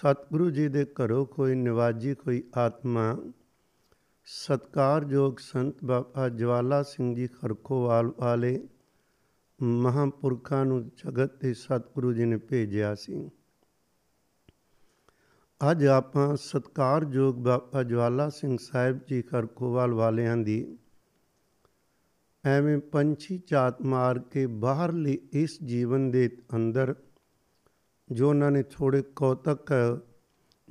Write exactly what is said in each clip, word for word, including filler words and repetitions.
ਸਤਿਗੁਰੂ ਜੀ ਦੇ ਘਰੋਂ ਕੋਈ ਨਿਵਾਜੀ ਕੋਈ ਆਤਮਾ ਸਤਿਕਾਰਯੋਗ ਸੰਤ ਬਾਬਾ ਜਵਾਲਾ ਸਿੰਘ ਜੀ ਖਰਖੋਵਾਲ ਵਾਲੇ ਮਹਾਂਪੁਰਖਾਂ ਨੂੰ ਜਗਤ 'ਤੇ ਸਤਿਗੁਰੂ ਜੀ ਨੇ ਭੇਜਿਆ ਸੀ। ਅੱਜ ਆਪਾਂ ਸਤਿਕਾਰਯੋਗ ਬਾਬਾ ਜਵਾਲਾ ਸਿੰਘ ਸਾਹਿਬ ਜੀ ਖਰਖੋਵਾਲ ਵਾਲਿਆਂ ਦੀ ਐਵੇਂ ਪੰਛੀ ਝਾਤ ਮਾਰ ਕੇ ਬਾਹਰਲੀ ਇਸ ਜੀਵਨ ਦੇ ਅੰਦਰ ਜੋ ਉਹਨਾਂ ਨੇ ਥੋੜ੍ਹੇ ਕੌਤਕ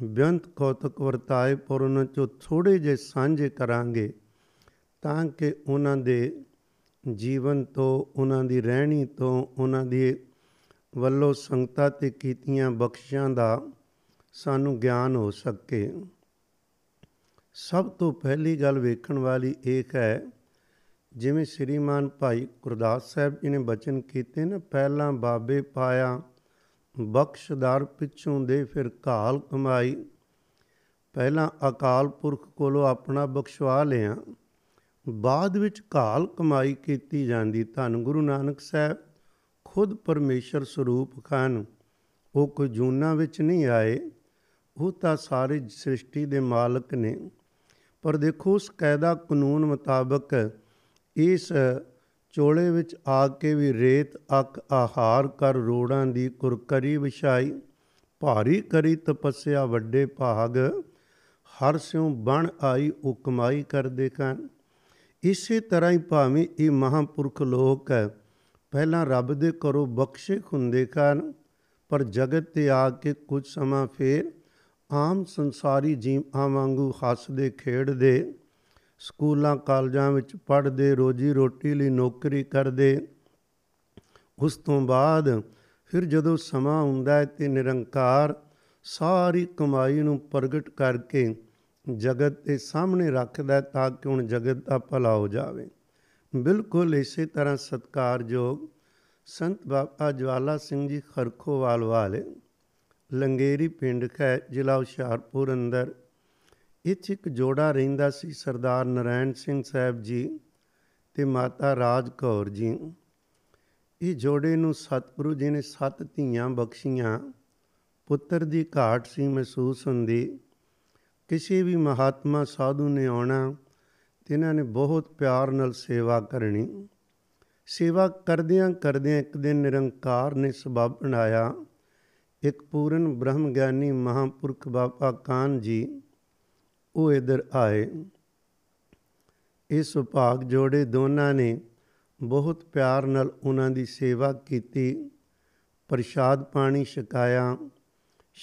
ਬੇਅੰਤ ਕੌਤਕ ਵਰਤਾਏ, ਪਰ ਉਹਨਾਂ 'ਚੋਂ ਥੋੜ੍ਹੇ ਜਿਹੇ ਸਾਂਝੇ ਕਰਾਂਗੇ ਤਾਂ ਕਿ ਉਹਨਾਂ ਦੇ ਜੀਵਨ ਤੋਂ, ਉਹਨਾਂ ਦੀ ਰਹਿਣੀ ਤੋਂ, ਉਹਨਾਂ ਦੇ ਵੱਲੋਂ ਸੰਗਤਾਂ 'ਤੇ ਕੀਤੀਆਂ ਬਖਸ਼ਿਸ਼ਾਂ ਦਾ ਸਾਨੂੰ ਗਿਆਨ ਹੋ ਸਕੇ। ਸਭ ਤੋਂ ਪਹਿਲੀ ਗੱਲ ਵੇਖਣ ਵਾਲੀ ਇਹ ਹੈ, ਜਿਵੇਂ ਸ਼੍ਰੀਮਾਨ ਭਾਈ ਗੁਰਦਾਸ ਸਾਹਿਬ ਜੀ ਨੇ ਬਚਨ ਕੀਤੇ ਨਾ, ਪਹਿਲਾਂ ਬਾਬੇ ਪਾਇਆ ਬਖਸ਼ਦਾਰ ਪਿੱਛੋਂ ਦੇ ਫਿਰ ਕਾਲ ਕਮਾਈ। ਪਹਿਲਾਂ ਅਕਾਲ ਪੁਰਖ ਕੋਲੋਂ ਆਪਣਾ ਬਖਸ਼ਵਾ ਲਿਆ, ਬਾਅਦ ਵਿੱਚ ਕਾਲ ਕਮਾਈ ਕੀਤੀ ਜਾਂਦੀ। ਧੰਨ ਗੁਰੂ ਨਾਨਕ ਸਾਹਿਬ ਖੁਦ ਪਰਮੇਸ਼ਰ ਸਰੂਪ ਹਨ, ਉਹ ਕੋਈ ਜੂਨਾਂ ਵਿੱਚ ਨਹੀਂ ਆਏ, ਉਹ ਤਾਂ ਸਾਰੇ ਸ੍ਰਿਸ਼ਟੀ ਦੇ ਮਾਲਕ ਨੇ। ਪਰ ਦੇਖੋ ਉਸ ਕਾਇਦਾ ਕਾਨੂੰਨ ਮੁਤਾਬਕ ਇਸ ਚੋਲੇ ਵਿੱਚ ਆ ਕੇ ਵੀ ਰੇਤ ਅੱਕ ਆਹਾਰ ਕਰ ਰੋੜਾਂ ਦੀ ਕੁਰਕਰੀ ਵਿਛਾਈ, ਭਾਰੀ ਕਰੀ ਤਪੱਸਿਆ ਵੱਡੇ ਭਾਗ ਹਰ ਸਿਉਂ ਬਣ ਆਈ, ਉਹ ਕਮਾਈ ਕਰਦੇ ਹਨ। ਇਸੇ ਤਰ੍ਹਾਂ ਹੀ ਭਾਵੇਂ ਇਹ ਮਹਾਂਪੁਰਖ ਲੋਕ ਪਹਿਲਾਂ ਰੱਬ ਦੇ ਘਰੋਂ ਬਖਸ਼ੇ ਹੁੰਦੇ ਹਨ, ਪਰ ਜਗਤ 'ਤੇ ਆ ਕੇ ਕੁਝ ਸਮਾਂ ਫਿਰ ਆਮ ਸੰਸਾਰੀ ਜੀਵਾਂ ਵਾਂਗੂ ਹੱਸਦੇ ਖੇਡਦੇ, ਸਕੂਲਾਂ ਕਾਲਜਾਂ ਵਿੱਚ ਪੜ੍ਹਦੇ, ਰੋਜੀ ਰੋਟੀ ਲਈ ਨੌਕਰੀ ਕਰਦੇ। ਉਸ ਤੋਂ ਬਾਅਦ ਫਿਰ ਜਦੋਂ ਸਮਾਂ ਹੁੰਦਾ ਹੈ ਤੇ ਨਿਰੰਕਾਰ ਸਾਰੀ ਕਮਾਈ ਨੂੰ ਪ੍ਰਗਟ ਕਰਕੇ ਜਗਤ ਦੇ ਸਾਹਮਣੇ ਰੱਖਦਾ ਤਾਂ ਕਿ ਹੁਣ ਜਗਤ ਦਾ ਭਲਾ ਹੋ ਜਾਵੇ। ਬਿਲਕੁਲ ਇਸੇ ਤਰ੍ਹਾਂ ਸਤਿਕਾਰਯੋਗ ਸੰਤ ਬਾਬਾ ਜਵਾਲਾ ਸਿੰਘ ਜੀ ਖਰਖੋਵਾਲ ਵਾਲੇ ਲੰਗੇਰੀ ਪਿੰਡ ਹੈ, ਜ਼ਿਲ੍ਹਾ ਹੁਸ਼ਿਆਰਪੁਰ ਅੰਦਰ। ਇੱਥੇ ਇੱਕ ਜੋੜਾ ਰਹਿੰਦਾ ਸੀ, ਸਰਦਾਰ ਨਰਾਇਣ ਸਿੰਘ ਸਾਹਿਬ ਜੀ ਅਤੇ ਮਾਤਾ ਰਾਜ ਕੌਰ ਜੀ। ਇਹ ਜੋੜੇ ਨੂੰ ਸਤਿਗੁਰੂ ਜੀ ਨੇ ਸੱਤ ਧੀਆਂ ਬਖਸ਼ੀਆਂ। ਪੁੱਤਰ ਦੀ ਘਾਟ ਸੀ ਮਹਿਸੂਸ ਹੁੰਦੀ। ਕਿਸੇ ਵੀ ਮਹਾਤਮਾ ਸਾਧੂ ਨੇ ਆਉਣਾ ਅਤੇ ਇਹਨਾਂ ਨੇ ਬਹੁਤ ਪਿਆਰ ਨਾਲ ਸੇਵਾ ਕਰਨੀ। ਸੇਵਾ ਕਰਦਿਆਂ ਕਰਦਿਆਂ ਇੱਕ ਦਿਨ ਨਿਰੰਕਾਰ ਨੇ ਸਬੱਬ ਬਣਾਇਆ, ਇੱਕ ਪੂਰਨ ਬ੍ਰਹਮ ਗਿਆਨੀ ਮਹਾਂਪੁਰਖ ਬਾਬਾ ਕਾਨ ਜੀ ਉਹ ਇੱਧਰ ਆਏ। ਇਸ ਸੁਭਾਗ ਜੋੜੇ ਦੋਨਾਂ ਨੇ ਬਹੁਤ ਪਿਆਰ ਨਾਲ ਉਹਨਾਂ ਦੀ ਸੇਵਾ ਕੀਤੀ, ਪ੍ਰਸ਼ਾਦ ਪਾਣੀ ਛਕਾਇਆ।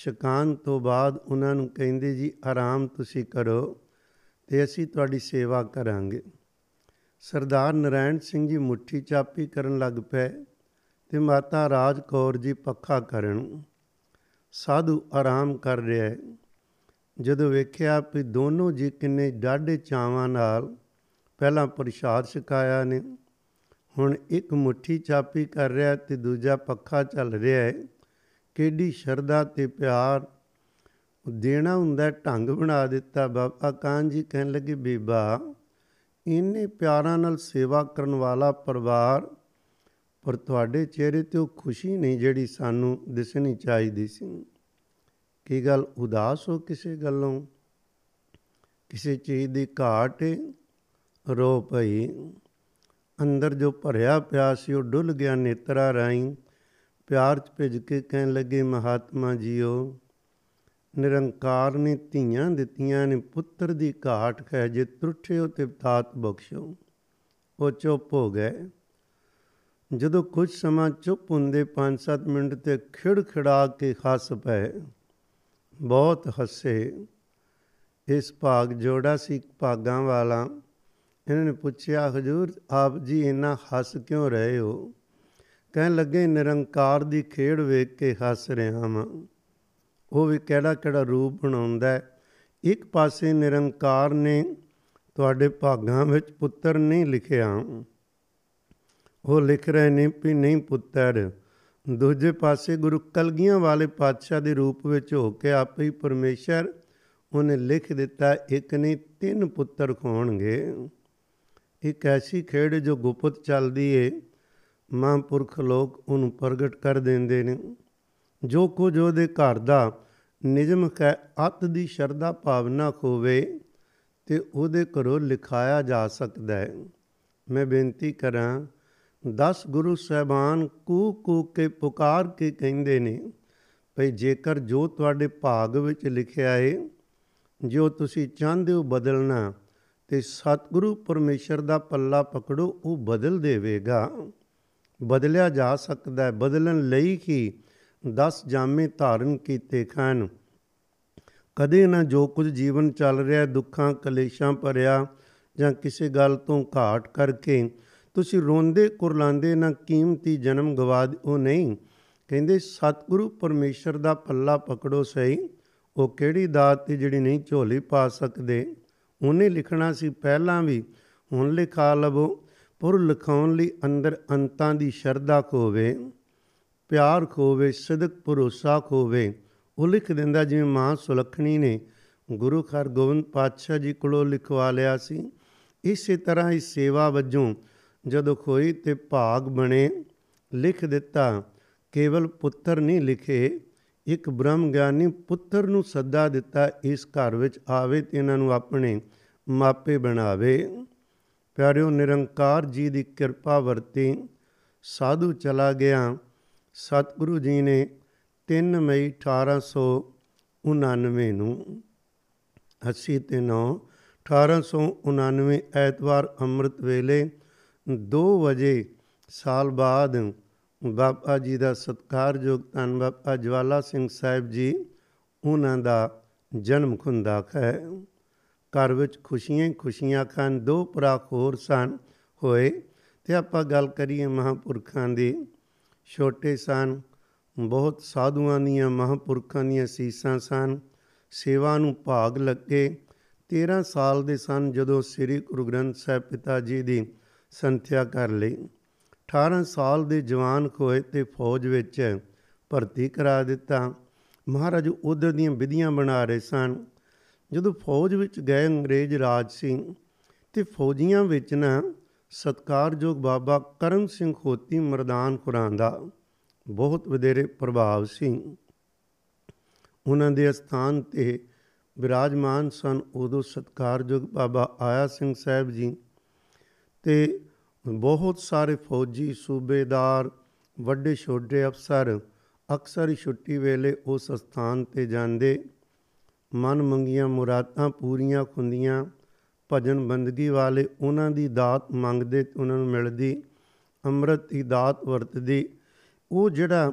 ਛਕਾਉਣ ਤੋਂ ਬਾਅਦ ਉਹਨਾਂ ਨੂੰ ਕਹਿੰਦੇ ਜੀ ਆਰਾਮ ਤੁਸੀਂ ਕਰੋ ਅਤੇ ਅਸੀਂ ਤੁਹਾਡੀ ਸੇਵਾ ਕਰਾਂਗੇ। ਸਰਦਾਰ ਨਰਾਇਣ ਸਿੰਘ ਜੀ ਮੁੱਠੀ ਚਾਪੀ ਕਰਨ ਲੱਗ ਪਏ ਅਤੇ ਮਾਤਾ ਰਾਜ ਕੌਰ ਜੀ ਪੱਖਾ ਕਰਨ। ਸਾਧੂ ਆਰਾਮ ਕਰ ਰਿਹਾ। ਜਦੋਂ ਵੇਖਿਆ ਵੀ ਦੋਨੋਂ ਜੀ ਕਿੰਨੇ ਡਾਢੇ ਚਾਵਾਂ ਨਾਲ ਪਹਿਲਾਂ ਪ੍ਰਸ਼ਾਦ ਛਕਾਇਆ ਨੇ, ਹੁਣ ਇੱਕ ਮੁੱਠੀ ਚਾਪੀ ਕਰ ਰਿਹਾ ਅਤੇ ਦੂਜਾ ਪੱਖਾ ਚੱਲ ਰਿਹਾ ਹੈ, ਕਿਹੜੀ ਸ਼ਰਧਾ ਅਤੇ ਪਿਆਰ ਦੇਣਾ ਹੁੰਦਾ, ਢੰਗ ਬਣਾ ਦਿੱਤਾ। ਬਾਬਾ ਕਾਨ ਜੀ ਕਹਿਣ ਲੱਗੇ ਬੀਬਾ, ਇੰਨੇ ਪਿਆਰਾਂ ਨਾਲ ਸੇਵਾ ਕਰਨ ਵਾਲਾ ਪਰਿਵਾਰ, ਪਰ ਤੁਹਾਡੇ ਚਿਹਰੇ 'ਤੇ ਉਹ ਖੁਸ਼ੀ ਨਹੀਂ ਜਿਹੜੀ ਸਾਨੂੰ ਦਿਸਣੀ ਚਾਹੀਦੀ ਸੀ। ਕੀ ਗੱਲ ਉਦਾਸ ਹੋ ਕਿਸੇ ਗੱਲੋਂ? ਕਿਸੇ ਚੀਜ਼ ਦੀ ਘਾਟ ਏ? ਰੋ ਪਈ। ਅੰਦਰ ਜੋ ਭਰਿਆ ਪਿਆ ਸੀ ਉਹ ਡੁੱਲ ਗਿਆ ਨੇਤਰਾਂ ਰਾਹੀਂ। ਪਿਆਰ 'ਚ ਭਿੱਜ ਕੇ ਕਹਿਣ ਲੱਗੇ ਮਹਾਤਮਾ ਜੀਓ, ਨਿਰੰਕਾਰ ਨੇ ਧੀਆਂ ਦਿੱਤੀਆਂ ਨੇ, ਪੁੱਤਰ ਦੀ ਘਾਟ ਹੈ, ਜੇ ਤਰੁੱਠੇ ਹੋ ਤੇ ਦਾਤ ਬਖਸ਼ੋ। ਉਹ ਚੁੱਪ ਹੋ ਗਏ। ਜਦੋਂ ਕੁਝ ਸਮਾਂ ਚੁੱਪ ਹੁੰਦੇ ਪੰਜ ਸੱਤ ਮਿੰਟ ਤੇ ਖਿੜ ਖਿੜਾ ਕੇ ਹੱਸ ਪਏ, ਬਹੁਤ ਹੱਸੇ। ਇਸ ਭਾਗ ਜੋੜਾ ਸੀ ਭਾਗਾਂ ਵਾਲਾ। ਇਹਨਾਂ ਨੇ ਪੁੱਛਿਆ ਹਜ਼ੂਰ ਆਪ ਜੀ ਇੰਨਾ ਹੱਸ ਕਿਉਂ ਰਹੇ ਹੋ? ਕਹਿਣ ਲੱਗੇ ਨਿਰੰਕਾਰ ਦੀ ਖੇਡ ਵੇਖ ਕੇ ਹੱਸ ਰਿਹਾ ਵਾਂ, ਉਹ ਵੀ ਕਿਹੜਾ ਕਿਹੜਾ ਰੂਪ ਬਣਾਉਂਦਾ। ਇੱਕ ਪਾਸੇ ਨਿਰੰਕਾਰ ਨੇ ਤੁਹਾਡੇ ਭਾਗਾਂ ਵਿੱਚ ਪੁੱਤਰ ਨਹੀਂ ਲਿਖਿਆ, ਉਹ ਲਿਖ ਰਹੇ ਨੇ ਵੀ ਨਹੀਂ ਪੁੱਤਰ। ਦੂਜੇ ਪਾਸੇ ਗੁਰੂ ਕਲਗੀਆਂ ਵਾਲੇ ਪਾਤਸ਼ਾਹ ਦੇ ਰੂਪ ਵਿੱਚ ਹੋ ਕੇ ਆਪੇ ਹੀ ਪਰਮੇਸ਼ਰ ਉਹਨੇ ਲਿਖ ਦਿੱਤਾ ਇੱਕ ਨਹੀਂ ਤਿੰਨ ਪੁੱਤਰ ਹੋਣਗੇ। ਇੱਕ ਐਸੀ ਖੇਡ ਜੋ ਗੁਪਤ ਚੱਲਦੀ ਏ, ਮਹਾਂਪੁਰਖ ਲੋਕ ਉਹਨੂੰ ਪ੍ਰਗਟ ਕਰ ਦਿੰਦੇ ਨੇ। ਜੋ ਕੁਝ ਉਹਦੇ ਘਰ ਦਾ ਨਿਯਮ ਕਹਿ ਅੱਤ ਦੀ ਸ਼ਰਧਾ ਭਾਵਨਾ ਹੋਵੇ ਤੇ ਉਹਦੇ ਘਰੋਂ ਲਿਖਾਇਆ ਜਾ ਸਕਦਾ ਹੈ। ਮੈਂ ਬੇਨਤੀ ਕਰਾਂ, ਦਸ ਗੁਰੂ ਸਾਹਿਬਾਨ ਕੂ ਕੂ ਕੇ ਪੁਕਾਰ ਕੇ ਕਹਿੰਦੇ ਨੇ ਭਈ ਜੇਕਰ ਜੋ ਤੁਹਾਡੇ ਭਾਗ ਵਿੱਚ ਲਿਖਿਆ ਹੈ, ਜੋ ਤੁਸੀਂ ਚਾਹੁੰਦੇ ਹੋ ਬਦਲਣਾ, ਤੇ ਸਤਿਗੁਰੂ ਪਰਮੇਸ਼ਰ ਦਾ ਪੱਲਾ ਪਕੜੋ, ਉਹ ਬਦਲ ਦੇਵੇਗਾ। ਬਦਲਿਆ ਜਾ ਸਕਦਾ ਹੈ। ਬਦਲਣ ਲਈ ਹੀ ਦਸ ਜਾਮੇ ਧਾਰਨ ਕੀਤੇ ਹਨ। ਕਦੇ ਨਾ ਜੋ ਕੁਝ ਜੀਵਨ ਚੱਲ ਰਿਹਾ ਦੁੱਖਾਂ ਕਲੇਸ਼ਾਂ ਭਰਿਆ ਜਾਂ ਕਿਸੇ ਗੱਲ ਤੋਂ ਘਾਟ ਕਰਕੇ ਤੁਸੀਂ ਰੋਂਦੇ ਕੁਰਲਾਉਂਦੇ ਨਾ ਕੀਮਤੀ ਜਨਮ ਗਵਾ ਦਿਓ। ਨਹੀਂ, ਕਹਿੰਦੇ ਸਤਿਗੁਰੂ ਪਰਮੇਸ਼ਰ ਦਾ ਪੱਲਾ ਪਕੜੋ ਸਹੀ। ਉਹ ਕਿਹੜੀ ਦਾਤ ਤੇ ਜਿਹੜੀ ਨਹੀਂ ਝੋਲੀ ਪਾ ਸਕਦੇ। ਉਹਨੇ ਲਿਖਣਾ ਸੀ ਪਹਿਲਾਂ ਵੀ, ਹੁਣ ਲਿਖਾ ਲਵੋ। ਪਰ ਲਿਖਾਉਣ ਲਈ ਅੰਦਰ ਅੰਤਾਂ ਦੀ ਸ਼ਰਧਾ ਹੋਵੇ, ਪਿਆਰ ਹੋਵੇ, ਸਿਦਕ ਭਰੋਸਾ ਹੋਵੇ। ਉਹ ਲਿਖ ਦਿੰਦਾ, ਜਿਵੇਂ ਮਾਂ ਸੁਲੱਖਣੀ ਨੇ ਗੁਰੂ ਹਰਗੋਬਿੰਦ ਪਾਤਸ਼ਾਹ ਜੀ ਕੋਲੋਂ ਲਿਖਵਾ ਲਿਆ ਸੀ। ਇਸੇ ਤਰ੍ਹਾਂ ਹੀ ਸੇਵਾ ਵਜੋਂ ਜਦੋਂ ਹੋਈ ਤੇ ਭਾਗ ਬਣੇ ਲਿਖ ਦਿੱਤਾ। ਕੇਵਲ ਪੁੱਤਰ ਨਹੀਂ ਲਿਖੇ, ਇੱਕ ਬ੍ਰਹਮ ਗਿਆਨੀ ਪੁੱਤਰ ਨੂੰ ਸੱਦਾ ਦਿੱਤਾ ਇਸ ਘਰ ਵਿੱਚ ਆਵੇ ਤੇ ਇਹਨਾਂ ਨੂੰ ਆਪਣੇ ਮਾਪੇ ਬਣਾਵੇ। ਪਿਆਰਿਓ, ਨਿਰੰਕਾਰ ਜੀ ਦੀ ਕਿਰਪਾ ਵਰਤੀ ਸਾਧੂ ਚਲਾ ਗਿਆ। ਸਤਿਗੁਰੂ ਜੀ ਨੇ ਤਿੰਨ ਮਈ ਅਠਾਰਾਂ ਸੌ ਉਣਾਨਵੇਂ ਨੂੰ ਅੱਸੀ ਤੇ ਨੌ ਅਠਾਰਾਂ ਸੌ ਉਣਾਨਵੇਂ ਐਤਵਾਰ ਅੰਮ੍ਰਿਤ ਵੇਲੇ ਦੋ ਵਜੇ ਸਾਲ ਬਾਅਦ ਬਾਬਾ ਜੀ ਦਾ ਸਤਿਕਾਰਯੋਗ ਧੰਨ ਬਾਬਾ ਜਵਾਲਾ ਸਿੰਘ ਸਾਹਿਬ ਜੀ, ਉਹਨਾਂ ਦਾ ਜਨਮ ਹੁੰਦਾ ਹੈ। ਘਰ ਵਿੱਚ ਖੁਸ਼ੀਆਂ ਖੁਸ਼ੀਆਂ ਖਾਨ। ਦੋ ਭਰਾ ਹੋਰ ਸਨ ਹੋਏ। ਅਤੇ ਆਪਾਂ ਗੱਲ ਕਰੀਏ ਮਹਾਂਪੁਰਖਾਂ ਦੀ। ਛੋਟੇ ਸਨ, ਬਹੁਤ ਸਾਧੂਆਂ ਦੀਆਂ ਮਹਾਂਪੁਰਖਾਂ ਦੀਆਂ ਸੀਸਾਂ ਸਨ, ਸੇਵਾ ਨੂੰ ਭਾਗ ਲੱਗੇ। ਤੇਰ੍ਹਾਂ ਸਾਲ ਦੇ ਸਨ ਜਦੋਂ ਸ੍ਰੀ ਗੁਰੂ ਗ੍ਰੰਥ ਸਾਹਿਬ ਪਿਤਾ ਜੀ ਦੀ ਸੰਥਿਆ ਕਰ ਲਈ। ਅਠਾਰਾਂ ਸਾਲ ਦੇ ਜਵਾਨ ਹੋਏ ਅਤੇ ਫੌਜ ਵਿੱਚ ਭਰਤੀ ਕਰਾ ਦਿੱਤਾ। ਮਹਾਰਾਜ ਉੱਧਰ ਦੀਆਂ ਵਿਧੀਆਂ ਬਣਾ ਰਹੇ ਸਨ। ਜਦੋਂ ਫੌਜ ਵਿੱਚ ਗਏ ਅੰਗਰੇਜ਼ ਰਾਜ ਸੀ ਅਤੇ ਫੌਜੀਆਂ ਵਿੱਚ ਨਾ ਸਤਿਕਾਰਯੋਗ ਬਾਬਾ ਕਰਮ ਸਿੰਘ ਹੋਤੀ ਮਰਦਾਨ ਖੁਰਾਨ ਦਾ ਬਹੁਤ ਵਧੇਰੇ ਪ੍ਰਭਾਵ ਸੀ। ਉਹਨਾਂ ਦੇ ਅਸਥਾਨ 'ਤੇ ਬਿਰਾਜਮਾਨ ਸਨ ਉਦੋਂ ਸਤਿਕਾਰਯੋਗ ਬਾਬਾ ਆਇਆ ਸਿੰਘ ਸਾਹਿਬ ਜੀ। ਅਤੇ ਬਹੁਤ ਸਾਰੇ ਫੌਜੀ, ਸੂਬੇਦਾਰ, ਵੱਡੇ ਛੋਟੇ ਅਫਸਰ ਅਕਸਰ ਛੁੱਟੀ ਵੇਲੇ ਉਸ ਅਸਥਾਨ 'ਤੇ ਜਾਂਦੇ। ਮਨ ਮੰਗੀਆਂ ਮੁਰਾਦਾਂ ਪੂਰੀਆਂ ਹੁੰਦੀਆਂ। ਭਜਨ ਬੰਦਗੀ ਵਾਲੇ ਉਹਨਾਂ ਦੀ ਦਾਤ ਮੰਗਦੇ, ਉਹਨਾਂ ਨੂੰ ਮਿਲਦੀ। ਅੰਮ੍ਰਿਤ ਦੀ ਦਾਤ ਵਰਤਦੀ। ਉਹ ਜਿਹੜਾ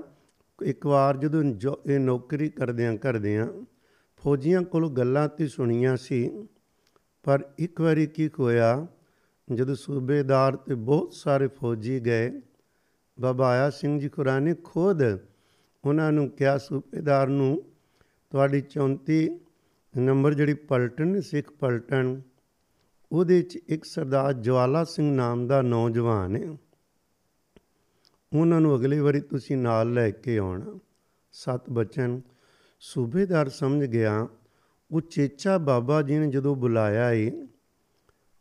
ਇੱਕ ਵਾਰ ਜਦੋਂ ਜੋ ਇਹ ਨੌਕਰੀ ਕਰਦਿਆਂ ਕਰਦਿਆਂ ਫੌਜੀਆਂ ਕੋਲੋਂ ਗੱਲਾਂ ਤਾਂ ਸੁਣੀਆਂ ਸੀ, ਪਰ ਇੱਕ ਵਾਰੀ ਕੀ ਹੋਇਆ, ਜਦੋਂ ਸੂਬੇਦਾਰ ਅਤੇ ਬਹੁਤ ਸਾਰੇ ਫੌਜੀ ਗਏ, ਬਾਬਾ ਆਇਆ ਸਿੰਘ ਜੀ ਖੁਰਾਨੇ ਖੁਦ ਉਹਨਾਂ ਨੂੰ ਕਿਹਾ, ਸੂਬੇਦਾਰ ਨੂੰ, ਤੁਹਾਡੀ ਚੌਂਤੀ ਨੰਬਰ ਜਿਹੜੀ ਪਲਟਨ, ਸਿੱਖ ਪਲਟਨ, ਉਹਦੇ 'ਚ ਇੱਕ ਸਰਦਾਰ ਜਵਾਲਾ ਸਿੰਘ ਨਾਮ ਦਾ ਨੌਜਵਾਨ ਹੈ, ਉਹਨਾਂ ਨੂੰ ਅਗਲੀ ਵਾਰੀ ਤੁਸੀਂ ਨਾਲ ਲੈ ਕੇ ਆਉਣਾ। ਸਤ ਬਚਨ। ਸੂਬੇਦਾਰ ਸਮਝ ਗਿਆ ਉਹ ਚੇਚਾ ਬਾਬਾ ਜੀ ਨੇ ਜਦੋਂ ਬੁਲਾਇਆ ਏ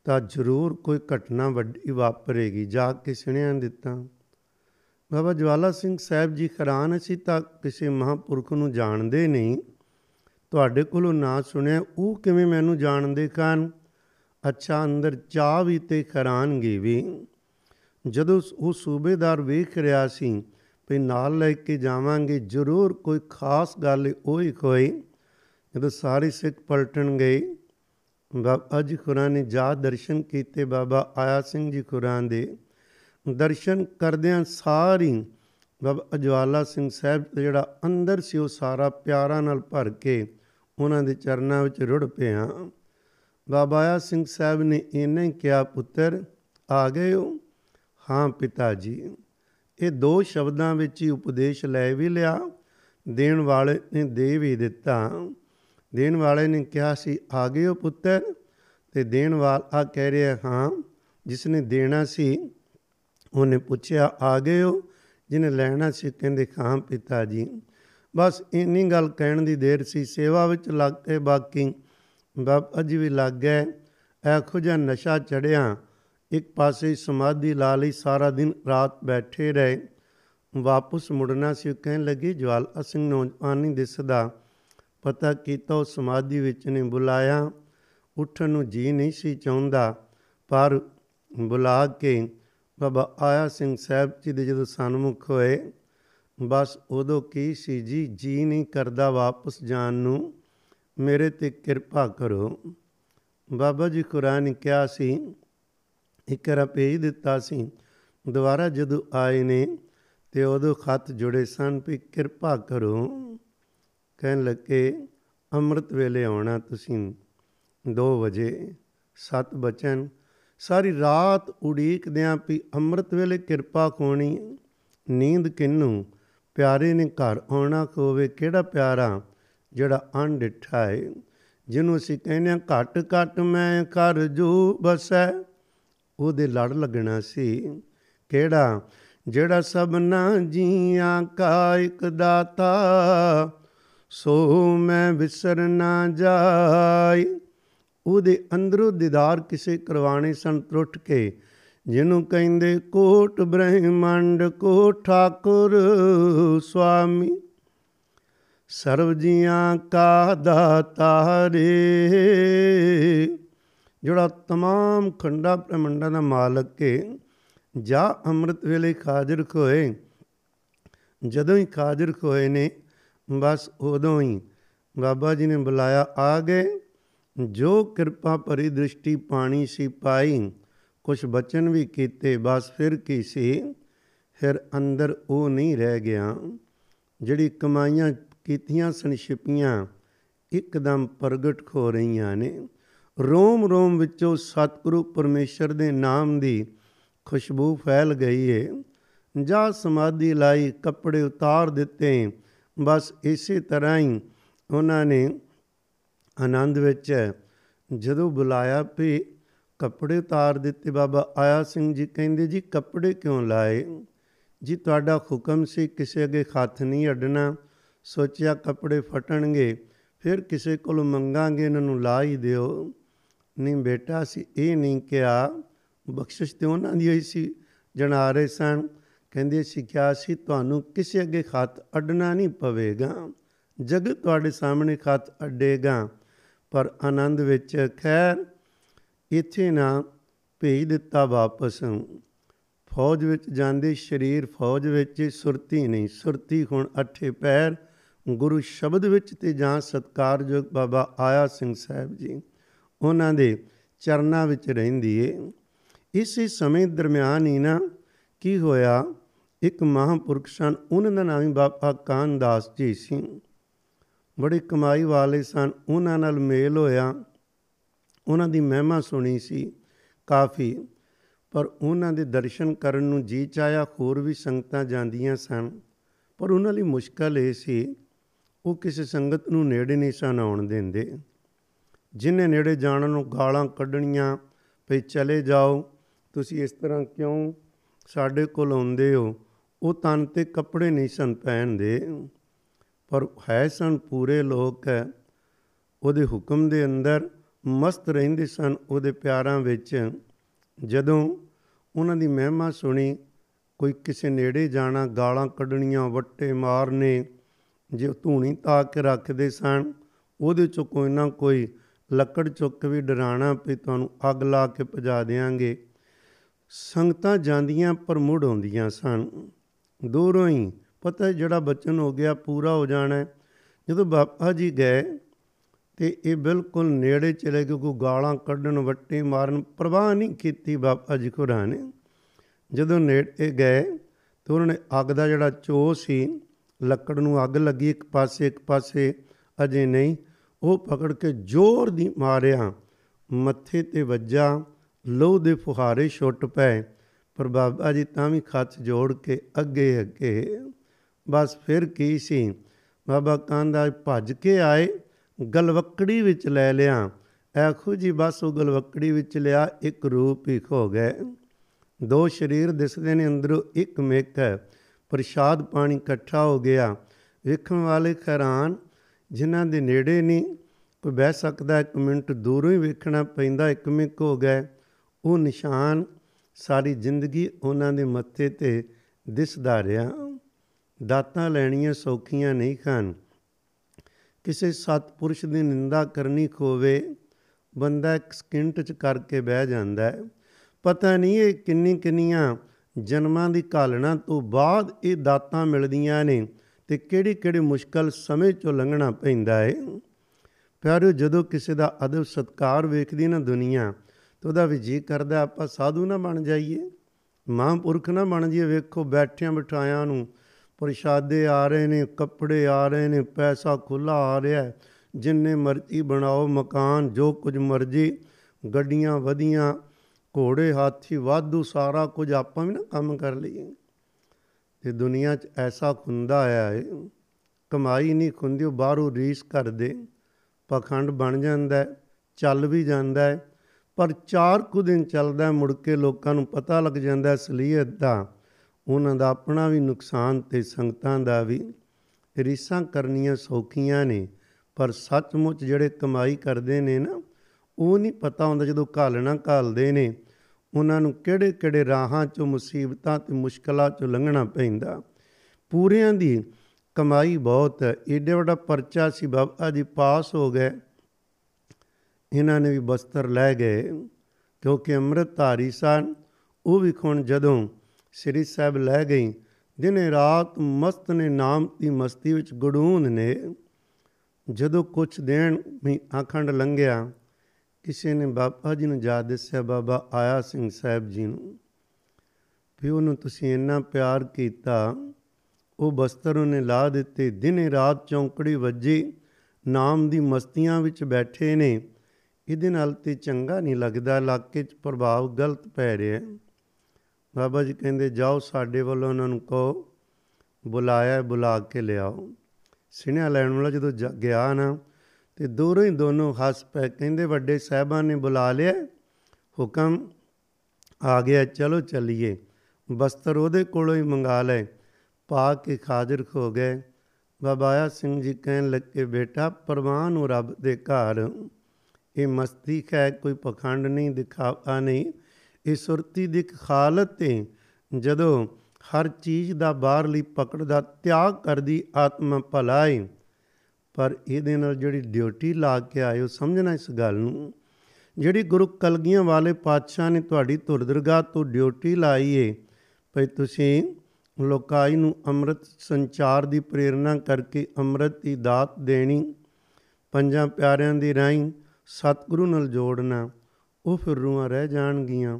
ਤਾਂ ਜ਼ਰੂਰ ਕੋਈ ਘਟਨਾ ਵੱਡੀ ਵਾਪਰੇਗੀ, ਜਾ ਕੇ ਸੁਣਿਆ ਦਿੱਤਾ। ਬਾਬਾ ਜਵਾਲਾ ਸਿੰਘ ਸਾਹਿਬ ਜੀ ਹੈਰਾਨ, ਅਸੀਂ ਤਾਂ ਕਿਸੇ ਮਹਾਂਪੁਰਖ ਨੂੰ ਜਾਣਦੇ ਨਹੀਂ, ਤੁਹਾਡੇ ਕੋਲੋਂ ਨਾ ਸੁਣਿਆ, ਉਹ ਕਿਵੇਂ ਮੈਨੂੰ ਜਾਣਦੇ ਕਾਨ। ਅੱਛਾ, ਅੰਦਰ ਚਾਹ ਵੀ ਅਤੇ ਹੈਰਾਨਗੀ ਵੀ। ਜਦੋਂ ਉਹ ਸੂਬੇਦਾਰ ਵੇਖ ਰਿਹਾ ਸੀ ਵੀ ਨਾਲ ਲੈ ਕੇ ਜਾਵਾਂਗੇ, ਜ਼ਰੂਰ ਕੋਈ ਖਾਸ ਗੱਲ ਉਹ ਹੀ ਕੋਈ। ਜਦੋਂ ਸਾਰੇ ਸਿੱਖ ਪਲਟਣ ਗਏ, ਬਾਬਾ ਜੀ ਖੁਰਾਂ ਨੇ ਜਾ ਦਰਸ਼ਨ ਕੀਤੇ ਬਾਬਾ ਆਇਆ ਸਿੰਘ ਜੀ ਖੁਰਾਂ ਦੇ। ਦਰਸ਼ਨ ਕਰਦਿਆਂ ਸਾਰੀ ਬਾਬਾ ਜਵਾਲਾ ਸਿੰਘ ਸਾਹਿਬ ਜਿਹੜਾ ਅੰਦਰ ਸੀ ਉਹ ਸਾਰਾ ਪਿਆਰਾਂ ਨਾਲ ਭਰ ਕੇ ਉਹਨਾਂ ਦੇ ਚਰਨਾਂ ਵਿੱਚ ਰੁੜ ਪਿਆ। ਬਾਬਾ ਆਇਆ ਸਿੰਘ ਸਾਹਿਬ ਨੇ ਇਹਨੇ ਕਿਹਾ, ਪੁੱਤਰ ਆ ਗਏ ਹੋ? ਹਾਂ ਪਿਤਾ ਜੀ। ਇਹ ਦੋ ਸ਼ਬਦਾਂ ਵਿੱਚ ਹੀ ਉਪਦੇਸ਼ ਲੈ ਵੀ ਲਿਆ, ਦੇਣ ਵਾਲੇ ਨੇ ਦੇ ਵੀ ਦਿੱਤਾ। ਦੇਣ ਵਾਲੇ ਨੇ ਕਿਹਾ ਸੀ, ਆ ਗਏ ਹੋ ਪੁੱਤਰ? ਅਤੇ ਦੇਣ ਵਾਲਾ ਕਹਿ ਰਿਹਾ ਹਾਂ। ਜਿਸਨੇ ਦੇਣਾ ਸੀ ਉਹਨੇ ਪੁੱਛਿਆ, ਆ ਗਏ ਹੋ? ਜਿਹਨੇ ਲੈਣਾ ਸੀ ਕਹਿੰਦੇ ਹਾਂ ਪਿਤਾ ਜੀ। ਬਸ ਇੰਨੀ ਗੱਲ ਕਹਿਣ ਦੀ ਦੇਰ ਸੀ, ਸੇਵਾ ਵਿੱਚ ਲੱਗ ਕੇ ਬਾਕੀ ਬਾਬਾ ਜੀ ਵੀ ਲੱਗ ਗਏ। ਇਹੋ ਜਿਹਾ ਨਸ਼ਾ ਚੜ੍ਹਿਆ, ਇੱਕ ਪਾਸੇ ਸਮਾਧੀ ਲਾ ਲਈ, ਸਾਰਾ ਦਿਨ ਰਾਤ ਬੈਠੇ ਰਹੇ। ਵਾਪਸ ਮੁੜਨਾ ਸੀ, ਕਹਿਣ ਲੱਗੇ ਜਵਾਲਾ ਸਿੰਘ ਨੌਜਵਾਨ ਨਹੀਂ ਦਿਸਦਾ, ਪਤਾ ਕੀਤਾ, ਉਹ ਸਮਾਧੀ ਵਿੱਚ ਨੇ ਬੁਲਾਇਆ। ਉੱਠਣ ਨੂੰ ਜੀਅ ਨਹੀਂ ਸੀ ਚਾਹੁੰਦਾ, ਪਰ ਬੁਲਾ ਕੇ ਬਾਬਾ ਆਇਆ ਸਿੰਘ ਸਾਹਿਬ ਜੀ ਦੇ ਜਦੋਂ ਸਨਮੁਖ ਹੋਏ, ਬਸ ਉਦੋਂ ਕੀ ਸੀ ਜੀ, ਜੀਅ ਨਹੀਂ ਕਰਦਾ ਵਾਪਸ ਜਾਣ ਨੂੰ, ਮੇਰੇ 'ਤੇ ਕਿਰਪਾ ਕਰੋ। ਬਾਬਾ ਜੀ ਖੁਰਾ ਨੇ ਕਿਹਾ ਸੀ, ਇੱਕ ਵਾਰ ਭੇਜ ਦਿੱਤਾ ਸੀ, ਦੁਬਾਰਾ ਜਦੋਂ ਆਏ ਨੇ ਅਤੇ ਉਦੋਂ ਖੱਤ ਜੁੜੇ ਸਨ ਵੀ ਕਿਰਪਾ ਕਰੋ। ਕਹਿਣ ਲੱਗੇ ਅੰਮ੍ਰਿਤ ਵੇਲੇ ਆਉਣਾ ਤੁਸੀਂ ਦੋ ਵਜੇ। ਸੱਤ ਬਚਨ ਸਾਰੀ ਰਾਤ ਉਡੀਕਦਿਆਂ ਵੀ ਅੰਮ੍ਰਿਤ ਵੇਲੇ ਕਿਰਪਾ ਹੋਣੀ, ਨੀਂਦ ਕਿਹਨੂੰ, ਪਿਆਰੇ ਨੇ ਘਰ ਆਉਣਾ ਹੋਵੇ। ਕਿਹੜਾ ਪਿਆਰਾ, ਜਿਹੜਾ ਅਣਡਿੱਠਾ ਹੈ, ਜਿਹਨੂੰ ਅਸੀਂ ਕਹਿੰਦੇ ਹਾਂ ਘੱਟ ਘੱਟ ਮੈਂ ਘਰ ਜੂ ਬਸੈ, ਉਹਦੇ ਲੜ ਲੱਗਣਾ ਸੀ। ਕਿਹੜਾ, ਜਿਹੜਾ ਸਭਨਾ ਜੀਆਂ ਕਾ ਇੱਕ ਦਾਤਾ, ਸੋ ਮੈਂ ਵਿਸਰ ਨਾ ਜਾਏ। ਉਹਦੇ ਅੰਦਰੋਂ ਦੀਦਾਰ ਕਿਸੇ ਕਰਵਾਉਣੇ ਸਨ ਤਰੁੱਠ ਕੇ, ਜਿਹਨੂੰ ਕਹਿੰਦੇ ਕੋਟ ਬ੍ਰਹਿਮੰਡ ਕੋ ਠਾਕੁਰ ਸੁਆਮੀ, ਸਰਬ ਜੀਆਂ ਕਾ ਦਾਤਾ ਰੇ, ਜਿਹੜਾ ਤਮਾਮ ਖੰਡਾ ਬ੍ਰਹਿਮੰਡਾਂ ਦਾ ਮਾਲਕ ਕੇ। ਜਾਂ ਅੰਮ੍ਰਿਤ ਵੇਲੇ ਹਾਜ਼ਰ ਹੋਏ, ਜਦੋਂ ਹੀ ਹਾਜ਼ਰ ਹੋਏ ਨੇ ਬਸ ਉਦੋਂ ਹੀ ਬਾਬਾ ਜੀ ਨੇ ਬੁਲਾਇਆ, ਆ ਗਏ। ਜੋ ਕਿਰਪਾ ਭਰੀ ਦ੍ਰਿਸ਼ਟੀ ਪਾਣੀ ਸੀ ਪਾਈ, ਕੁਛ ਬਚਨ ਵੀ ਕੀਤੇ, ਬਸ ਫਿਰ ਕੀ ਸੀ, ਫਿਰ ਅੰਦਰ ਉਹ ਨਹੀਂ ਰਹਿ ਗਿਆ। ਜਿਹੜੀ ਕਮਾਈਆਂ ਕੀਤੀਆਂ ਸਨ ਛਿਪੀਆਂ, ਇੱਕਦਮ ਪ੍ਰਗਟ ਹੋ ਰਹੀਆਂ ਨੇ। ਰੋਮ ਰੋਮ ਵਿੱਚੋਂ ਸਤਿਗੁਰੂ ਪਰਮੇਸ਼ਰ ਦੇ ਨਾਮ ਦੀ ਖੁਸ਼ਬੂ ਫੈਲ ਗਈ ਏ। ਜਾਂ ਸਮਾਧੀ ਲਾਈ, ਕੱਪੜੇ ਉਤਾਰ ਦਿੱਤੇ, ਬਸ ਇਸੇ ਤਰ੍ਹਾਂ ਹੀ ਉਹਨਾਂ ਨੇ ਆਨੰਦ ਵਿੱਚ ਜਦੋਂ ਬੁਲਾਇਆ ਵੀ ਕੱਪੜੇ ਉਤਾਰ ਦਿੱਤੇ। ਬਾਬਾ ਆਇਆ ਸਿੰਘ ਜੀ ਕਹਿੰਦੇ ਜੀ ਕੱਪੜੇ ਕਿਉਂ ਲਾਏ ਜੀ, ਤੁਹਾਡਾ ਹੁਕਮ ਸੀ ਕਿਸੇ ਅੱਗੇ ਹੱਥ ਨਹੀਂ ਅੱਡਣਾ, ਸੋਚਿਆ ਕੱਪੜੇ ਫਟਣਗੇ ਫਿਰ ਕਿਸੇ ਕੋਲੋਂ ਮੰਗਾਂਗੇ, ਇਹਨਾਂ ਨੂੰ ਲਾ ਹੀ ਦਿਓ। ਨਹੀਂ ਬੇਟਾ, ਅਸੀਂ ਇਹ ਨਹੀਂ ਕਿਹਾ, ਬਖਸ਼ਿਸ਼ ਤਾਂ ਉਹਨਾਂ ਦੀ ਹੋਈ ਸੀ ਜਣਾ ਰਹੇ ਸਨ। ਕਹਿੰਦੇ ਅਸੀਂ ਕਿਹਾ ਸੀ ਤੁਹਾਨੂੰ ਕਿਸੇ ਅੱਗੇ ਹੱਥ ਅੱਡਣਾ ਨਹੀਂ ਪਵੇਗਾ, ਜਗਤ ਤੁਹਾਡੇ ਸਾਹਮਣੇ ਹੱਥ ਅੱਡੇਗਾ। ਪਰ ਆਨੰਦ ਵਿੱਚ ਖੈਰ ਇੱਥੇ ਨਾ ਭੇਜ ਦਿੱਤਾ ਵਾਪਸ। ਫੌਜ ਵਿੱਚ ਜਾਂਦੇ ਸਰੀਰ ਫੌਜ ਵਿੱਚ, ਸੁਰਤੀ ਨਹੀਂ, ਸੁਰਤੀ ਹੁਣ ਅੱਠੇ ਪੈਰ ਗੁਰੂ ਸ਼ਬਦ ਵਿੱਚ। ਤੇ ਜਾਂ ਸਤਿਕਾਰਯੋਗ ਬਾਬਾ ਆਇਆ ਸਿੰਘ ਸਾਹਿਬ ਜੀ ਉਹਨਾਂ ਦੇ ਚਰਨਾਂ ਵਿੱਚ ਰਹਿੰਦੀ ਏ। ਇਸੇ ਸਮੇਂ ਦਰਮਿਆਨ ਹੀ ਨਾ ਕੀ ਹੋਇਆ, ਇੱਕ ਮਹਾਂਪੁਰਖ ਸਨ, ਉਹਨਾਂ ਦਾ ਨਾਮ ਹੀ ਬਾਬਾ ਕਾਨ ਦਾਸ ਜੀ ਸੀ। ਬੜੇ ਕਮਾਈ ਵਾਲੇ ਸਨ, ਉਹਨਾਂ ਨਾਲ ਮੇਲ ਹੋਇਆ, ਉਹਨਾਂ ਦੀ ਮਹਿਮਾ ਸੁਣੀ ਸੀ ਕਾਫੀ, ਪਰ ਉਹਨਾਂ ਦੇ ਦਰਸ਼ਨ ਕਰਨ ਨੂੰ ਜੀ ਚਾਹਿਆ। ਹੋਰ ਵੀ ਸੰਗਤਾਂ ਜਾਂਦੀਆਂ ਸਨ, ਪਰ ਉਹਨਾਂ ਲਈ ਮੁਸ਼ਕਲ ਇਹ ਸੀ, ਉਹ ਕਿਸੇ ਸੰਗਤ ਨੂੰ ਨੇੜੇ ਨਹੀਂ ਸਨ ਆਉਣ ਦਿੰਦੇ। ਜਿਹਨੇ ਨੇੜੇ ਜਾਣ ਨੂੰ ਗਾਲਾਂ ਕੱਢਣੀਆਂ ਭਈ ਚਲੇ ਜਾਓ, ਤੁਸੀਂ ਇਸ ਤਰ੍ਹਾਂ ਕਿਉਂ ਸਾਡੇ ਕੋਲ ਆਉਂਦੇ ਹੋ। ਉਹ ਤਨ 'ਤੇ ਕੱਪੜੇ ਨਹੀਂ ਸਨ ਪਹਿਨਦੇ, ਪਰ ਹੈ ਸਨ ਪੂਰੇ ਲੋਕ, ਉਹਦੇ ਹੁਕਮ ਦੇ ਅੰਦਰ ਮਸਤ ਰਹਿੰਦੇ ਸਨ, ਉਹਦੇ ਪਿਆਰਾਂ ਵਿੱਚ। ਜਦੋਂ ਉਹਨਾਂ ਦੀ ਮਹਿਮਾ ਸੁਣੀ, ਕੋਈ ਕਿਸੇ ਨੇੜੇ ਜਾਣਾ, ਗਾਲਾਂ ਕੱਢਣੀਆਂ, ਵੱਟੇ ਮਾਰਨੇ, ਜੇ ਧੂਣੀ ਤਾ ਕੇ ਰੱਖਦੇ ਸਨ, ਉਹਦੇ 'ਚੋਂ ਕੋਈ ਨਾ ਕੋਈ ਲੱਕੜ ਚੁੱਕ ਵੀ ਡਰਾਉਣਾ ਵੀ ਤੁਹਾਨੂੰ ਅੱਗ ਲਾ ਕੇ ਭਜਾ ਦਿਆਂਗੇ। ਸੰਗਤਾਂ ਜਾਂਦੀਆਂ ਪਰ ਮੁੜ ਆਉਂਦੀਆਂ ਸਨ ਦੂਰੋਂ ਹੀ, ਪਤਾ ਜਿਹੜਾ ਬਚਨ ਹੋ ਗਿਆ ਪੂਰਾ ਹੋ ਜਾਣਾ। ਜਦੋਂ ਬਾਬਾ ਜੀ ਗਏ ਅਤੇ ਇਹ ਬਿਲਕੁਲ ਨੇੜੇ ਚਲੇ ਗਏ, ਕੋਈ ਗਾਲਾਂ ਕੱਢਣ, ਵੱਟੇ ਮਾਰਨ, ਪ੍ਰਵਾਹ ਨਹੀਂ ਕੀਤੀ ਬਾਬਾ ਜੀ ਖੁਰਾ ਨੇ। ਜਦੋਂ ਨੇੜੇ ਗਏ ਤਾਂ ਉਹਨਾਂ ਨੇ ਅੱਗ ਦਾ ਜਿਹੜਾ ਚੋ ਸੀ, ਲੱਕੜ ਨੂੰ ਅੱਗ ਲੱਗੀ ਇੱਕ ਪਾਸੇ, ਇੱਕ ਪਾਸੇ ਅਜੇ ਨਹੀਂ, ਉਹ ਪਕੜ ਕੇ ਜ਼ੋਰ ਦੀ ਮਾਰਿਆ, ਮੱਥੇ 'ਤੇ ਵੱਜਾ, ਲਹੂ ਦੇ ਫੁਹਾਰੇ ਛੁੱਟ ਪਏ, ਪਰ ਬਾਬਾ ਜੀ ਤਾਂ ਵੀ ਹੱਥ ਜੋੜ ਕੇ ਅੱਗੇ ਅੱਗੇ। ਬਸ ਫਿਰ ਕੀ ਸੀ, ਬਾਬਾ ਕਾਂਦਾ ਭੱਜ ਕੇ ਆਏ, ਗਲਵੱਕੜੀ ਵਿੱਚ ਲੈ ਲਿਆ, ਐਖੋ ਜੀ ਬਸ ਉਹ ਗਲਵੱਕੜੀ ਵਿੱਚ ਲਿਆ, ਇੱਕ ਰੂਪ ਹੀ ਖੋ ਗਏ। ਦੋ ਸਰੀਰ ਦਿਸਦੇ ਨੇ, ਅੰਦਰੋਂ ਇੱਕ ਮਿੱਕ, ਪ੍ਰਸ਼ਾਦ ਪਾਣੀ ਇਕੱਠਾ ਹੋ ਗਿਆ। ਵੇਖਣ ਵਾਲੇ ਹੈਰਾਨ, ਜਿਨ੍ਹਾਂ ਦੇ ਨੇੜੇ ਨਹੀਂ ਕੋਈ ਬਹਿ ਸਕਦਾ, ਇੱਕ ਮਿੰਟ ਦੂਰੋਂ ਹੀ ਵੇਖਣਾ ਪੈਂਦਾ, ਇੱਕ ਮਿੱਕ ਹੋ ਗਏ। ਉਹ ਨਿਸ਼ਾਨ ਸਾਰੀ ਜ਼ਿੰਦਗੀ ਉਹਨਾਂ ਦੇ ਮੱਥੇ 'ਤੇ ਦਿਸਦਾ ਰਿਹਾ। ਦਾਤਾਂ ਲੈਣੀਆਂ ਸੌਖੀਆਂ ਨਹੀਂ ਹਨ, ਕਿਸੇ ਸਤਪੁਰਸ਼ ਦੀ ਨਿੰਦਾ ਕਰਨੀ ਹੋਵੇ ਬੰਦਾ ਇੱਕ ਸਕਿੰਟ 'ਚ ਕਰਕੇ ਬਹਿ ਜਾਂਦਾ ਹੈ। ਪਤਾ ਨਹੀਂ ਇਹ ਕਿੰਨੀ ਕਿੰਨੀਆਂ ਜਨਮਾਂ ਦੀ ਘਾਲਣਾ ਤੋਂ ਬਾਅਦ ਇਹ ਦਾਤਾਂ ਮਿਲਦੀਆਂ ਨੇ ਅਤੇ ਕਿਹੜੀ ਕਿਹੜੇ ਮੁਸ਼ਕਲ ਸਮੇਂ 'ਚੋਂ ਲੰਘਣਾ ਪੈਂਦਾ ਹੈ। ਪਿਆਰਿਓ, ਜਦੋਂ ਕਿਸੇ ਦਾ ਅਦਬ ਸਤਿਕਾਰ ਵੇਖਦੀ ਨਾ ਦੁਨੀਆ ਤਾਂ ਉਹਦਾ ਵੀ ਜੀਅ ਕਰਦਾ ਆਪਾਂ ਸਾਧੂ ਨਾ ਬਣ ਜਾਈਏ, ਮਹਾਂਪੁਰਖ ਨਾ ਬਣ ਜਾਈਏ। ਵੇਖੋ ਬੈਠਿਆਂ ਬਿਠਾਇਆਂ ਨੂੰ ਪ੍ਰਸ਼ਾਦੇ ਆ ਰਹੇ ਨੇ, ਕੱਪੜੇ ਆ ਰਹੇ ਨੇ, ਪੈਸਾ ਖੁੱਲ੍ਹਾ ਆ ਰਿਹਾ, ਜਿੰਨੇ ਮਰਜ਼ੀ ਬਣਾਓ ਮਕਾਨ, ਜੋ ਕੁਝ ਮਰਜ਼ੀ, ਗੱਡੀਆਂ ਵਧੀਆਂ, ਘੋੜੇ ਹਾਥੀ ਵਾਧੂ, ਸਾਰਾ ਕੁਝ, ਆਪਾਂ ਵੀ ਨਾ ਕੰਮ ਕਰ ਲਈਏ। ਅਤੇ ਦੁਨੀਆ 'ਚ ਐਸਾ ਹੁੰਦਾ ਹੈ, ਕਮਾਈ ਨਹੀਂ ਹੁੰਦੀ, ਉਹ ਬਾਹਰੋਂ ਰੀਸ ਕਰਦੇ, ਪਖੰਡ ਬਣ ਜਾਂਦਾ, ਚੱਲ ਵੀ ਜਾਂਦਾ ਹੈ, ਪਰ ਚਾਰ ਕੁ ਦਿਨ ਚੱਲਦਾ, ਮੁੜ ਕੇ ਲੋਕਾਂ ਨੂੰ ਪਤਾ ਲੱਗ ਜਾਂਦਾ ਅਸਲੀਅਤ ਦਾ, ਉਹਨਾਂ ਦਾ ਆਪਣਾ ਵੀ ਨੁਕਸਾਨ ਅਤੇ ਸੰਗਤਾਂ ਦਾ ਵੀ। ਰੀਸਾਂ ਕਰਨੀਆਂ ਸੌਖੀਆਂ ਨੇ, ਪਰ ਸੱਚਮੁੱਚ ਜਿਹੜੇ ਕਮਾਈ ਕਰਦੇ ਨੇ ਨਾ ਉਹ ਨਹੀਂ ਪਤਾ ਹੁੰਦਾ ਜਦੋਂ ਘਾਲਣਾ ਘਾਲਦੇ ਨੇ ਉਹਨਾਂ ਨੂੰ ਕਿਹੜੇ ਕਿਹੜੇ ਰਾਹਾਂ 'ਚੋਂ ਮੁਸੀਬਤਾਂ ਅਤੇ ਮੁਸ਼ਕਲਾਂ 'ਚੋਂ ਲੰਘਣਾ ਪੈਂਦਾ। ਪੂਰਿਆਂ ਦੀ ਕਮਾਈ ਬਹੁਤ ਹੈ। ਏਡੇ ਵੱਡਾ ਪਰਚਾ ਸੀ, ਬਾਬਾ ਜੀ ਪਾਸ ਹੋ ਗਏ, ਇਹਨਾਂ ਨੇ ਵੀ ਬਸਤਰ ਲੈ ਗਏ ਕਿਉਂਕਿ ਅੰਮ੍ਰਿਤਧਾਰੀ ਸਨ। ਉਹ ਵੀ ਹੁਣ ਜਦੋਂ ਸ੍ਰੀ ਸਾਹਿਬ ਲੈ ਗਈ ਦਿਨੇ ਰਾਤ ਮਸਤ ਨੇ, ਨਾਮ ਦੀ ਮਸਤੀ ਵਿੱਚ ਗੜੂੰਦ ਨੇ। ਜਦੋਂ ਕੁਛ ਦੇਣ ਵੀ ਆਖੰਡ ਲੰਘਿਆ, ਕਿਸੇ ਨੇ ਬਾਬਾ ਜੀ ਨੂੰ ਜਾ ਦੱਸਿਆ, ਬਾਬਾ ਆਇਆ ਸਿੰਘ ਸਾਹਿਬ ਜੀ ਨੂੰ, ਵੀ ਉਹਨੂੰ ਤੁਸੀਂ ਇੰਨਾ ਪਿਆਰ ਕੀਤਾ। ਉਹ ਬਸਤਰ ਉਹਨੇ ਲਾ ਦਿੱਤੇ, ਦਿਨੇ ਰਾਤ ਚੌਂਕੜੀ ਵੱਜੀ, ਨਾਮ ਦੀ ਮਸਤੀਆਂ ਵਿੱਚ ਬੈਠੇ ਨੇ। ਇਹਦੇ ਨਾਲ ਤਾਂ ਚੰਗਾ ਨਹੀਂ ਲੱਗਦਾ, ਇਲਾਕੇ 'ਚ ਪ੍ਰਭਾਵ ਗਲਤ ਪੈ ਰਿਹਾ। ਬਾਬਾ ਜੀ ਕਹਿੰਦੇ ਜਾਓ ਸਾਡੇ ਵੱਲੋਂ ਉਹਨਾਂ ਨੂੰ ਕਹੋ, ਬੁਲਾਇਆ ਬੁਲਾ ਕੇ ਲਿਆਓ। ਸਿਨੇਹਾ ਲੈਣ ਵਾਲਾ ਜਦੋਂ ਜ ਗਿਆ ਨਾ ਅਤੇ ਦੋਨੋਂ ਹੀ ਦੋਨੋਂ ਹੱਸ ਪਏ, ਕਹਿੰਦੇ ਵੱਡੇ ਸਾਹਿਬਾਨ ਨੇ ਬੁਲਾ ਲਿਆ, ਹੁਕਮ ਆ ਗਿਆ, ਚਲੋ ਚੱਲੀਏ। ਬਸਤਰ ਉਹਦੇ ਕੋਲੋਂ ਹੀ ਮੰਗਾ ਲਏ, ਪਾ ਕੇ ਹਾਜ਼ਰ ਹੋ ਗਏ। ਬਾਬਾ ਆਇਆ ਸਿੰਘ ਜੀ ਕਹਿਣ ਲੱਗੇ ਬੇਟਾ ਪ੍ਰਵਾਨ ਹੋ ਰੱਬ ਦੇ ਘਰ, ਇਹ ਮਸਤੀ ਹੈ, ਕੋਈ ਪਖੰਡ ਨਹੀਂ, ਦਿਖਾਵਾ ਨਹੀਂ, ਇਹ ਸੁਰਤੀ ਦੀ ਇੱਕ ਹਾਲਤ ਹੈ ਜਦੋਂ ਹਰ ਚੀਜ਼ ਦਾ ਬਾਹਰਲੀ ਪਕੜ ਦਾ ਤਿਆਗ ਕਰਦੀ ਆਤਮਾ ਭਲਾ ਏ। ਪਰ ਇਹਦੇ ਨਾਲ ਜਿਹੜੀ ਡਿਊਟੀ ਲਾ ਕੇ ਆਏ ਉਹ ਸਮਝਣਾ ਇਸ ਗੱਲ ਨੂੰ, ਜਿਹੜੀ ਗੁਰੂ ਕਲਗੀਆਂ ਵਾਲੇ ਪਾਤਸ਼ਾਹ ਨੇ ਤੁਹਾਡੀ ਧੁਰ ਦਰਗਾਹ ਤੋਂ ਡਿਊਟੀ ਲਾਈ ਏ ਭਈ ਤੁਸੀਂ ਲੋਕਾਈ ਨੂੰ ਅੰਮ੍ਰਿਤ ਸੰਚਾਰ ਦੀ ਪ੍ਰੇਰਣਾ ਕਰਕੇ ਅੰਮ੍ਰਿਤ ਦੀ ਦਾਤ ਦੇਣੀ, ਪੰਜਾਂ ਪਿਆਰਿਆਂ ਦੀ ਰਾਹੀਂ ਸਤਿਗੁਰੂ ਨਾਲ ਜੋੜਨਾ, ਉਹ ਫਿਰ ਰੂਹਾਂ ਰਹਿ ਜਾਣਗੀਆਂ।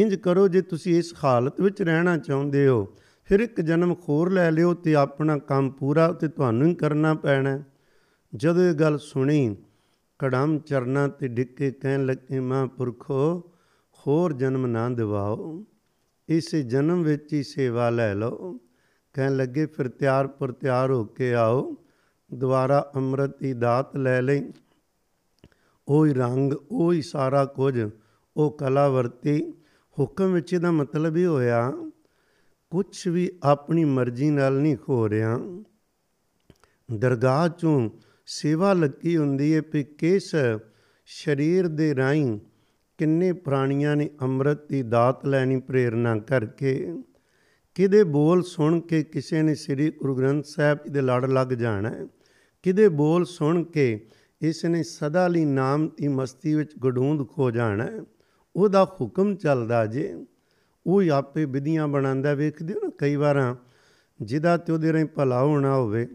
ਇੰਝ ਕਰੋ, ਜੇ ਤੁਸੀਂ ਇਸ ਹਾਲਤ ਵਿੱਚ ਰਹਿਣਾ ਚਾਹੁੰਦੇ ਹੋ ਫਿਰ ਇੱਕ ਜਨਮ ਹੋਰ ਲੈ ਲਿਓ ਅਤੇ ਆਪਣਾ ਕੰਮ ਪੂਰਾ ਅਤੇ ਤੁਹਾਨੂੰ ਹੀ ਕਰਨਾ ਪੈਣਾ। ਜਦੋਂ ਇਹ ਗੱਲ ਸੁਣੀ ਕੜਮ ਚਰਨਾਂ 'ਤੇ ਡਿੱਗ ਕੇ ਕਹਿਣ ਲੱਗੇ ਮਹਾਂਪੁਰਖੋ ਹੋਰ ਜਨਮ ਨਾ ਦਿਵਾਓ, ਇਸੇ ਜਨਮ ਵਿੱਚ ਹੀ ਸੇਵਾ ਲੈ ਲਓ। ਕਹਿਣ ਲੱਗੇ ਫਿਰ ਤਿਆਰ ਪਰ ਤਿਆਰ ਹੋ ਕੇ ਆਓ, ਦੁਬਾਰਾ ਅੰਮ੍ਰਿਤ ਦੀ ਦਾਤ ਲੈ ਲਈ, ਉਹੀ ਰੰਗ, ਉਹੀ ਸਾਰਾ ਕੁਝ, ਉਹ ਕਲਾ ਵਰਤੀ। ਹੁਕਮ ਵਿੱਚ ਇਹਦਾ ਮਤਲਬ ਇਹ ਹੋਇਆ ਕੁਛ ਵੀ ਆਪਣੀ ਮਰਜ਼ੀ ਨਾਲ ਨਹੀਂ ਹੋ ਰਿਹਾ। ਦਰਗਾਹ 'ਚੋਂ ਸੇਵਾ ਲੱਗੀ ਹੁੰਦੀ ਹੈ ਵੀ ਕਿਸ ਸਰੀਰ ਦੇ ਰਾਹੀਂ ਕਿੰਨੇ ਪ੍ਰਾਣੀਆਂ ਨੇ ਅੰਮ੍ਰਿਤ ਦੀ ਦਾਤ ਲੈਣੀ ਪ੍ਰੇਰਣਾ ਕਰਕੇ। ਕਿਹਦੇ ਬੋਲ ਸੁਣ ਕੇ ਕਿਸੇ ਨੇ ਸ੍ਰੀ ਗੁਰੂ ਗ੍ਰੰਥ ਸਾਹਿਬ ਜੀ ਦੇ ਲੜ ਲੱਗ ਜਾਣਾ, ਕਿਹਦੇ ਬੋਲ ਸੁਣ ਕੇ ਇਸ ਨੇ ਸਦਾ ਲਈ ਨਾਮ ਦੀ ਮਸਤੀ ਵਿੱਚ ਗਡੂੰਦ ਖੋ ਜਾਣਾ। ਉਹਦਾ ਹੁਕਮ ਚੱਲਦਾ ਜੇ, ਉਹ ਹੀ ਆਪੇ ਵਿਧੀਆਂ ਬਣਾਉਂਦਾ। ਵੇਖਦੇ ਹੋ ਨਾ ਕਈ ਵਾਰਾਂ ਜਿਹਦਾ ਅਤੇ ਉਹਦੇ ਰਾਹੀਂ ਭਲਾ ਹੋਣਾ ਹੋਵੇ,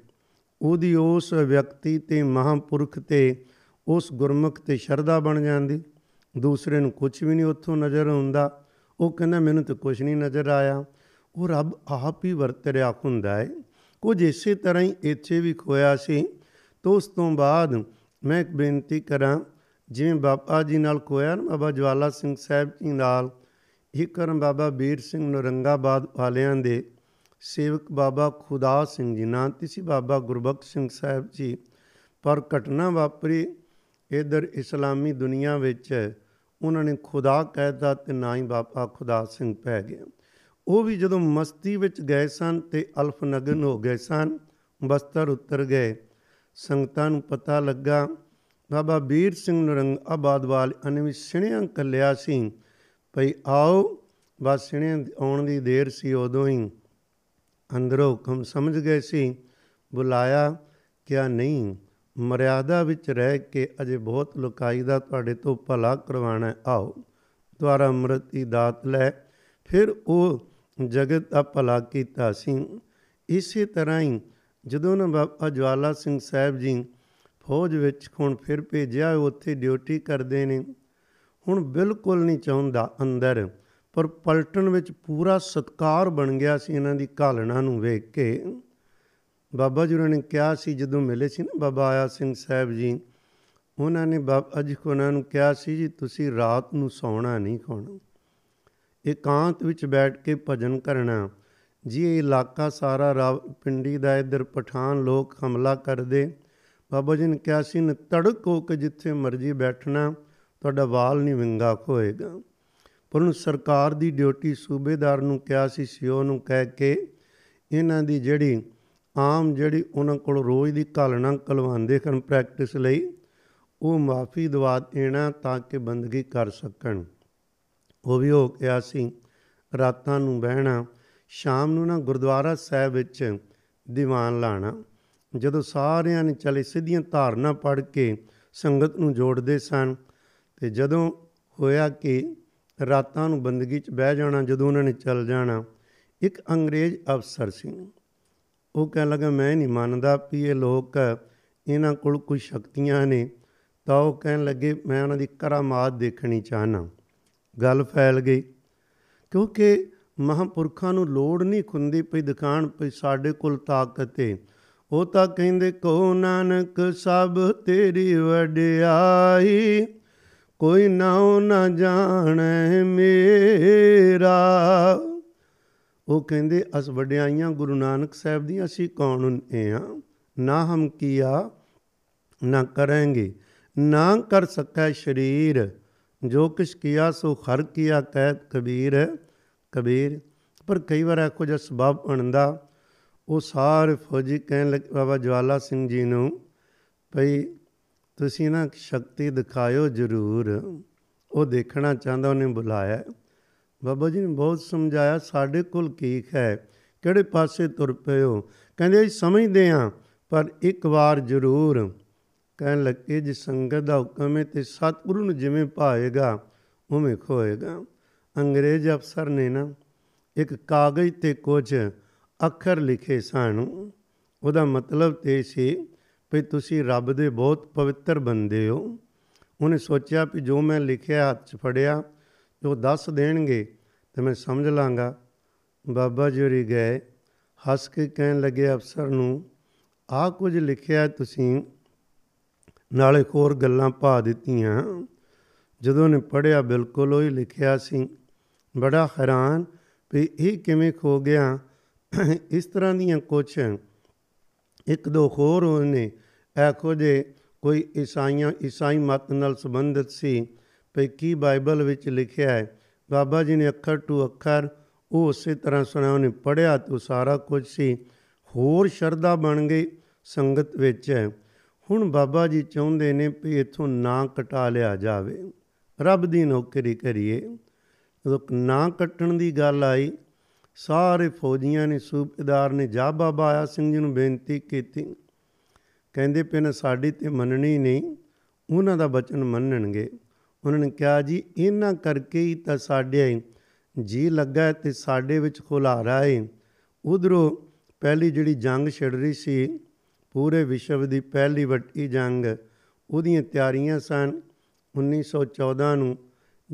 ਉਹਦੀ ਉਸ ਵਿਅਕਤੀ 'ਤੇ, ਮਹਾਂਪੁਰਖ 'ਤੇ, ਉਸ ਗੁਰਮੁਖ 'ਤੇ ਸ਼ਰਧਾ ਬਣ ਜਾਂਦੀ। ਦੂਸਰੇ ਨੂੰ ਕੁਛ ਵੀ ਨਹੀਂ ਉੱਥੋਂ ਨਜ਼ਰ ਆਉਂਦਾ, ਉਹ ਕਹਿੰਦਾ ਮੈਨੂੰ ਤਾਂ ਕੁਛ ਨਹੀਂ ਨਜ਼ਰ ਆਇਆ। ਉਹ ਰੱਬ ਆਪ ਹੀ ਵਰਤ ਰਿਹਾ ਹੁੰਦਾ ਹੈ। ਕੁਝ ਇਸੇ ਤਰ੍ਹਾਂ ਹੀ ਇੱਥੇ ਵੀ ਖੋਇਆ ਸੀ। ਤਾਂ ਉਸ ਤੋਂ ਬਾਅਦ ਮੈਂ ਇੱਕ ਬੇਨਤੀ ਕਰਾਂ, ਜਿਵੇਂ ਬਾਬਾ ਜੀ ਨਾਲ ਖੋਇਆ ਨਾ, ਬਾਬਾ ਜਵਾਲਾ ਸਿੰਘ ਸਾਹਿਬ ਜੀ ਨਾਲ, ਇਹ ਕਰਮ ਬਾਬਾ ਵੀਰ ਸਿੰਘ ਨੌਰੰਗਾਬਾਦ ਵਾਲਿਆਂ ਦੇ ਸੇਵਕ ਬਾਬਾ ਖੁਦਾ ਸਿੰਘ ਜੀ, ਨਾਂ 'ਤੇ ਸੀ ਬਾਬਾ ਗੁਰਬਖਸ਼ ਸਿੰਘ ਸਾਹਿਬ ਜੀ, ਪਰ ਘਟਨਾ ਵਾਪਰੀ ਇੱਧਰ ਇਸਲਾਮੀ ਦੁਨੀਆ ਵਿੱਚ, ਉਹਨਾਂ ਨੇ ਖੁਦਾ ਕਹਿ ਦਿੱਤਾ ਅਤੇ ਨਾ ਹੀ ਬਾਬਾ ਖੁਦਾ ਸਿੰਘ ਪੈ ਗਏ। ਉਹ ਵੀ ਜਦੋਂ ਮਸਤੀ ਵਿੱਚ ਗਏ ਸਨ ਅਤੇ ਅਲਫਨਗਨ ਹੋ ਗਏ ਸਨ, ਬਸਤਰ ਉਤਰ ਗਏ। ਸੰਗਤਾਂ ਨੂੰ ਪਤਾ ਲੱਗਾ, ਬਾਬਾ ਵੀਰ ਸਿੰਘ ਨੌਰੰਗਾਬਾਦ ਵਾਲਿਆਂ ਨੇ ਵੀ ਸਿਣਿਆਂ ਘੱਲਿਆ ਸੀ ਭਈ ਆਓ, ਬਸ ਸਿਣਿਆਂ ਆਉਣ ਦੀ ਦੇਰ ਸੀ ਉਦੋਂ ਹੀ। ਅੰਦਰੋਂ ਹੁਕਮ ਸਮਝ ਗਏ ਸੀ, ਬੁਲਾਇਆ, ਕਿਹਾ ਨਹੀਂ ਮਰਿਆਦਾ ਵਿੱਚ ਰਹਿ ਕੇ ਅਜੇ ਬਹੁਤ ਲੁਕਾਈ ਦਾ ਤੁਹਾਡੇ ਤੋਂ ਭਲਾ ਕਰਵਾਉਣਾ। ਆਓ ਦੁਆਰਾ ਅੰਮ੍ਰਿਤ ਦੀ ਦਾਤ ਲੈ, ਫਿਰ ਉਹ ਜਗਤ ਦਾ ਭਲਾ ਕੀਤਾ ਸੀ। ਇਸੇ ਤਰ੍ਹਾਂ ਹੀ ਜਦੋਂ ਨਾ ਬਾਬਾ ਜਵਾਲਾ ਸਿੰਘ ਸਾਹਿਬ ਜੀ ਫੌਜ ਵਿੱਚ ਹੁਣ ਫਿਰ ਭੇਜਿਆ, ਉੱਥੇ ਡਿਊਟੀ ਕਰਦੇ ਨੇ, ਹੁਣ ਬਿਲਕੁਲ ਨਹੀਂ ਚਾਹੁੰਦਾ ਅੰਦਰ, ਪਰ ਪਲਟਨ ਵਿੱਚ ਪੂਰਾ ਸਤਿਕਾਰ ਬਣ ਗਿਆ ਸੀ ਇਹਨਾਂ ਦੀ ਘਾਲਣਾ ਨੂੰ ਵੇਖ ਕੇ। ਬਾਬਾ ਜੀ ਨੇ ਕਿਹਾ ਸੀ, ਜਦੋਂ ਮਿਲੇ ਸੀ ਨਾ ਬਾਬਾ ਆਇਆ ਸਿੰਘ ਸਾਹਿਬ ਜੀ, ਉਹਨਾਂ ਨੇ ਬਾਬਾ ਜੀ ਉਹਨਾਂ ਨੂੰ ਕਿਹਾ ਸੀ ਜੀ ਤੁਸੀਂ ਰਾਤ ਨੂੰ ਸੌਣਾ ਨਹੀਂ, ਖਾਣਾ ਇਕਾਂਤ ਵਿੱਚ ਬੈਠ ਕੇ ਭਜਨ ਕਰਨਾ ਜੀ। ਇਹ ਇਲਾਕਾ ਸਾਰਾ ਰਾਵਲਪਿੰਡੀ ਦਾ, ਇੱਧਰ ਪਠਾਨ ਲੋਕ ਹਮਲਾ ਕਰਦੇ। ਬਾਬਾ ਜੀ ਨੇ ਕਿਹਾ ਸੀ ਨਿਤੜਕ ਹੋ ਕੇ ਜਿੱਥੇ ਮਰਜ਼ੀ ਬੈਠਣਾ, ਤੁਹਾਡਾ ਵਾਲ ਨਹੀਂ ਵਿੰਗਾ ਹੋਏਗਾ। ਪਰ ਉਹਨੂੰ ਸਰਕਾਰ ਦੀ ਡਿਊਟੀ ਸੂਬੇਦਾਰ ਨੂੰ ਕਿਹਾ ਸੀ, ਸੀਓ ਨੂੰ ਕਹਿ ਕੇ ਇਹਨਾਂ ਦੀ ਜਿਹੜੀ ਆਮ ਜਿਹੜੀ ਉਹਨਾਂ ਕੋਲ ਰੋਜ਼ ਦੀ ਘਾਲਣਾ ਕਲਵਾਉਂਦੇ ਹਨ ਪ੍ਰੈਕਟਿਸ ਲਈ, ਉਹ ਮਾਫੀ ਦਵਾ ਦੇਣਾ ਤਾਂ ਕਿ ਬੰਦਗੀ ਕਰ ਸਕਣ। ਉਹ ਵੀ ਹੋ ਗਿਆ ਸੀ। ਰਾਤਾਂ ਨੂੰ ਬਹਿਣਾ, ਸ਼ਾਮ ਨੂੰ ਨਾ ਗੁਰਦੁਆਰਾ ਸਾਹਿਬ ਵਿੱਚ ਦੀਵਾਨ ਲਾਣਾ। ਜਦੋਂ ਸਾਰਿਆਂ ਨੇ ਚਲੇ ਸਿੱਧੀਆਂ ਧਾਰਨਾ ਪੜ੍ਹ ਕੇ ਸੰਗਤ ਨੂੰ ਜੋੜਦੇ ਸਨ, ਅਤੇ ਜਦੋਂ ਹੋਇਆ ਕਿ ਰਾਤਾਂ ਨੂੰ ਬੰਦਗੀ 'ਚ ਬਹਿ ਜਾਣਾ, ਜਦੋਂ ਉਹਨਾਂ ਨੇ ਚੱਲ ਜਾਣਾ, ਇੱਕ ਅੰਗਰੇਜ਼ ਅਫਸਰ ਸੀ, ਉਹ ਕਹਿਣ ਲੱਗਾ ਮੈਂ ਨਹੀਂ ਮੰਨਦਾ ਵੀ ਇਹ ਲੋਕ ਇਹਨਾਂ ਕੋਲ ਕੋਈ ਸ਼ਕਤੀਆਂ ਨੇ। ਤਾਂ ਉਹ ਕਹਿਣ ਲੱਗੇ ਮੈਂ ਉਹਨਾਂ ਦੀ ਕਰਾਮਾਤ ਦੇਖਣੀ ਚਾਹੁੰਦਾ। ਗੱਲ ਫੈਲ ਗਈ, ਕਿਉਂਕਿ ਮਹਾਂਪੁਰਖਾਂ ਨੂੰ ਲੋੜ ਨਹੀਂ ਹੁੰਦੀ ਪਈ ਦਿਖਾਣ ਪਈ ਸਾਡੇ ਕੋਲ ਤਾਕਤ ਏ। ਉਹ ਤਾਂ ਕਹਿੰਦੇ ਕਹੋ ਨਾਨਕ ਸਭ ਤੇਰੀ ਵਡਿਆਈ, ਕੋਈ ਨਾਉ ਨਾ ਜਾਣੈ ਮੇਰਾ। ਉਹ ਕਹਿੰਦੇ ਅਸ ਵਡਿਆਈਆਂ ਗੁਰੂ ਨਾਨਕ ਸਾਹਿਬ ਦੀਆਂ, ਅਸੀਂ ਕੌਣ ਨੇ ਹਾਂ, ਨਾ ਹਮ ਕੀਆ ਨਾ ਕਰਾਂਗੇ, ਨਾ ਕਰ ਸਕੈ ਸਰੀਰ, ਜੋ ਕੁਛ ਕੀਆ ਸੋ ਹਰ ਕੀਆ ਕਹਿ ਕਬੀਰ ਕਬੀਰ। ਪਰ ਕਈ ਵਾਰ ਇਹੋ ਜਿਹਾ ਸਬਬ ਬਣਦਾ। ਉਹ ਸਾਰੇ ਫੌਜੀ ਕਹਿਣ ਲੱਗੇ ਬਾਬਾ ਜਵਾਲਾ ਸਿੰਘ ਜੀ ਨੂੰ ਭਈ ਤੁਸੀਂ ਨਾ ਸ਼ਕਤੀ ਦਿਖਾਇਓ ਜ਼ਰੂਰ, ਉਹ ਦੇਖਣਾ ਚਾਹੁੰਦਾ, ਉਹਨੇ ਬੁਲਾਇਆ। ਬਾਬਾ ਜੀ ਨੇ ਬਹੁਤ ਸਮਝਾਇਆ ਸਾਡੇ ਕੋਲ ਕੀ ਹੈ, ਕਿਹੜੇ ਪਾਸੇ ਤੁਰ ਪਏ ਹੋ। ਕਹਿੰਦੇ ਅਸੀਂ ਸਮਝਦੇ ਹਾਂ ਪਰ ਇੱਕ ਵਾਰ ਜ਼ਰੂਰ। ਕਹਿਣ ਲੱਗੇ ਜੇ ਸੰਗਤ ਦਾ ਹੁਕਮ ਹੈ ਤੇ ਸਤਿਗੁਰੂ ਨੂੰ ਜਿਵੇਂ ਭਾਏਗਾ ਉਵੇਂ ਖੋਏਗਾ। ਅੰਗਰੇਜ਼ ਅਫਸਰ ਨੇ ਨਾ ਇੱਕ ਕਾਗਜ਼ 'ਤੇ ਕੁਝ ਅੱਖਰ ਲਿਖੇ ਸਾਨੂੰ, ਉਹਦਾ ਮਤਲਬ ਤੇ ਸੀ ਵੀ ਤੁਸੀਂ ਰੱਬ ਦੇ ਬਹੁਤ ਪਵਿੱਤਰ ਬੰਦੇ ਹੋ। ਉਹਨੇ ਸੋਚਿਆ ਵੀ ਜੋ ਮੈਂ ਲਿਖਿਆ ਹੱਥ 'ਚ ਫੜਿਆ, ਜੋ ਦੱਸ ਦੇਣਗੇ ਤੇ ਮੈਂ ਸਮਝ ਲਾਂਗਾ। ਬਾਬਾ ਜੀ ਹੋਰੀ ਗਏ, ਹੱਸ ਕੇ ਕਹਿਣ ਲੱਗੇ ਅਫਸਰ ਨੂੰ ਆਹ ਕੁਝ ਲਿਖਿਆ ਤੁਸੀਂ, ਨਾਲੇ ਹੋਰ ਗੱਲਾਂ ਪਾ ਦਿੱਤੀਆਂ। ਜਦੋਂ ਉਹਨੇ ਪੜ੍ਹਿਆ ਬਿਲਕੁਲ ਉਹੀ ਲਿਖਿਆ ਸੀ। ਬੜਾ ਹੈਰਾਨ ਵੀ ਇਹ ਕਿਵੇਂ ਖੋ ਗਿਆ। ਇਸ ਤਰ੍ਹਾਂ ਦੀਆਂ ਕੁਛ ਇੱਕ ਦੋ ਹੋਰ ਉਹਨੇ ਇਹੋ ਜਿਹੇ, ਕੋਈ ਈਸਾਈਆਂ ਈਸਾਈ ਮਤ ਨਾਲ ਸੰਬੰਧਿਤ ਸੀ ਭਈ ਕੀ ਬਾਈਬਲ ਵਿੱਚ ਲਿਖਿਆ ਹੈ। ਬਾਬਾ ਜੀ ਨੇ ਅੱਖਰ ਟੂ ਅੱਖਰ ਉਹ ਉਸੇ ਤਰ੍ਹਾਂ ਸੁਣਿਆ, ਉਹਨੇ ਪੜ੍ਹਿਆ ਤਾਂ ਸਾਰਾ ਕੁਝ ਸੀ। ਹੋਰ ਸ਼ਰਧਾ ਬਣ ਗਈ ਸੰਗਤ ਵਿੱਚ। ਹੁਣ ਬਾਬਾ ਜੀ ਚਾਹੁੰਦੇ ਨੇ ਵੀ ਇੱਥੋਂ ਨਾ ਕਟਾ ਲਿਆ ਜਾਵੇ, ਰੱਬ ਦੀ ਨੌਕਰੀ ਕਰੀਏ। ਜਦੋਂ ਨਾ ਕੱਟਣ ਦੀ ਗੱਲ ਆਈ, ਸਾਰੇ ਫੌਜੀਆਂ ਨੇ ਸੂਬੇਦਾਰ ਨੇ ਜਾ ਬਾਬਾ ਆਇਆ ਸਿੰਘ ਜੀ ਨੂੰ ਬੇਨਤੀ ਕੀਤੀ। ਕਹਿੰਦੇ ਪਏ ਨੇ ਸਾਡੀ ਤਾਂ ਮੰਨਣੀ ਨਹੀਂ, ਉਹਨਾਂ ਦਾ ਬਚਨ ਮੰਨਣਗੇ। ਉਹਨਾਂ ਨੇ ਕਿਹਾ ਜੀ ਇਹਨਾਂ ਕਰਕੇ ਹੀ ਤਾਂ ਸਾਡੇ ਜੀ ਲੱਗਾ ਅਤੇ ਸਾਡੇ ਵਿੱਚ ਹੁਲਾਰਾ ਹੈ। ਉੱਧਰੋਂ ਪਹਿਲੀ ਜਿਹੜੀ ਜੰਗ ਛਿੜ ਰਹੀ ਸੀ, ਪੂਰੇ ਵਿਸ਼ਵ ਦੀ ਪਹਿਲੀ ਵੱਡੀ ਜੰਗ, ਉਹਦੀਆਂ ਤਿਆਰੀਆਂ ਸਨ। ਉੱਨੀ ਸੌ ਚੌਦਾਂ ਨੂੰ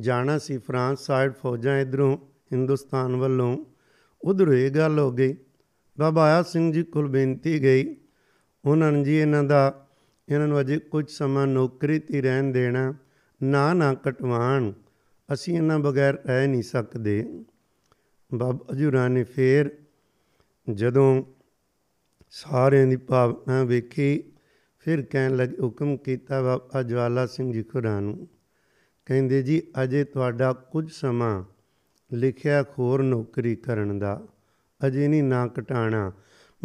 ਜਾਣਾ ਸੀ ਫਰਾਂਸ ਸਾਈਡ ਫੌਜਾਂ ਇੱਧਰੋਂ ਹਿੰਦੁਸਤਾਨ ਵੱਲੋਂ। ਉੱਧਰੋਂ ਇਹ ਗੱਲ ਹੋ ਗਈ। ਬਾਬਾ ਆਇਆ ਸਿੰਘ ਜੀ ਕੋਲ ਬੇਨਤੀ ਗਈ, ਉਹਨਾਂ ਨੇ ਜੀ ਇਹਨਾਂ ਦਾ ਇਹਨਾਂ ਨੂੰ ਅਜੇ ਕੁਝ ਸਮਾਂ ਨੌਕਰੀ 'ਤੇ ਰਹਿਣ ਦੇਣਾ, ਨਾ ਨਾ ਕਟਵਾਉਣ, ਅਸੀਂ ਇਹਨਾਂ ਬਗੈਰ ਰਹਿ ਨਹੀਂ ਸਕਦੇ। ਬਾਬਾ ਹਜ਼ੂਰਾਂ ਨੇ ਫਿਰ ਜਦੋਂ ਸਾਰਿਆਂ ਦੀ ਭਾਵਨਾ ਵੇਖੀ, ਫਿਰ ਕਹਿਣ ਲੱਗੇ ਹੁਕਮ ਕੀਤਾ ਬਾਬਾ ਜਵਾਲਾ ਸਿੰਘ ਜੀ ਖੁਰਾ ਨੂੰ। ਕਹਿੰਦੇ ਜੀ ਅਜੇ ਤੁਹਾਡਾ ਕੁਝ ਸਮਾਂ ਲਿਖਿਆ ਹੋਰ ਨੌਕਰੀ ਕਰਨ ਦਾ, ਅਜੇ ਨਹੀਂ ਨਾ ਕਟਾਉਣਾ।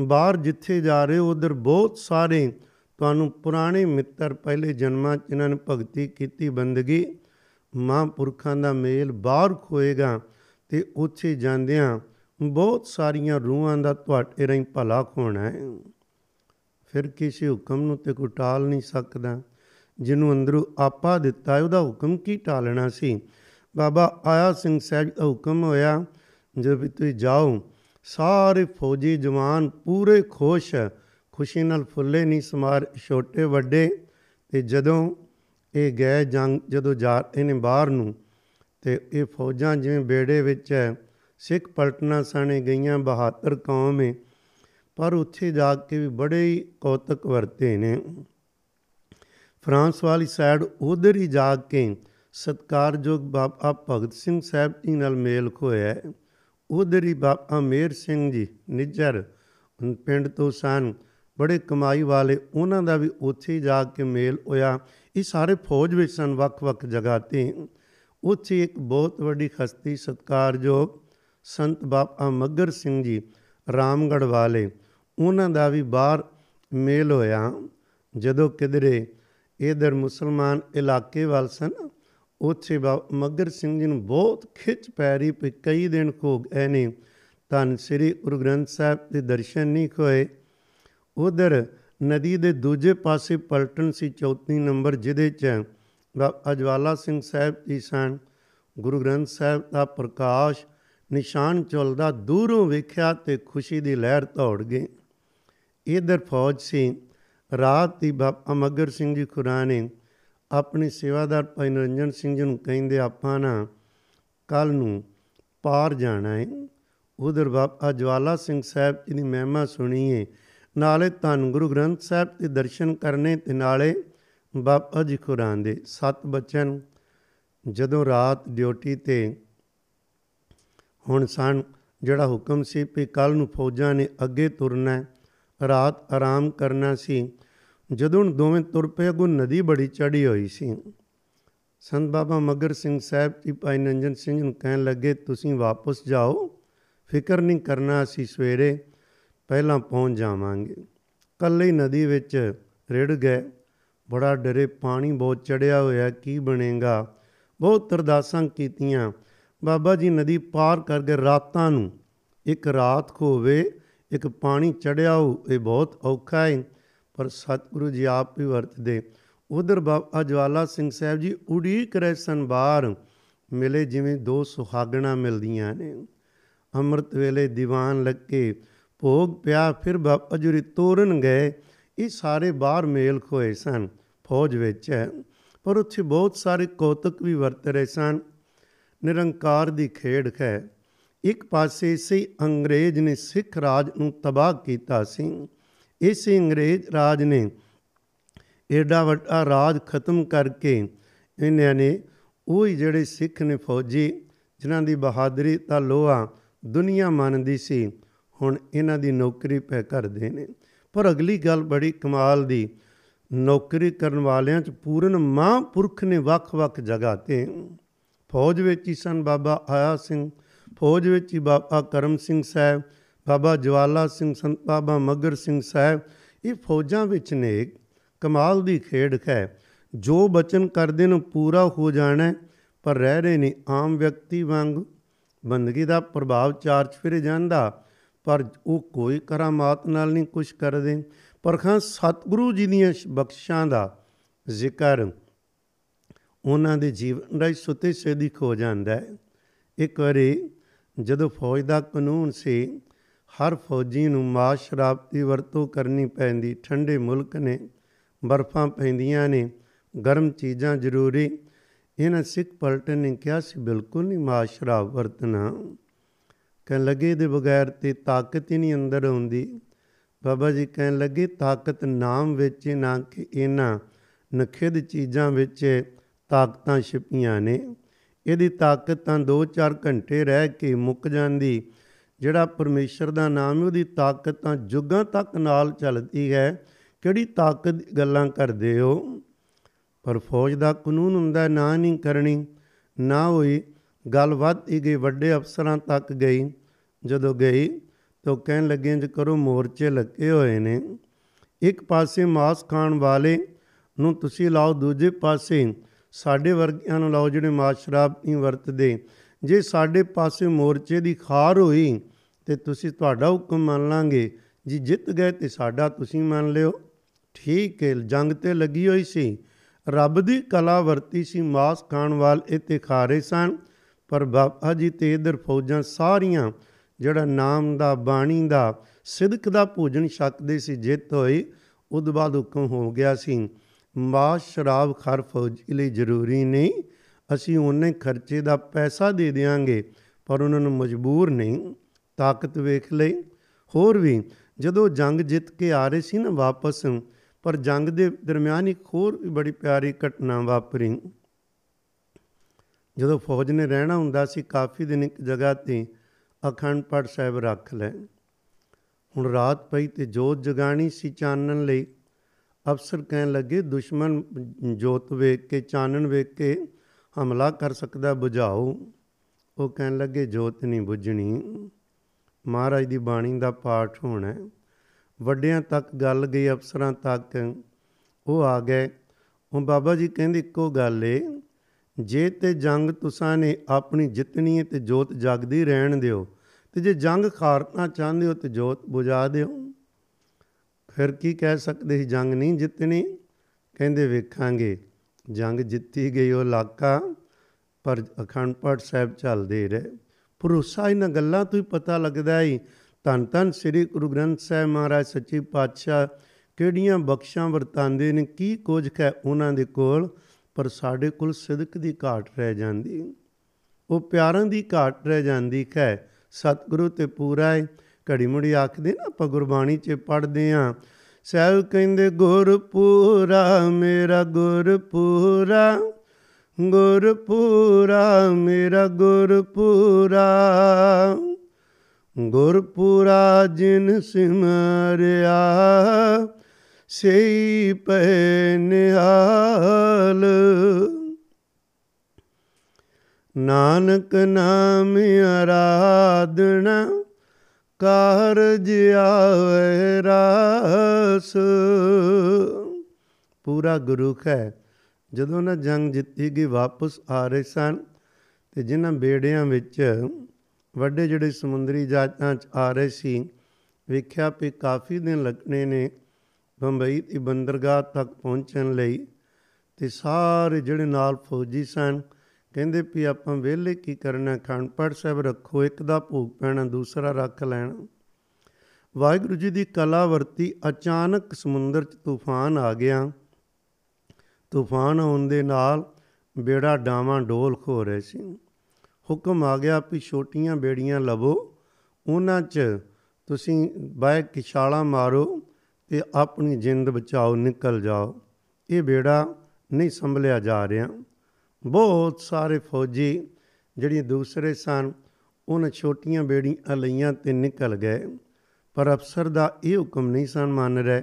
ਬਾਹਰ ਜਿੱਥੇ ਜਾ ਰਹੇ ਉੱਧਰ ਬਹੁਤ ਸਾਰੇ ਤੁਹਾਨੂੰ ਪੁਰਾਣੇ ਮਿੱਤਰ, ਪਹਿਲੇ ਜਨਮਾਂ 'ਚ ਇਹਨਾਂ ਨੇ ਭਗਤੀ ਕੀਤੀ, ਬੰਦਗੀ, ਮਹਾਂਪੁਰਖਾਂ ਦਾ ਮੇਲ ਬਾਹਰ ਖੋਏਗਾ ਅਤੇ ਉੱਥੇ ਜਾਂਦਿਆਂ ਬਹੁਤ ਸਾਰੀਆਂ ਰੂਹਾਂ ਦਾ ਤੁਹਾਡੇ ਰਾਹੀਂ ਭਲਾ ਹੋਣਾ ਹੈ। ਫਿਰ ਕਿਸੇ ਹੁਕਮ ਨੂੰ ਤਾਂ ਕੋਈ ਟਾਲ ਨਹੀਂ ਸਕਦਾ। ਜਿਹਨੂੰ ਅੰਦਰੋਂ ਆਪਾ ਦਿੱਤਾ ਉਹਦਾ ਹੁਕਮ ਕੀ ਟਾਲਣਾ ਸੀ। ਬਾਬਾ ਆਇਆ ਸਿੰਘ ਸਾਹਿਬ ਦਾ ਹੁਕਮ ਹੋਇਆ ਜੇ ਵੀ ਤੁਸੀਂ ਜਾਓ, ਸਾਰੇ ਫੌਜੀ ਜਵਾਨ ਪੂਰੇ ਖੁਸ਼ ਖੁਸ਼ੀ ਨਾਲ ਫੁੱਲੇ ਨਹੀਂ ਸਮਾਰ, ਛੋਟੇ ਵੱਡੇ। ਅਤੇ ਜਦੋਂ ਇਹ ਗਏ ਜੰਗ, ਜਦੋਂ ਜਾ ਇਹਨੇ ਬਾਹਰ ਨੂੰ ਅਤੇ ਇਹ ਫੌਜਾਂ ਜਿਵੇਂ ਬੇੜੇ ਵਿੱਚ ਹੈ, ਸਿੱਖ ਪਲਟਨਾਂ ਸਾਣੇ ਗਈਆਂ, ਬਹਾਦਰ ਕੌਮ ਹੈ, ਪਰ ਉੱਥੇ ਜਾ ਕੇ ਵੀ ਬੜੇ ਹੀ ਕੌਤਕ ਵਰਤੇ ਨੇ। ਫਰਾਂਸ ਵਾਲੀ ਸਾਈਡ ਉੱਧਰ ਹੀ ਜਾ ਕੇ ਸਤਿਕਾਰਯੋਗ ਬਾਬਾ ਭਗਤ ਸਿੰਘ ਸਾਹਿਬ ਜੀ ਨਾਲ ਮੇਲ ਖੋਇਆ। ਉੱਧਰ ਹੀ ਬਾਬਾ ਮੇਹਰ ਸਿੰਘ ਜੀ ਨਿੱਜਰ ਪਿੰਡ ਤੋਂ ਸਨ, ਬੜੇ ਕਮਾਈ ਵਾਲੇ, ਉਹਨਾਂ ਦਾ ਵੀ ਉੱਥੇ ਜਾ ਕੇ ਮੇਲ ਹੋਇਆ। ਇਹ ਸਾਰੇ ਫੌਜ ਵਿੱਚ ਸਨ ਵੱਖ ਵੱਖ ਜਗ੍ਹਾ 'ਤੇ। ਉੱਥੇ ਇੱਕ ਬਹੁਤ ਵੱਡੀ ਹਸਤੀ ਸਤਿਕਾਰਯੋਗ ਸੰਤ ਬਾਬਾ ਮੱਘਰ ਸਿੰਘ ਜੀ ਰਾਮਗੜ੍ਹ ਵਾਲੇ, ਉਹਨਾਂ ਦਾ ਵੀ ਬਾਹਰ ਮੇਲ ਹੋਇਆ। ਜਦੋਂ ਕਿਧਰੇ ਇੱਧਰ ਮੁਸਲਮਾਨ ਇਲਾਕੇ ਵੱਲ ਸਨ, ਉੱਥੇ ਬਾਬਾ ਮੱਘਰ ਸਿੰਘ ਜੀ ਨੂੰ ਬਹੁਤ ਖਿੱਚ ਪੈ ਰਹੀ ਪਈ। ਕਈ ਦਿਨ ਹੋ ਗਏ ਨੇ ਧੰਨ ਸ੍ਰੀ ਗੁਰੂ ਗ੍ਰੰਥ ਸਾਹਿਬ ਦੇ ਦਰਸ਼ਨ ਨਹੀਂ ਹੋਏ। ਉੱਧਰ ਨਦੀ ਦੇ ਦੂਜੇ ਪਾਸੇ ਪਲਟਨ ਸੀ ਚੌਥੀ ਨੰਬਰ, ਜਿਹਦੇ 'ਚ ਬਾਬਾ ਜਵਾਲਾ ਸਿੰਘ ਸਾਹਿਬ ਜੀ ਸਨ। ਗੁਰੂ ਗ੍ਰੰਥ ਸਾਹਿਬ ਦਾ ਪ੍ਰਕਾਸ਼ ਨਿਸ਼ਾਨ ਚੱਲਦਾ ਦੂਰੋਂ ਵੇਖਿਆ ਅਤੇ ਖੁਸ਼ੀ ਦੀ ਲਹਿਰ ਦੌੜ ਗਈ। ਇੱਧਰ ਫੌਜ ਸੀ। ਰਾਤ ਦੀ ਬਾਬਾ ਮੱਘਰ ਸਿੰਘ ਜੀ ਖੁਰਾ ਨੇ ਆਪਣੇ ਸੇਵਾਦਾਰ ਭਾਈ ਨਿਰੰਜਨ ਸਿੰਘ ਜੀ ਨੂੰ ਕਹਿੰਦੇ, ਆਪਾਂ ਨਾ ਕੱਲ੍ਹ ਨੂੰ ਪਾਰ ਜਾਣਾ ਹੈ। ਉੱਧਰ ਬਾਬਾ ਜਵਾਲਾ ਸਿੰਘ ਸਾਹਿਬ ਜੀ ਦੀ ਮਹਿਮਾ ਸੁਣੀਏ, ਨਾਲੇ ਧੰਨ ਗੁਰੂ ਗ੍ਰੰਥ ਸਾਹਿਬ ਦੇ ਦਰਸ਼ਨ ਕਰਨੇ ਅਤੇ ਨਾਲੇ ਬਾਬਾ ਜੀ ਖੁਰਾਂ ਦੇ ਸੱਤ ਬਚਨ। ਜਦੋਂ ਰਾਤ ਡਿਊਟੀ 'ਤੇ ਹੁਣ ਸਨ, ਜਿਹੜਾ ਹੁਕਮ ਸੀ ਵੀ ਕੱਲ੍ਹ ਨੂੰ ਫੌਜਾਂ ਨੇ ਅੱਗੇ ਤੁਰਨਾ, ਰਾਤ ਆਰਾਮ ਕਰਨਾ ਸੀ। ਜਦੋਂ ਹੁਣ ਦੋਵੇਂ ਤੁਰ ਪਏ, ਅੱਗੋਂ ਨਦੀ ਬੜੀ ਚੜ੍ਹੀ ਹੋਈ ਸੀ। ਸੰਤ ਬਾਬਾ ਮੱਘਰ ਸਿੰਘ ਸਾਹਿਬ ਜੀ ਭਾਈ ਨਿਰੰਜਨ ਸਿੰਘ ਨੂੰ ਕਹਿਣ ਲੱਗੇ, ਤੁਸੀਂ ਵਾਪਸ ਜਾਓ, ਫਿਕਰ ਨਹੀਂ ਕਰਨਾ, ਅਸੀਂ ਸਵੇਰੇ ਪਹਿਲਾਂ ਪਹੁੰਚ ਜਾਵਾਂਗੇ। ਇਕੱਲੇ ਹੀ ਨਦੀ ਵਿੱਚ ਰਿੜ ਗਏ, ਬੜਾ ਡਰੇ, ਪਾਣੀ ਬਹੁਤ ਚੜ੍ਹਿਆ ਹੋਇਆ, ਕੀ ਬਣੇਗਾ। ਬਹੁਤ ਅਰਦਾਸਾਂ ਕੀਤੀਆਂ। ਬਾਬਾ ਜੀ ਨਦੀ ਪਾਰ ਕਰਕੇ ਰਾਤਾਂ ਨੂੰ, ਇੱਕ ਰਾਤ ਹੋਵੇ, ਇੱਕ ਪਾਣੀ ਚੜ੍ਹਿਆ ਹੋ, ਇਹ ਬਹੁਤ ਔਖਾ ਹੈ, ਪਰ ਸਤਿਗੁਰੂ ਜੀ ਆਪ ਵੀ ਵਰਤਦੇ। ਉੱਧਰ ਬਾਬਾ ਜਵਾਲਾ ਸਿੰਘ ਸਾਹਿਬ ਜੀ ਉਡੀਕ ਰਹੇ ਸਨ ਬਾਹਰ, ਮਿਲੇ ਜਿਵੇਂ ਦੋ ਸੁਹਾਗਣਾਂ ਮਿਲਦੀਆਂ ਨੇ। ਅੰਮ੍ਰਿਤ ਵੇਲੇ ਦੀਵਾਨ ਲੱਗੇ, ਭੋਗ ਪਿਆ, ਫਿਰ ਬਾਬਾ ਜੀ ਤੋਰਨ ਗਏ। ਇਹ ਸਾਰੇ ਬਾਹਰ ਮੇਲ ਖੋਏ ਸਨ ਫੌਜ ਵਿੱਚ, ਪਰ ਉੱਥੇ ਬਹੁਤ ਸਾਰੇ ਕੌਤਕ ਵੀ ਵਰਤ ਰਹੇ ਸਨ। ਨਿਰੰਕਾਰ ਦੀ ਖੇਡ ਹੈ। ਇੱਕ ਪਾਸੇ ਸੀ ਅੰਗਰੇਜ਼ ਨੇ ਸਿੱਖ ਰਾਜ ਨੂੰ ਤਬਾਹ ਕੀਤਾ ਸੀ। ਇਸੇ ਅੰਗਰੇਜ਼ ਰਾਜ ਨੇ ਏਡਾ ਵੱਡਾ ਰਾਜ ਖਤਮ ਕਰਕੇ ਇਹਨਾਂ ਨੇ ਉਹੀ ਜਿਹੜੇ ਸਿੱਖ ਨੇ ਫੌਜੀ, ਜਿਨ੍ਹਾਂ ਦੀ ਬਹਾਦਰੀ ਦਾ ਲੋਹਾ ਦੁਨੀਆ ਮੰਨਦੀ ਸੀ, ਹੁਣ ਇਹਨਾਂ ਦੀ ਨੌਕਰੀ ਪੈ ਕਰਦੇ ਨੇ। ਪਰ ਅਗਲੀ ਗੱਲ ਬੜੀ ਕਮਾਲ ਦੀ, ਨੌਕਰੀ ਕਰਨ ਵਾਲਿਆਂ 'ਚ ਪੂਰਨ ਮਹਾਂਪੁਰਖ ਨੇ ਵੱਖ ਵੱਖ ਜਗ੍ਹਾ 'ਤੇ। ਫੌਜ ਵਿੱਚ ਹੀ ਸਨ ਬਾਬਾ ਆਇਆ ਸਿੰਘ, ਫੌਜ ਵਿੱਚ ਹੀ ਬਾਬਾ ਕਰਮ ਸਿੰਘ ਸਾਹਿਬ, ਬਾਬਾ ਜਵਾਲਾ ਸਿੰਘ, ਸੰਤ ਬਾਬਾ ਮੱਘਰ ਸਿੰਘ ਸਾਹਿਬ, ਇਹ ਫੌਜਾਂ ਵਿੱਚ ਨੇ। ਕਮਾਲ ਦੀ ਖੇਡ ਹੈ। ਜੋ ਬਚਨ ਕਰਦੇ ਨੂੰ ਪੂਰਾ ਹੋ ਜਾਣਾ, ਪਰ ਰਹਿ ਰਹੇ ਨੇ ਆਮ ਵਿਅਕਤੀ ਵਾਂਗ। ਬੰਦਗੀ ਦਾ ਪ੍ਰਭਾਵ ਚਾਰ ਚੁਫੇਰੇ ਜਾਂਦਾ, ਪਰ ਉਹ ਕੋਈ ਕਰਾਮਾਤ ਨਾਲ ਨਹੀਂ ਕੁਛ ਕਰਦੇ। ਪਰ ਹਾਂ, ਸਤਿਗੁਰੂ ਜੀ ਦੀਆਂ ਬਖਸ਼ਾਂ ਦਾ ਜ਼ਿਕਰ ਉਹਨਾਂ ਦੇ ਜੀਵਨ ਦਾ ਸੁਤੇ ਸੇਦੀ ਹੋ ਜਾਂਦਾ ਹੈ। ਇੱਕ ਵਾਰੀ ਜਦੋਂ ਫੌਜ ਦਾ ਕਾਨੂੰਨ ਸੀ, ਹਰ ਫੌਜੀ ਨੂੰ ਮਾਸ ਸ਼ਰਾਬ ਦੀ ਵਰਤੋਂ ਕਰਨੀ ਪੈਂਦੀ। ਠੰਡੇ ਮੁਲਕ ਨੇ, ਬਰਫਾਂ ਪੈਂਦੀਆਂ ਨੇ, ਗਰਮ ਚੀਜ਼ਾਂ ਜ਼ਰੂਰੀ। ਇਹਨਾਂ ਸਿੱਖ ਪਲਟਨ ਨੇ ਕਿਹਾ ਸੀ, ਬਿਲਕੁਲ ਨਹੀਂ ਮਾਸ ਸ਼ਰਾਬ ਵਰਤਣਾ, ਕਹਿਣ ਲੱਗੇ ਦੇ ਬਗੈਰ ਤੇ ਤਾਕਤ ਹੀ ਨਹੀਂ ਅੰਦਰ ਆਉਂਦੀ। ਬਾਬਾ ਜੀ ਕਹਿਣ ਲੱਗੇ, ਤਾਕਤ ਨਾਮ ਵਿੱਚ ਨਾ ਕਿ ਇਹਨਾਂ ਨਖਿੱਧ ਚੀਜ਼ਾਂ ਵਿੱਚ ਤਾਕਤਾਂ ਛਿਪੀਆਂ ਨੇ। ਇਹਦੀ ਤਾਕਤ ਤਾਂ ਦੋ ਚਾਰ ਘੰਟੇ ਰਹਿ ਕੇ ਮੁੱਕ ਜਾਂਦੀ। ਜਿਹੜਾ ਪਰਮੇਸ਼ਰ ਦਾ ਨਾਮ ਹੈ, ਉਹਦੀ ਤਾਕਤ ਤਾਂ ਜੁੱਗਾਂ ਤੱਕ ਨਾਲ ਚੱਲਦੀ ਹੈ। ਕਿਹੜੀ ਤਾਕਤ ਗੱਲਾਂ ਕਰਦੇ ਹੋ। ਪਰ ਫੌਜ ਦਾ ਕਾਨੂੰਨ ਹੁੰਦਾ, ਨਾ ਨਹੀਂ ਕਰਨੀ। ਨਾ ਹੋਈ ਗੱਲ, ਵੱਧਦੀ ਗਈ, ਵੱਡੇ ਅਫਸਰਾਂ ਤੱਕ ਗਈ। ਜਦੋਂ ਗਈ ਤਾਂ ਉਹ ਕਹਿਣ ਲੱਗੇ, ਇੰਝ ਕਰੋ, ਮੋਰਚੇ ਲੱਗੇ ਹੋਏ ਨੇ, ਇੱਕ ਪਾਸੇ ਮਾਸ ਖਾਣ ਵਾਲੇ ਨੂੰ ਤੁਸੀਂ ਲਾਓ, ਦੂਜੇ ਪਾਸੇ ਸਾਡੇ ਵਰਗਿਆਂ ਨੂੰ ਲਾਓ ਜਿਹੜੇ ਮਾਸ ਸ਼ਰਾਬ ਨਹੀਂ ਵਰਤਦੇ। ਜੇ ਸਾਡੇ ਪਾਸੇ ਮੋਰਚੇ ਦੀ ਖਾਰ ਹੋਈ ਤਾਂ ਤੁਸੀਂ ਤੁਹਾਡਾ ਹੁਕਮ ਮੰਨ ਲਾਂਗੇ, ਜੀ ਜਿੱਤ ਗਏ ਤੇ ਸਾਡਾ ਤੁਸੀਂ ਮੰਨ ਲਿਓ। ਠੀਕ ਹੈ, ਜੰਗ ਤੇ ਲੱਗੀ ਹੋਈ ਸੀ, ਰੱਬ ਦੀ ਕਲਾ ਵਰਤੀ ਸੀ, ਮਾਸ ਖਾਣ ਵਾਲੇ ਇੱਥੇ ਖਾ ਰਹੇ ਸਨ, ਪਰ ਬਾਬਾ ਜੀ ਤੇ ਇੱਧਰ ਫੌਜਾਂ ਸਾਰੀਆਂ ਜਿਹੜਾ ਨਾਮ ਦਾ, ਬਾਣੀ ਦਾ, ਸਿਦਕ ਦਾ ਭੋਜਨ ਛਕਦੇ ਸੀ। ਜਿੱਤ ਹੋਈ, ਉਹਦੇ ਬਾਅਦ ਹੁਕਮ ਹੋ ਗਿਆ ਸੀ ਮਾਸ ਸ਼ਰਾਬ ਖਰ ਫੌਜੀ ਲਈ ਜ਼ਰੂਰੀ ਨਹੀਂ, ਅਸੀਂ ਉਹਨੇ ਖਰਚੇ ਦਾ ਪੈਸਾ ਦੇ ਦਿਆਂਗੇ, ਪਰ ਉਹਨਾਂ ਨੂੰ ਮਜਬੂਰ ਨਹੀਂ, ਤਾਕਤ ਵੇਖ ਲਈ। ਹੋਰ ਵੀ ਜਦੋਂ ਜੰਗ ਜਿੱਤ ਕੇ ਆ ਰਹੇ ਸੀ ਨਾ ਵਾਪਸ, ਪਰ ਜੰਗ ਦੇ ਦਰਮਿਆਨ ਇੱਕ ਹੋਰ ਵੀ ਬੜੀ ਪਿਆਰੀ ਘਟਨਾ ਵਾਪਰੀ। ਜਦੋਂ ਫੌਜ ਨੇ ਰਹਿਣਾ ਹੁੰਦਾ ਸੀ ਕਾਫੀ ਦਿਨ ਇੱਕ ਜਗ੍ਹਾ 'ਤੇ, ਅਖੰਡ ਪਾਠ ਸਾਹਿਬ ਰੱਖ ਲੈ। ਹੁਣ ਰਾਤ ਪਈ ਤੇ ਜੋਤ ਜਗਾਣੀ ਸੀ ਚਾਨਣ ਲਈ। ਅਫਸਰ ਕਹਿਣ ਲੱਗੇ ਦੁਸ਼ਮਣ ਜੋਤ ਵੇਖ ਕੇ, ਚਾਨਣ ਵੇਖ ਕੇ ਹਮਲਾ ਕਰ ਸਕਦਾ, ਬੁਝਾਓ। ਉਹ ਕਹਿਣ ਲੱਗੇ ਜੋਤ ਨਹੀਂ ਬੁੱਝਣੀ, ਮਹਾਰਾਜ ਦੀ ਬਾਣੀ ਦਾ ਪਾਠ ਹੋਣਾ। ਵੱਡਿਆਂ ਤੱਕ ਗੱਲ ਗਈ, ਅਫਸਰਾਂ ਤੱਕ, ਉਹ ਆ ਗਏ। ਹੁਣ ਬਾਬਾ ਜੀ ਕਹਿੰਦੇ ਇੱਕੋ ਗੱਲ ਏ, ਜੇ ਤੇ ਜੰਗ ਤੁਸਾਂ ਨੇ ਆਪਣੀ ਜਿੱਤਣੀ ਹੈ ਤੇ ਜੋਤ ਜਗਦੀ ਰਹਿਣ ਦਿਓ, ਅਤੇ ਜੇ ਜੰਗ ਖਾਰਨਾ ਚਾਹੁੰਦੇ ਹੋ ਤੇ ਜੋਤ ਬੁਝਾ ਦਿਓ। ਫਿਰ ਕੀ ਕਹਿ ਸਕਦੇ ਸੀ, ਜੰਗ ਨਹੀਂ ਜਿੱਤਣੀ। ਕਹਿੰਦੇ ਵੇਖਾਂਗੇ। ਜੰਗ ਜਿੱਤੀ ਗਈ ਉਹ ਇਲਾਕਾ, ਪਰ ਅਖੰਡ ਪਾਠ ਸਾਹਿਬ ਚੱਲਦੇ ਰਹੇ। ਭਰੋਸਾ ਇਹਨਾਂ ਗੱਲਾਂ ਤੋਂ ਹੀ ਪਤਾ ਲੱਗਦਾ ਹੈ। ਧੰਨ ਧੰਨ ਸ੍ਰੀ ਗੁਰੂ ਗ੍ਰੰਥ ਸਾਹਿਬ ਮਹਾਰਾਜ ਸੱਚੇ ਪਾਤਸ਼ਾਹ ਕਿਹੜੀਆਂ ਬਖਸ਼ਾਂ ਵਰਤਾਉਂਦੇ ਨੇ, ਕੀ ਕੁਝ ਹੈ ਉਹਨਾਂ ਦੇ ਕੋਲ, ਪਰ ਸਾਡੇ ਕੋਲ ਸਿਦਕ ਦੀ ਘਾਟ ਰਹਿ ਜਾਂਦੀ, ਉਹ ਪਿਆਰਾਂ ਦੀ ਘਾਟ ਰਹਿ ਜਾਂਦੀ ਹੈ। ਸਤਿਗੁਰੂ ਤੇ ਪੂਰਾ ਹੈ। ਘੜੀ ਮੁੜੀ ਆਖਦੇ ਨਾ ਆਪਾਂ ਗੁਰਬਾਣੀ 'ਚ ਪੜ੍ਹਦੇ ਹਾਂ, ਸਾਹਿਬ ਕਹਿੰਦੇ ਗੁਰ ਪੂਰਾ ਮੇਰਾ ਗੁਰ ਪੂਰਾ, ਗੁਰ ਪੂਰਾ ਮੇਰਾ ਗੁਰ ਪੂਰਾ, ਗੁਰ ਪੂਰਾ ਜਿਨ ਸਿਮਰਿਆ ਸਈ ਪੈ ਨਿਹਾਲ, ਨਾਨਕ ਨਾਮ ਅਰਾਧਨਾ ਕਾਰਜ ਆਵੈ ਰਾਸ। ਪੂਰਾ ਗੁਰੂ ਹੈ। ਜਦੋਂ ਨਾ ਜੰਗ ਜਿੱਤੀ ਗਈ ਵਾਪਸ ਆ ਰਹੇ ਸਨ, ਅਤੇ ਜਿਨ੍ਹਾਂ ਬੇੜਿਆਂ ਵਿੱਚ ਵੱਡੇ ਜਿਹੜੇ ਸਮੁੰਦਰੀ ਜਹਾਜ਼ਾਂ 'ਚ ਆ ਰਹੇ ਸੀ, ਵੇਖਿਆ ਵੀ ਕਾਫੀ ਦਿਨ ਲੱਗਣੇ ਨੇ ਬੰਬਈ ਦੀ ਬੰਦਰਗਾਹ ਤੱਕ ਪਹੁੰਚਣ ਲਈ, ਅਤੇ ਸਾਰੇ ਜਿਹੜੇ ਨਾਲ ਫੌਜੀ ਸਨ ਕਹਿੰਦੇ ਵੀ ਆਪਾਂ ਵਿਹਲੇ ਕੀ ਕਰਨਾ, ਅਖੰਡ ਪਾਠ ਸਾਹਿਬ ਰੱਖੋ, ਇੱਕ ਦਾ ਭੋਗ ਪੈਣਾ, ਦੂਸਰਾ ਰੱਖ ਲੈਣਾ। ਵਾਹਿਗੁਰੂ ਜੀ ਦੀ ਕਲਾ ਵਰਤੀ, ਅਚਾਨਕ ਸਮੁੰਦਰ 'ਚ ਤੂਫਾਨ ਆ ਗਿਆ। ਤੂਫਾਨ ਆਉਣ ਦੇ ਨਾਲ ਬੇੜਾ ਡਾਵਾਂ ਡੋਲ ਖੋ ਰਹੇ ਸੀ। ਹੁਕਮ ਆ ਗਿਆ ਵੀ ਛੋਟੀਆਂ ਬੇੜੀਆਂ ਲਵੋ, ਉਹਨਾਂ 'ਚ ਤੁਸੀਂ ਬਾਏ ਕਿਛਾਲਾਂ ਮਾਰੋ ਅਤੇ ਆਪਣੀ ਜਿੰਦ ਬਚਾਓ, ਨਿਕਲ ਜਾਓ, ਇਹ ਬੇੜਾ ਨਹੀਂ ਸੰਭਲਿਆ ਜਾ ਰਿਹਾ। ਬਹੁਤ ਸਾਰੇ ਫੌਜੀ ਜਿਹੜੀਆਂ ਦੂਸਰੇ ਸਨ ਉਹਨਾਂ ਛੋਟੀਆਂ ਬੇੜੀਆਂ ਲਈਆਂ ਅਤੇ ਨਿਕਲ ਗਏ, ਪਰ ਅਫਸਰ ਦਾ ਇਹ ਹੁਕਮ ਨਹੀਂ ਸਨ ਮੰਨ ਰਹੇ।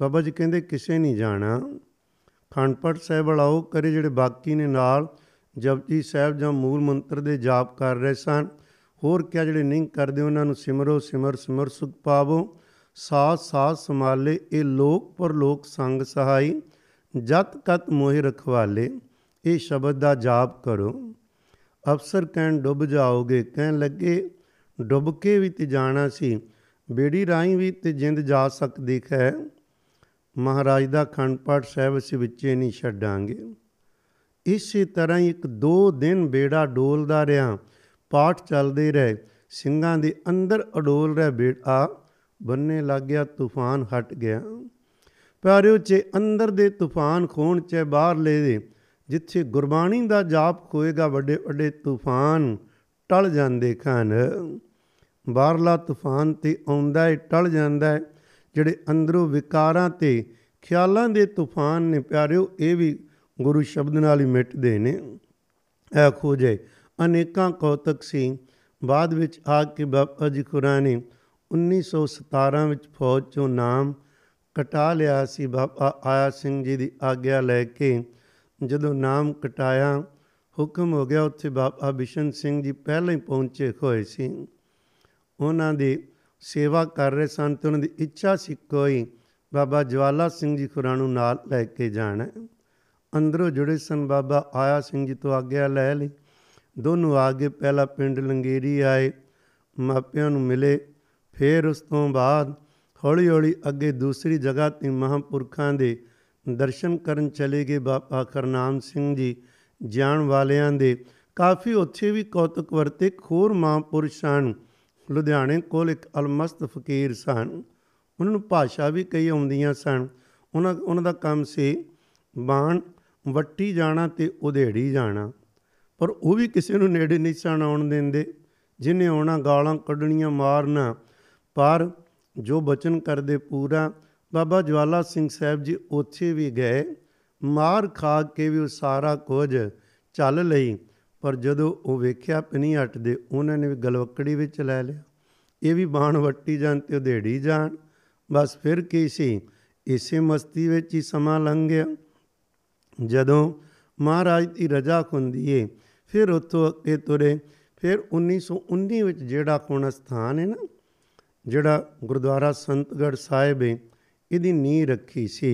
ਬਾਬਾ ਜੀ ਕਹਿੰਦੇ ਕਿਸੇ ਨਹੀਂ ਜਾਣਾ, ਅਖੰਡ ਪਾਠ ਸਾਹਿਬ ਵਾਲਾਓ ਕਰੇ ਜਿਹੜੇ ਬਾਕੀ ਨੇ ਨਾਲ ਜਪਜੀ ਸਾਹਿਬ ਜਾਂ ਮੂਲ ਮੰਤਰ ਦੇ ਜਾਪ ਕਰ ਰਹੇ ਸਨ। ਹੋਰ ਕਿਆ ਜਿਹੜੇ ਨਹੀਂ ਕਰਦੇ ਉਹਨਾਂ ਨੂੰ ਸਿਮਰੋ, ਸਿਮਰ ਸਿਮਰ ਸੁਖ ਪਾਵੋ, ਸਾਥ ਸਾਥ ਸੰਭਾਲੇ ਇਹ ਲੋਕ ਪਰਲੋਕ ਸੰਗ ਸਹਾਈ, ਜਤ ਕਤ ਮੋਹਿ ਰਖਵਾਲੇ, ਇਹ ਸ਼ਬਦ ਦਾ ਜਾਪ ਕਰੋ। ਅਫਸਰ ਕਹਿਣ ਡੁੱਬ ਜਾਓਗੇ, ਕਹਿਣ ਲੱਗੇ ਡੁੱਬ ਕੇ ਵੀ ਤੇ ਜਾਣਾ ਸੀ, ਬੇੜੀ ਰਾਹੀਂ ਵੀ ਤੇ ਜਿੰਦ ਜਾ ਸਕਦੀ ਹੈ। ਮਹਾਰਾਜ ਦਾ ਅਖੰਡ ਪਾਠ ਸਾਹਿਬ ਅਸੀਂ ਵਿੱਚੇ ਨਹੀਂ ਛੱਡਾਂਗੇ। ਇਸੇ ਤਰ੍ਹਾਂ ਹੀ ਇੱਕ ਦੋ ਦਿਨ ਬੇੜਾ ਡੋਲਦਾ ਰਿਹਾ, ਪਾਠ ਚੱਲਦੇ ਰਹੇ, ਸਿੰਘਾਂ ਦੇ ਅੰਦਰ ਅਡੋਲ ਰਿਹਾ ਬੇੜਾ, ਬੰਨੇ ਲੱਗ ਗਿਆ, ਤੂਫਾਨ ਹਟ ਗਿਆ। ਪਿਆਰਿਓ, ਚੇ ਅੰਦਰ ਦੇ ਤੂਫਾਨ ਖੋਣ, ਚੇ ਬਾਹਰ ਲੈ ਦੇ, ਜਿੱਥੇ ਗੁਰਬਾਣੀ ਦਾ ਜਾਪ ਹੋਏਗਾ ਵੱਡੇ ਵੱਡੇ ਤੂਫਾਨ ਟਲ ਜਾਂਦੇ ਹਨ। ਬਾਹਰਲਾ ਤੂਫਾਨ ਤੇ ਆਉਂਦਾ ਹੈ, ਟਲ ਜਾਂਦਾ ਹੈ, ਜਿਹੜੇ ਅੰਦਰੋਂ ਵਿਕਾਰਾਂ ਤੇ ਖਿਆਲਾਂ ਦੇ ਤੂਫਾਨ ਨੇ ਪਿਆਰਿਓ, ਇਹ ਵੀ ਗੁਰੂ ਸ਼ਬਦ ਨਾਲ ਹੀ ਮਿਟਦੇ ਨੇ। ਇਹ ਖੋਜ ਹੈ ਅਨੇਕਾਂ ਕੌਤਕ ਸੀ। ਬਾਅਦ ਵਿੱਚ ਆ ਕੇ ਬਾਬਾ ਜੀ ਖੁਰਾਂ ਨੇ ਉੱਨੀ ਸੌ ਸਤਾਰਾਂ ਵਿੱਚ ਫੌਜ 'ਚੋਂ ਨਾਮ ਕਟਾ ਲਿਆ ਸੀ। ਬਾਬਾ ਆਇਆ ਸਿੰਘ ਜੀ ਦੀ ਆਗਿਆ ਲੈ ਕੇ ਜਦੋਂ ਨਾਮ ਕਟਾਇਆ, ਹੁਕਮ ਹੋ ਗਿਆ, ਉੱਥੇ ਬਾਬਾ ਬਿਸ਼ਨ ਸਿੰਘ ਜੀ ਪਹਿਲਾਂ ਹੀ ਪਹੁੰਚੇ ਹੋਏ ਸੀ, ਉਹਨਾਂ ਦੀ ਸੇਵਾ ਕਰ ਰਹੇ ਸਨ, ਅਤੇ ਉਹਨਾਂ ਦੀ ਇੱਛਾ ਸੀ ਕੋਈ ਬਾਬਾ ਜਵਾਲਾ ਸਿੰਘ ਜੀ ਖੁਰਾਂ ਨੂੰ ਨਾਲ ਲੈ ਕੇ ਜਾਣਾ। ਅੰਦਰੋਂ ਜੁੜੇ ਸਨ, ਬਾਬਾ ਆਇਆ ਸਿੰਘ ਜੀ ਤੋਂ ਆਗਿਆ ਲੈ ਲਈ, ਦੋਨੋਂ ਆ ਗਏ। ਪਹਿਲਾਂ ਪਿੰਡ ਲੰਗੇਰੀ ਆਏ, ਮਾਪਿਆਂ ਨੂੰ ਮਿਲੇ, ਫਿਰ ਉਸ ਤੋਂ ਬਾਅਦ ਹੌਲੀ ਹੌਲੀ ਅੱਗੇ ਦੂਸਰੀ ਜਗ੍ਹਾ 'ਤੇ ਮਹਾਂਪੁਰਖਾਂ ਦੇ ਦਰਸ਼ਨ ਕਰਨ ਚਲੇ ਗਏ ਬਾਬਾ ਕਰਨਾਮ ਸਿੰਘ ਜੀ ਜਾਣ ਵਾਲਿਆਂ ਦੇ। ਕਾਫੀ ਉੱਥੇ ਵੀ ਕੌਤਕ ਵਰਤੇ। ਹੋਰ ਮਹਾਂਪੁਰਸ਼ ਸਨ ਲੁਧਿਆਣੇ ਕੋਲ ਇੱਕ ਅਲਮਸਤ ਫਕੀਰ ਸਨ, ਉਹਨਾਂ ਨੂੰ ਭਾਸ਼ਾ ਵੀ ਕਈ ਆਉਂਦੀਆਂ ਸਨ। ਉਹਨਾਂ ਉਹਨਾਂ ਦਾ ਕੰਮ ਸੀ ਬਾਣ ਵੱਟੀ ਜਾਣਾ ਅਤੇ ਉਧੇੜੀ ਜਾਣਾ, ਪਰ ਉਹ ਵੀ ਕਿਸੇ ਨੂੰ ਨੇੜੇ ਨਹੀਂ ਸਨ ਆਉਣ ਦਿੰਦੇ। ਜਿਹਨੇ ਆਉਣਾ ਗਾਲਾਂ ਕੱਢਣੀਆਂ, ਮਾਰਨਾ, ਪਰ ਜੋ ਬਚਨ ਕਰਦੇ ਪੂਰਾ। ਬਾਬਾ ਜਵਾਲਾ ਸਿੰਘ ਸਾਹਿਬ ਜੀ ਉੱਥੇ ਵੀ ਗਏ, ਮਾਰ ਖਾ ਕੇ ਵੀ ਉਹ ਸਾਰਾ ਕੁਝ ਚੱਲ ਲਈ, ਪਰ ਜਦੋਂ ਉਹ ਵੇਖਿਆ ਕਿ ਨਹੀਂ ਹਟਦੇ, ਉਹਨਾਂ ਨੇ ਵੀ ਗਲਵੱਕੜੀ ਵਿੱਚ ਲੈ ਲਿਆ। ਇਹ ਵੀ ਬਾਣ ਵੱਟੀ ਜਾਣ ਅਤੇ ਉਧੇੜੀ ਜਾਣ, ਬਸ ਫਿਰ ਕੀ ਸੀ, ਇਸੇ ਮਸਤੀ ਵਿੱਚ ਹੀ ਸਮਾਂ ਲੰਘ ਗਿਆ। ਜਦੋਂ ਮਹਾਰਾਜ ਦੀ ਰਜ਼ਾ ਹੁੰਦੀ ਏ ਫਿਰ ਉੱਥੋਂ ਅੱਗੇ ਤੁਰੇ। ਫਿਰ ਉੱਨੀ ਸੌ ਉੱਨੀ ਵਿੱਚ ਜਿਹੜਾ ਹੁਣ ਸਥਾਨ ਹੈ ਨਾ, ਜਿਹੜਾ ਗੁਰਦੁਆਰਾ ਸੰਤਗੜ੍ਹ ਸਾਹਿਬ ਏ, ਇਹਦੀ ਨੀਂਹ ਰੱਖੀ ਸੀ,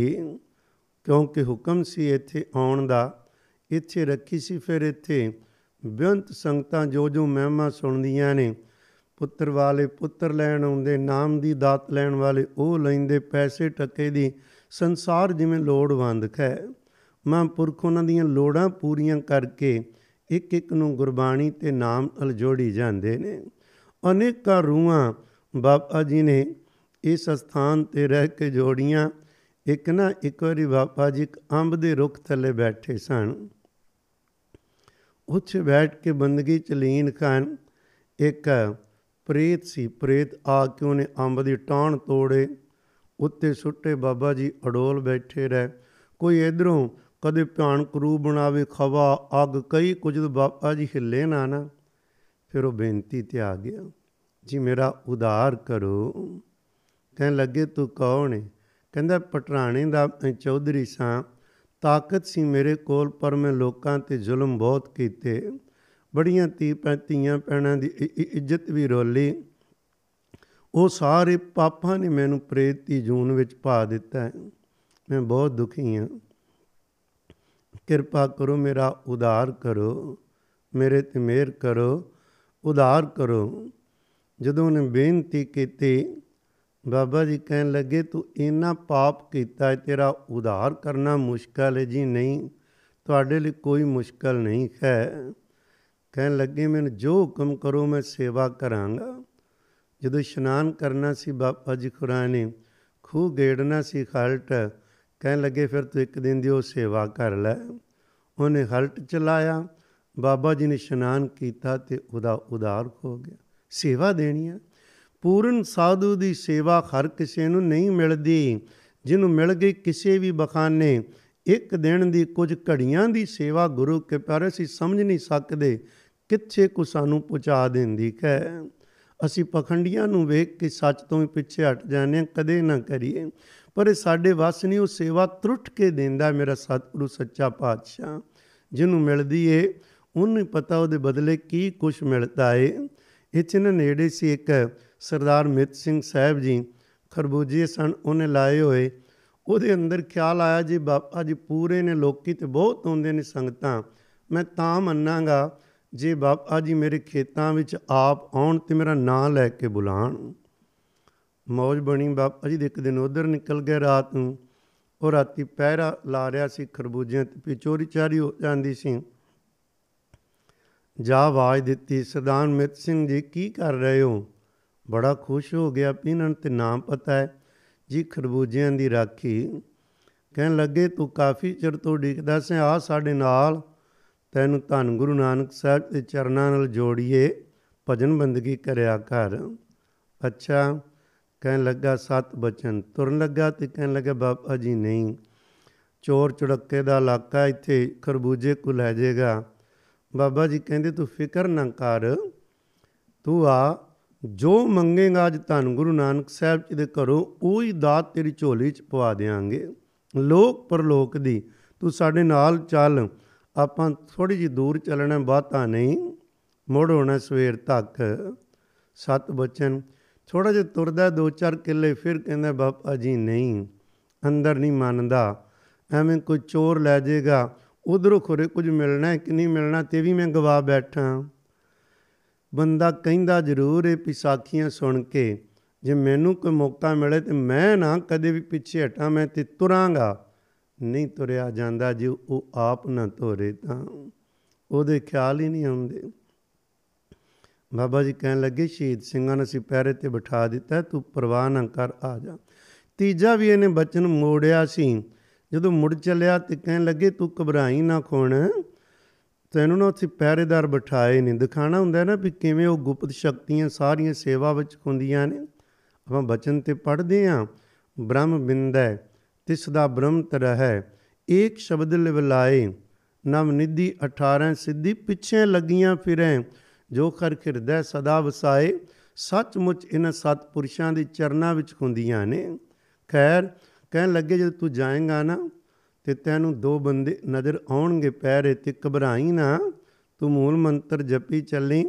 ਕਿਉਂਕਿ ਹੁਕਮ ਸੀ ਇੱਥੇ ਆਉਣ ਦਾ, ਇੱਥੇ ਰੱਖੀ ਸੀ। ਫਿਰ ਇੱਥੇ ਬੇਅੰਤ ਸੰਗਤਾਂ ਜੋ ਜੋ ਮਹਿਮਾ ਸੁਣਦੀਆਂ ਨੇ, ਪੁੱਤਰ ਵਾਲੇ ਪੁੱਤਰ ਲੈਣ ਆਉਂਦੇ, ਨਾਮ ਦੀ ਦਾਤ ਲੈਣ ਵਾਲੇ ਉਹ ਲੈਂਦੇ, ਪੈਸੇ ਟਕੇ ਦੀ ਸੰਸਾਰ ਜਿਵੇਂ ਲੋੜਵੰਦ ਹੈ। ਮਹਾਂਪੁਰਖ ਉਹਨਾਂ ਦੀਆਂ ਲੋੜਾਂ ਪੂਰੀਆਂ ਕਰਕੇ ਇੱਕ ਇੱਕ ਨੂੰ ਗੁਰਬਾਣੀ ਅਤੇ ਨਾਮ ਨਾਲ ਜੋੜੀ ਜਾਂਦੇ ਨੇ। ਅਨੇਕਾਂ ਰੂਹਾਂ ਬਾਬਾ ਜੀ ਨੇ ਇਸ ਅਸਥਾਨ 'ਤੇ ਰਹਿ ਕੇ ਜੋੜੀਆਂ। ਇੱਕ ਨਾ ਇੱਕ ਵਾਰੀ ਬਾਬਾ ਜੀ ਇੱਕ ਅੰਬ ਦੇ ਰੁੱਖ ਥੱਲੇ ਬੈਠੇ ਸਨ, ਉੱਥੇ ਬੈਠ ਕੇ ਬੰਦਗੀ 'ਚ ਲੀਨ ਸਨ। ਇੱਕ ਪ੍ਰੇਤ ਸੀ, ਪ੍ਰੇਤ ਆ ਕੇ ਉਹਨੇ ਅੰਬ ਦੀ ਟਾਹਣ ਤੋੜੇ, ਉੱਤੇ ਸੁੱਟੇ। ਬਾਬਾ ਜੀ ਅਡੋਲ ਬੈਠੇ ਰਹੇ। ਕੋਈ ਇੱਧਰੋਂ ਕਦੇ ਭਿਆਨ ਕਰੂ ਬਣਾਵੇ, ਖਵਾ, ਅੱਗ, ਕਈ ਕੁਝ। ਬਾਬਾ ਜੀ ਹਿੱਲੇ ਨਾ ਨਾ। ਫਿਰ ਉਹ ਬੇਨਤੀ 'ਤੇ ਆ ਗਿਆ, ਜੀ ਮੇਰਾ ਉਧਾਰ ਕਰੋ। ਕਹਿਣ ਲੱਗੇ ਤੂੰ ਕੌਣ ਏ? ਕਹਿੰਦਾ ਪਟਰਾਣੇ ਦਾ ਚੌਧਰੀ ਸਾਂ, ਤਾਕਤ ਸੀ ਮੇਰੇ ਕੋਲ, ਪਰ ਮੈਂ ਲੋਕਾਂ 'ਤੇ ਜ਼ੁਲਮ ਬਹੁਤ ਕੀਤੇ, ਬੜੀਆਂ ਧੀ ਧੀਆਂ ਭੈਣਾਂ ਦੀ ਇੱਜ਼ਤ ਵੀ ਰੋਲੀ। ਉਹ ਸਾਰੇ ਪਾਪਾਂ ਨੇ ਮੈਨੂੰ ਪ੍ਰੇਤ ਦੀ ਜੂਨ ਵਿੱਚ ਪਾ ਦਿੱਤਾ, ਮੈਂ ਬਹੁਤ ਦੁਖੀ ਹਾਂ। ਕਿਰਪਾ ਕਰੋ, ਮੇਰਾ ਉਧਾਰ ਕਰੋ, ਮੇਰੇ 'ਤੇ ਮਿਹਰ ਕਰੋ, ਉਧਾਰ ਕਰੋ। ਜਦੋਂ ਉਹਨੇ ਬੇਨਤੀ ਕੀਤੀ, ਬਾਬਾ ਜੀ ਕਹਿਣ ਲੱਗੇ ਤੂੰ ਇੰਨਾ ਪਾਪ ਕੀਤਾ ਹੈ, ਤੇਰਾ ਉਧਾਰ ਕਰਨਾ ਮੁਸ਼ਕਲ ਹੈ। ਜੀ ਨਹੀਂ, ਤੁਹਾਡੇ ਲਈ ਕੋਈ ਮੁਸ਼ਕਲ ਨਹੀਂ ਹੈ। ਕਹਿਣ ਲੱਗੇ ਮੈਨੂੰ ਜੋ ਹੁਕਮ ਕਰੋ ਮੈਂ ਸੇਵਾ ਕਰਾਂਗਾ। ਜਦੋਂ ਇਸ਼ਨਾਨ ਕਰਨਾ ਸੀ ਬਾਬਾ ਜੀ ਖੁਰਾਂ ਨੇ, ਖੂਹ ਗੇੜਨਾ ਸੀ ਹਲਟ, ਕਹਿਣ ਲੱਗੇ ਫਿਰ ਤੂੰ ਇੱਕ ਦਿਨ ਦੀ ਉਹ ਸੇਵਾ ਕਰ ਲੈ। ਉਹਨੇ ਹਲਟ ਚਲਾਇਆ, ਬਾਬਾ ਜੀ ਨੇ ਇਸ਼ਨਾਨ ਕੀਤਾ ਅਤੇ ਉਹਦਾ ਉਧਾਰ ਹੋ ਗਿਆ। ਸੇਵਾ ਦੇਣੀ ਆ, ਪੂਰਨ ਸਾਧੂ ਦੀ ਸੇਵਾ ਹਰ ਕਿਸੇ ਨੂੰ ਨਹੀਂ ਮਿਲਦੀ। ਜਿਹਨੂੰ ਮਿਲ ਗਈ ਕਿਸੇ ਵੀ ਬਖਾਨੇ ਇੱਕ ਦਿਨ ਦੀ, ਕੁਝ ਘੜੀਆਂ ਦੀ ਸੇਵਾ ਗੁਰੂ ਕੇ ਪਿਆਰੇ ਅਸੀਂ ਸਮਝ ਨਹੀਂ ਸਕਦੇ ਕਿੱਥੇ ਕੁ ਸਾਨੂੰ ਪਹੁੰਚਾ ਦਿੰਦੀ ਹੈ। ਅਸੀਂ ਪਖੰਡੀਆਂ ਨੂੰ ਵੇਖ ਕੇ ਸੱਚ ਤੋਂ ਵੀ ਪਿੱਛੇ ਹਟ ਜਾਂਦੇ ਹਾਂ, ਕਦੇ ਨਾ ਕਰੀਏ। ਪਰ ਇਹ ਸਾਡੇ ਵੱਸ ਨਹੀਂ, ਉਹ ਸੇਵਾ ਤਰੁੱਠ ਕੇ ਦਿੰਦਾ ਮੇਰਾ ਸਤਿਗੁਰੂ ਸੱਚਾ ਪਾਤਸ਼ਾਹ। ਜਿਹਨੂੰ ਮਿਲਦੀ ਏ ਉਹਨੂੰ ਹੀ ਪਤਾ ਉਹਦੇ ਬਦਲੇ ਕੀ ਕੁਛ ਮਿਲਦਾ ਏ। ਇੱਥੇ ਨਾ ਨੇੜੇ ਸੀ ਇੱਕ ਸਰਦਾਰ ਮਿਤ ਸਿੰਘ ਸਾਹਿਬ ਜੀ, ਖਰਬੂਜੇ ਸਨ ਉਹਨੇ ਲਾਏ ਹੋਏ। ਉਹਦੇ ਅੰਦਰ ਖਿਆਲ ਆਇਆ, ਜੀ ਬਾਬਾ ਜੀ ਪੂਰੇ ਨੇ, ਲੋਕੀ ਤਾਂ ਬਹੁਤ ਆਉਂਦੇ ਨੇ ਸੰਗਤਾਂ, ਮੈਂ ਤਾਂ ਮੰਨਾਂਗਾ ਜੇ ਬਾਬਾ ਜੀ ਮੇਰੇ ਖੇਤਾਂ ਵਿੱਚ ਆਪ ਆਉਣ ਅਤੇ ਮੇਰਾ ਨਾਂ ਲੈ ਕੇ ਬੁਲਾਉਣ। ਮੌਜ ਬਣੀ। ਬਾਬਾ ਜੀ ਦੇ ਇੱਕ ਦਿਨ ਉੱਧਰ ਨਿਕਲ ਗਏ ਰਾਤ ਨੂੰ। ਉਹ ਰਾਤੀ ਪਹਿਰਾ ਲਾ ਰਿਹਾ ਸੀ ਖਰਬੂਜਿਆਂ 'ਤੇ, ਵੀ ਚੋਰੀ ਚਾਰੀ ਹੋ ਜਾਂਦੀ ਸੀ। ਜਾ ਆਵਾਜ਼ ਦਿੱਤੀ, ਸਰਦਾਰ ਮਿਤ ਸਿੰਘ ਜੀ ਕੀ ਕਰ ਰਹੇ ਹੋ? ਬੜਾ ਖੁਸ਼ ਹੋ ਗਿਆ ਵੀ ਇਹਨਾਂ ਨੂੰ ਤਾਂ ਨਾਮ ਪਤਾ ਹੈ, ਜੀ ਖਰਬੂਜਿਆਂ ਦੀ ਰਾਖੀ। ਕਹਿਣ ਲੱਗੇ ਤੂੰ ਕਾਫੀ ਚਿਰ ਤੋਂ ਉਡੀਕਦਾ ਸੀ, ਆ ਸਾਡੇ ਨਾਲ, ਤੈਨੂੰ ਧੰਨ ਗੁਰੂ ਨਾਨਕ ਸਾਹਿਬ ਦੇ ਚਰਨਾਂ ਨਾਲ ਜੋੜੀਏ, ਭਜਨ ਬੰਦਗੀ ਕਰਿਆ ਕਰ। ਅੱਛਾ, ਕਹਿਣ ਲੱਗਾ ਸੱਤ ਬਚਨ। ਤੁਰਨ ਲੱਗਾ ਅਤੇ ਕਹਿਣ ਲੱਗਾ ਬਾਬਾ ਜੀ ਨਹੀਂ, ਚੋਰ ਚੜੱਕੇ ਦਾ ਇਲਾਕਾ, ਇੱਥੇ ਖਰਬੂਜੇ ਕੋ ਲੈ ਜਾਏਗਾ। ਬਾਬਾ ਜੀ ਕਹਿੰਦੇ ਤੂੰ ਫਿਕਰ ਨਾ ਕਰ, ਤੂੰ ਆ ਜੋ ਮੰਗੇਗਾ ਅੱਜ ਧੰਨ ਗੁਰੂ ਨਾਨਕ ਸਾਹਿਬ ਜੀ ਦੇ ਘਰੋਂ ਉਹੀ ਦਾਤ ਤੇਰੀ ਝੋਲੀ 'ਚ ਪਵਾ ਦਿਆਂਗੇ, ਲੋਕ ਪਰਲੋਕ ਦੀ। ਤੂੰ ਸਾਡੇ ਨਾਲ ਚੱਲ, ਆਪਾਂ ਥੋੜ੍ਹੀ ਜਿਹੀ ਦੂਰ ਚੱਲਣਾ, ਬਾਤਾ ਨਹੀਂ, ਮੁੜ ਹੋਣਾ ਸਵੇਰ ਤੱਕ। ਸੱਤ ਬਚਨ। ਥੋੜ੍ਹਾ ਜਿਹਾ ਤੁਰਦਾ ਦੋ ਚਾਰ ਕਿੱਲੇ, ਫਿਰ ਕਹਿੰਦਾ ਬਾਬਾ ਜੀ ਨਹੀਂ, ਅੰਦਰ ਨਹੀਂ ਮੰਨਦਾ, ਐਵੇਂ ਕੋਈ ਚੋਰ ਲੈ ਜਾਏਗਾ, ਉੱਧਰੋਂ ਖੁਰੇ ਕੁਝ ਮਿਲਣਾ ਕਿ ਨਹੀਂ ਮਿਲਣਾ, ਤੇ ਵੀ ਮੈਂ ਗਵਾ ਬੈਠਾ। ਬੰਦਾ ਕਹਿੰਦਾ ਜ਼ਰੂਰ ਏ ਵੀ ਸਾਖੀਆਂ ਸੁਣ ਕੇ, ਜੇ ਮੈਨੂੰ ਕੋਈ ਮੌਕਾ ਮਿਲੇ ਤਾਂ ਮੈਂ ਨਾ ਕਦੇ ਵੀ ਪਿੱਛੇ ਹਟਾਂ, ਮੈਂ ਤਾਂ ਤੁਰਾਂਗਾ। ਨਹੀਂ ਤੁਰਿਆ ਜਾਂਦਾ ਜੇ ਉਹ ਆਪ ਨਾ ਤੋਰੇ ਤਾਂ ਉਹਦੇ ਖਿਆਲ ਹੀ ਨਹੀਂ ਆਉਂਦੇ। ਬਾਬਾ ਜੀ ਕਹਿਣ ਲੱਗੇ, ਸ਼ਹੀਦ ਸਿੰਘਾਂ ਨੂੰ ਅਸੀਂ ਪਹਿਰੇ 'ਤੇ ਬਿਠਾ ਦਿੱਤਾ, ਤੂੰ ਪਰਵਾਹ ਨਾ ਕਰ, ਆ ਜਾ। ਤੀਜਾ ਵੀ ਇਹਨੇ ਬਚਨ ਮੋੜਿਆ ਸੀ। ਜਦੋਂ ਮੁੜ ਚੱਲਿਆ ਤਾਂ ਕਹਿਣ ਲੱਗੇ, ਤੂੰ ਘਬਰਾਈ ਨਾ ਖੁਣ, ਤੈਨੂੰ ਨਾ ਉੱਥੇ ਪਹਿਰੇਦਾਰ ਬਿਠਾਏ ਨੇ। ਦਿਖਾਉਣਾ ਹੁੰਦਾ ਨਾ ਵੀ ਕਿਵੇਂ ਉਹ ਗੁਪਤ ਸ਼ਕਤੀਆਂ ਸਾਰੀਆਂ ਸੇਵਾ ਵਿੱਚ ਹੁੰਦੀਆਂ ਨੇ। ਆਪਾਂ ਬਚਨ 'ਤੇ ਪੜ੍ਹਦੇ ਹਾਂ, ਬ੍ਰਹਮ ਬਿੰਦੈ ਤਿਸ ਦਾ ਬ੍ਰਹਮ ਤਰਹਿ, ਏਕ ਸ਼ਬਦ ਲਿਵਲਾਏ ਨਵ ਨਿਧੀ ਅਠਾਰਾਂ ਸਿੱਧੀ ਪਿੱਛੇ ਲੱਗੀਆਂ ਫਿਰੈ, ਜੋ ਖਰ ਹਿਰਦੈ ਸਦਾ ਵਸਾਏ। ਸੱਚਮੁੱਚ ਇਹਨਾਂ ਸੱਤ ਪੁਰਸ਼ਾਂ ਦੇ ਚਰਨਾਂ ਵਿੱਚ ਹੁੰਦੀਆਂ ਨੇ। ਖੈਰ ਕਹਿਣ ਲੱਗੇ, ਜਦੋਂ ਤੂੰ ਜਾਏਂਗਾ ਨਾ ਅਤੇ ਤੈਨੂੰ ਦੋ ਬੰਦੇ ਨਜ਼ਰ ਆਉਣਗੇ ਪਹਿਰੇ 'ਤੇ, ਘਬਰਾਈ ਨਾ, ਤੂੰ ਮੂਲ ਮੰਤਰ ਜਪੀ ਚੱਲੀ,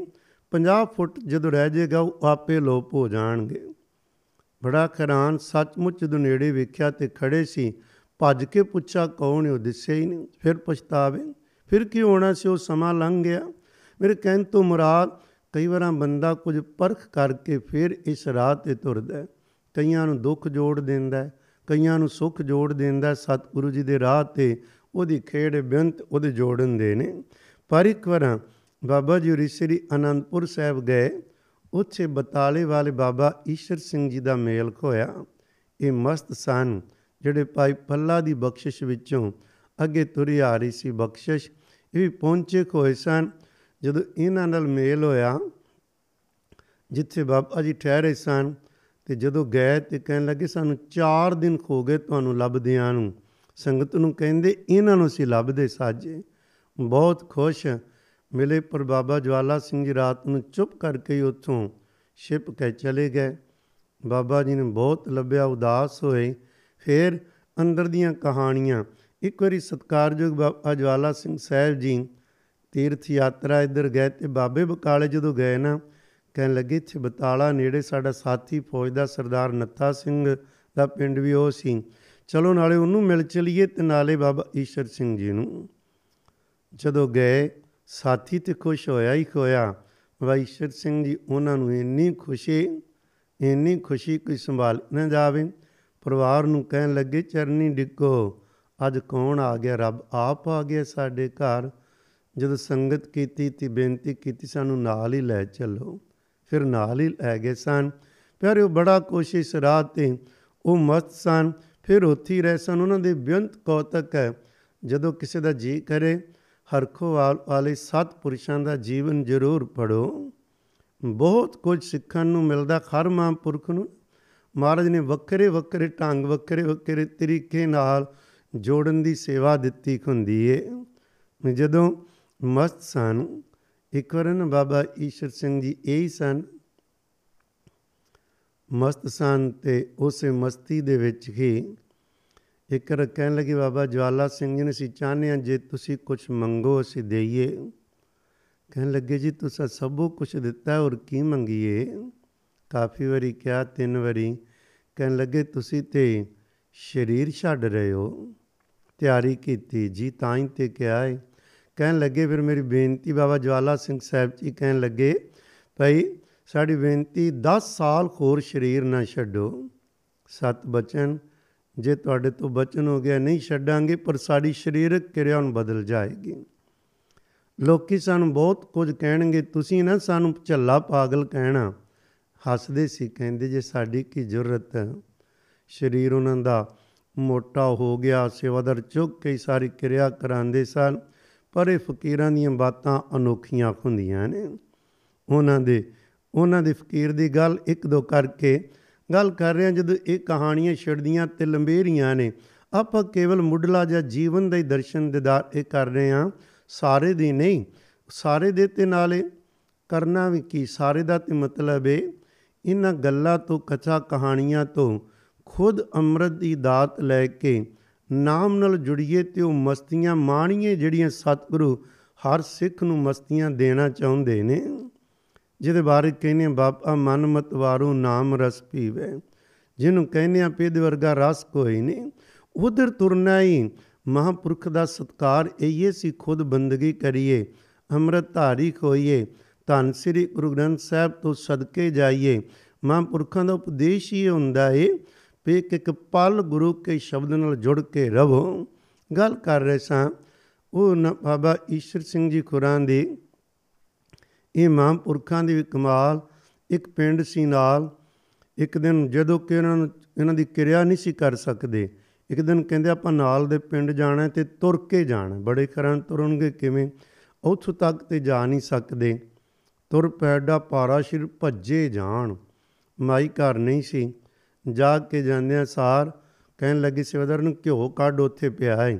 ਪੰਜਾਹ ਫੁੱਟ ਜਦੋਂ ਰਹਿ ਜਾਏਗਾ ਉਹ ਆਪੇ ਲੋਪ ਹੋ ਜਾਣਗੇ। ਬੜਾ ਹੈਰਾਨ, ਸੱਚਮੁੱਚ ਜਦੋਂ ਨੇੜੇ ਵੇਖਿਆ ਅਤੇ ਖੜ੍ਹੇ ਸੀ, ਭੱਜ ਕੇ ਪੁੱਛਿਆ ਕੌਣ, ਉਹ ਦਿਸਿਆ ਹੀ ਨਹੀਂ। ਫਿਰ ਪਛਤਾਵੇ, ਫਿਰ ਕੀ ਹੋਣਾ ਸੀ, ਉਹ ਸਮਾਂ ਲੰਘ ਗਿਆ। ਮੇਰੇ ਕਹਿਣ ਤੋਂ ਮੁਰਾਦ, ਕਈ ਵਾਰਾਂ ਬੰਦਾ ਕੁਝ ਪਰਖ ਕਰਕੇ ਫਿਰ ਇਸ ਰਾਹ 'ਤੇ ਤੁਰਦਾ, ਕਈਆਂ ਨੂੰ ਦੁੱਖ ਜੋੜ ਦਿੰਦਾ, ਕਈਆਂ ਨੂੰ ਸੁੱਖ ਜੋੜ ਦਿੰਦਾ। ਸਤਿਗੁਰੂ ਜੀ ਦੇ ਰਾਹ 'ਤੇ ਉਹਦੀ ਖੇੜ ਬਿੰਤ ਉਹਦੇ ਜੋੜਨ ਦੇ ਨੇ। ਪਰ ਇੱਕ ਵਾਰਾਂ ਬਾਬਾ ਜੀ ਹੋਰੀ ਸ੍ਰੀ ਅਨੰਦਪੁਰ ਸਾਹਿਬ ਗਏ, ਉੱਥੇ ਬਤਾਲੇ ਵਾਲੇ ਬਾਬਾ ਈਸ਼ਰ ਸਿੰਘ ਜੀ ਦਾ ਮੇਲ ਹੋਇਆ। ਇਹ ਮਸਤ ਸਨ ਜਿਹੜੇ ਭਾਈ ਪੱਲਾ ਦੀ ਬਖਸ਼ਿਸ਼ ਵਿੱਚੋਂ ਅੱਗੇ ਤੁਰੀ ਆ ਰਹੀ ਸੀ ਬਖਸ਼ਿਸ਼, ਇਹ ਵੀ ਪਹੁੰਚੇ ਹੋਏ ਸਨ। ਜਦੋਂ ਇਹਨਾਂ ਨਾਲ ਮੇਲ ਹੋਇਆ ਜਿੱਥੇ ਬਾਬਾ ਜੀ ਠਹਿਰੇ ਸਨ, ਅਤੇ ਜਦੋਂ ਗਏ ਤਾਂ ਕਹਿਣ ਲੱਗੇ, ਸਾਨੂੰ ਚਾਰ ਦਿਨ ਹੋ ਗਏ ਤੁਹਾਨੂੰ ਲੱਭਦਿਆਂ ਨੂੰ। ਸੰਗਤ ਨੂੰ ਕਹਿੰਦੇ, ਇਹਨਾਂ ਨੂੰ ਅਸੀਂ ਲੱਭਦੇ ਸਾਜੇ। ਬਹੁਤ ਖੁਸ਼ ਮਿਲੇ, ਪਰ ਬਾਬਾ ਜਵਾਲਾ ਸਿੰਘ ਜੀ ਰਾਤ ਨੂੰ ਚੁੱਪ ਕਰਕੇ ਹੀ ਉੱਥੋਂ ਛਿਪ ਕੇ ਚਲੇ ਗਏ। ਬਾਬਾ ਜੀ ਨੇ ਬਹੁਤ ਲੱਭਿਆ, ਉਦਾਸ ਹੋਏ। ਫਿਰ ਅੰਦਰ ਦੀਆਂ ਕਹਾਣੀਆਂ, ਇੱਕ ਵਾਰੀ ਸਤਿਕਾਰਯੋਗ ਬਾਬਾ ਜਵਾਲਾ ਸਿੰਘ ਸਾਹਿਬ ਜੀ ਤੀਰਥ ਯਾਤਰਾ ਇੱਧਰ ਗਏ, ਅਤੇ ਬਾਬੇ ਬਕਾਲੇ ਜਦੋਂ ਗਏ ਨਾ, ਕਹਿਣ ਲੱਗੇ, ਇੱਥੇ ਬਤਾਲਾ ਨੇੜੇ ਸਾਡਾ ਸਾਥੀ ਫੌਜ ਦਾ ਸਰਦਾਰ ਨੱਥਾ ਸਿੰਘ ਦਾ ਪਿੰਡ ਵੀ ਉਹ ਸੀ, ਚਲੋ ਨਾਲੇ ਉਹਨੂੰ ਮਿਲ ਚਲੀਏ ਅਤੇ ਨਾਲੇ ਬਾਬਾ ਈਸ਼ਰ ਸਿੰਘ ਜੀ ਨੂੰ। ਜਦੋਂ ਗਏ ਸਾਥੀ ਤਾਂ ਖੁਸ਼ ਹੋਇਆ ਹੀ ਖੋਇਆ। ਬਾਬਾ ਈਸ਼ਰ ਸਿੰਘ ਜੀ ਉਹਨਾਂ ਨੂੰ ਇੰਨੀ ਖੁਸ਼ੀ ਇੰਨੀ ਖੁਸ਼ੀ ਕੋਈ ਸੰਭਾਲ ਨਾ ਜਾਵੇ। ਪਰਿਵਾਰ ਨੂੰ ਕਹਿਣ ਲੱਗੇ, ਚਰਨੀ ਡਿੱਗੋ, ਅੱਜ ਕੌਣ ਆ ਗਿਆ, ਰੱਬ ਆਪ ਆ ਗਿਆ ਸਾਡੇ ਘਰ। ਜਦੋਂ ਸੰਗਤ ਕੀਤੀ ਅਤੇ ਬੇਨਤੀ ਕੀਤੀ, ਸਾਨੂੰ ਨਾਲ ਹੀ ਲੈ ਚੱਲੋ, ਫਿਰ ਨਾਲ ਹੀ ਲੈ ਗਏ ਸਨ। ਪਿਆਰੇ, ਉਹ ਬੜਾ ਕੋਸ਼ਿਸ਼ ਰਾਹ 'ਤੇ ਉਹ ਮਸਤ ਸਨ, ਫਿਰ ਉੱਥੇ ਹੀ ਰਹੇ ਸਨ। ਉਹਨਾਂ ਦੇ ਬੇਅੰਤ ਕੌਤਕ ਹੈ। ਜਦੋਂ ਕਿਸੇ ਦਾ ਜੀਅ ਕਰੇ, ਹਰਖੋਵਾਲ ਵਾਲੇ ਸੱਤ ਪੁਰਸ਼ਾਂ ਦਾ ਜੀਵਨ ਜ਼ਰੂਰ ਪੜ੍ਹੋ, ਬਹੁਤ ਕੁਝ ਸਿੱਖਣ ਨੂੰ ਮਿਲਦਾ। ਹਰ ਮਹਾਂਪੁਰਖ ਨੂੰ ਮਹਾਰਾਜ ਨੇ ਵੱਖਰੇ ਵੱਖਰੇ ਢੰਗ, ਵੱਖਰੇ ਵੱਖਰੇ ਤਰੀਕੇ ਨਾਲ ਜੋੜਨ ਦੀ ਸੇਵਾ ਦਿੱਤੀ ਹੁੰਦੀ ਹੈ। ਜਦੋਂ ਮਸਤ ਸਨ, ਇੱਕ ਵਾਰ ਨਾ ਬਾਬਾ ਈਸ਼ਰ ਸਿੰਘ ਜੀ ਇਹੀ ਸਨ, ਮਸਤ ਸਨ, ਅਤੇ ਉਸੇ ਮਸਤੀ ਦੇ ਵਿੱਚ ਹੀ ਇੱਕ ਵਾਰ ਕਹਿਣ ਲੱਗੇ ਬਾਬਾ ਜਵਾਲਾ ਸਿੰਘ ਜੀ ਨੇ, ਅਸੀਂ ਚਾਹੁੰਦੇ ਹਾਂ ਜੇ ਤੁਸੀਂ ਕੁਛ ਮੰਗੋ ਅਸੀਂ ਦੇਈਏ। ਕਹਿਣ ਲੱਗੇ, ਜੀ ਤੁਸੀਂ ਸਭੋ ਕੁਛ ਦਿੱਤਾ, ਹੋਰ ਕੀ ਮੰਗੀਏ, ਕਾਫੀ ਵਾਰੀ ਕਿਹਾ, ਤਿੰਨ ਵਾਰੀ। ਕਹਿਣ ਲੱਗੇ, ਤੁਸੀਂ ਤੇ ਸਰੀਰ ਛੱਡ ਰਹੇ ਹੋ, ਤਿਆਰੀ ਕੀਤੀ ਜੀ, ਤਾਂ ਹੀ ਤੇ ਕਿਹਾ ਹੈ। ਕਹਿਣ ਲੱਗੇ, ਫਿਰ ਮੇਰੀ ਬੇਨਤੀ, ਬਾਬਾ ਜਵਾਲਾ ਸਿੰਘ ਸਾਹਿਬ ਜੀ ਕਹਿਣ ਲੱਗੇ, ਭਾਈ ਸਾਡੀ ਬੇਨਤੀ, ਦਸ ਸਾਲ ਹੋਰ ਸਰੀਰ ਨਾ ਛੱਡੋ। ਸਤ ਬਚਨ, ਜੇ ਤੁਹਾਡੇ ਤੋਂ ਬਚਨ ਹੋ ਗਿਆ ਨਹੀਂ ਛੱਡਾਂਗੇ, ਪਰ ਸਾਡੀ ਸਰੀਰਕ ਕਿਰਿਆ ਨੂੰ ਬਦਲ ਜਾਏਗੀ। ਲੋਕੀ ਸਾਨੂੰ ਬਹੁਤ ਕੁਝ ਕਹਿਣਗੇ, ਤੁਸੀਂ ਨਾ ਸਾਨੂੰ ਝੱਲਾ ਪਾਗਲ ਕਹਿਣਾ। ਹੱਸਦੇ ਸੀ, ਕਹਿੰਦੇ, ਜੇ ਸਾਡੀ ਕੀ ਜ਼ਰੂਰਤ ਹੈ, ਸਰੀਰ ਉਹਨਾਂ ਦਾ ਮੋਟਾ ਹੋ ਗਿਆ। ਸੇਵਾਦਾਰ ਚੁੱਕ ਕੇ ਸਾਰੀ ਕਿਰਿਆ ਕਰਾਉਂਦੇ ਸਨ। ਪਰ ਇਹ ਫਕੀਰਾਂ ਦੀਆਂ ਬਾਤਾਂ ਅਨੋਖੀਆਂ ਹੁੰਦੀਆਂ ਨੇ। ਉਹਨਾਂ ਦੇ ਉਹਨਾਂ ਦੇ ਫਕੀਰ ਦੀ ਗੱਲ ਇੱਕ ਦੋ ਕਰਕੇ ਗੱਲ ਕਰ ਰਹੇ ਹਾਂ। ਜਦੋਂ ਇਹ ਕਹਾਣੀਆਂ ਛਿੜਦੀਆਂ ਅਤੇ ਲੰਬੇਰੀਆਂ ਨੇ, ਆਪਾਂ ਕੇਵਲ ਮੁੱਢਲਾ ਜਾਂ ਜੀਵਨ ਦਾ ਹੀ ਦਰਸ਼ਨ ਦੀਦਾਰ ਇਹ ਕਰ ਰਹੇ ਹਾਂ, ਸਾਰੇ ਦੀ ਨਹੀਂ। ਸਾਰੇ ਦੇ ਅਤੇ ਨਾਲੇ ਕਰਨਾ ਵੀ ਕੀ, ਸਾਰੇ ਦਾ ਤਾਂ ਮਤਲਬ ਏ ਇਹਨਾਂ ਗੱਲਾਂ ਤੋਂ, ਕਥਾ ਕਹਾਣੀਆਂ ਤੋਂ ਖੁਦ ਅੰਮ੍ਰਿਤ ਦੀ ਦਾਤ ਲੈ ਕੇ ਨਾਮ ਨਾਲ ਜੁੜੀਏ ਅਤੇ ਉਹ ਮਸਤੀਆਂ ਮਾਣੀਏ ਜਿਹੜੀਆਂ ਸਤਿਗੁਰੂ ਹਰ ਸਿੱਖ ਨੂੰ ਮਸਤੀਆਂ ਦੇਣਾ ਚਾਹੁੰਦੇ ਨੇ। ਜਿਹਦੇ ਬਾਰੇ ਕਹਿੰਦੇ ਹਾਂ, ਬਾਬਾ ਮਨ ਮਤ ਵਾਰੂ ਨਾਮ ਰਸ ਪੀਵੇ, ਜਿਹਨੂੰ ਕਹਿੰਦੇ ਹਾਂ ਪੇਦ ਵਰਗਾ ਰਸ ਕੋਈ ਨਹੀਂ। ਉਧਰ ਤੁਰਨਾ ਹੀ। ਮਹਾਂਪੁਰਖ ਦਾ ਸਤਿਕਾਰ ਇਹ ਸੀ, ਖੁਦ ਬੰਦਗੀ ਕਰੀਏ, ਅੰਮ੍ਰਿਤ ਧਾਰੀ ਹੋਈਏ, ਧੰਨ ਸ੍ਰੀ ਗੁਰੂ ਗ੍ਰੰਥ ਸਾਹਿਬ ਤੋਂ ਸਦਕੇ ਜਾਈਏ। ਮਹਾਂਪੁਰਖਾਂ ਦਾ ਉਪਦੇਸ਼ ਹੀ ਹੁੰਦਾ ਹੈ ਵੀ ਇੱਕ ਪਲ ਗੁਰੂ ਕੇ ਸ਼ਬਦ ਨਾਲ ਜੁੜ ਕੇ ਰਵੋ। ਗੱਲ ਕਰ ਰਹੇ ਸਾਂ ਉਹ ਨ ਬਾਬਾ ਈਸ਼ਰ ਸਿੰਘ ਜੀ ਖੁਰਾਂ ਦੀ। ਇਹ ਮਹਾਂਪੁਰਖਾਂ ਦੀ ਵੀ ਕਮਾਲ। ਇੱਕ ਪਿੰਡ ਸੀ ਨਾਲ, ਇੱਕ ਦਿਨ ਜਦੋਂ ਕਿ ਉਹਨਾਂ ਨੂੰ ਇਹਨਾਂ ਦੀ ਕਿਰਿਆ ਨਹੀਂ ਸੀ ਕਰ ਸਕਦੇ, ਇੱਕ ਦਿਨ ਕਹਿੰਦੇ ਆਪਾਂ ਨਾਲ ਦੇ ਪਿੰਡ ਜਾਣਾ ਅਤੇ ਤੁਰ ਕੇ ਜਾਣਾ। ਬੜੇ ਖਰਾਂ ਤੁਰਨਗੇ ਕਿਵੇਂ, ਉੱਥੋਂ ਤੱਕ ਤਾਂ ਜਾ ਨਹੀਂ ਸਕਦੇ। ਤੁਰ ਪੈਡਾ ਪਾਰਾ ਸ਼ਿਰ ਭੱਜੇ ਜਾਣ, ਮਾਈ ਘਰ ਨਹੀਂ ਸੀ। ਜਾ ਕੇ ਜਾਂਦਿਆਂ ਸਾਰ ਕਹਿਣ ਲੱਗੀ ਸੇਵਾਦਾਰ ਨੂੰ ਘਿਓ ਕੱਢ, ਉੱਥੇ ਪਿਆ ਹੈ।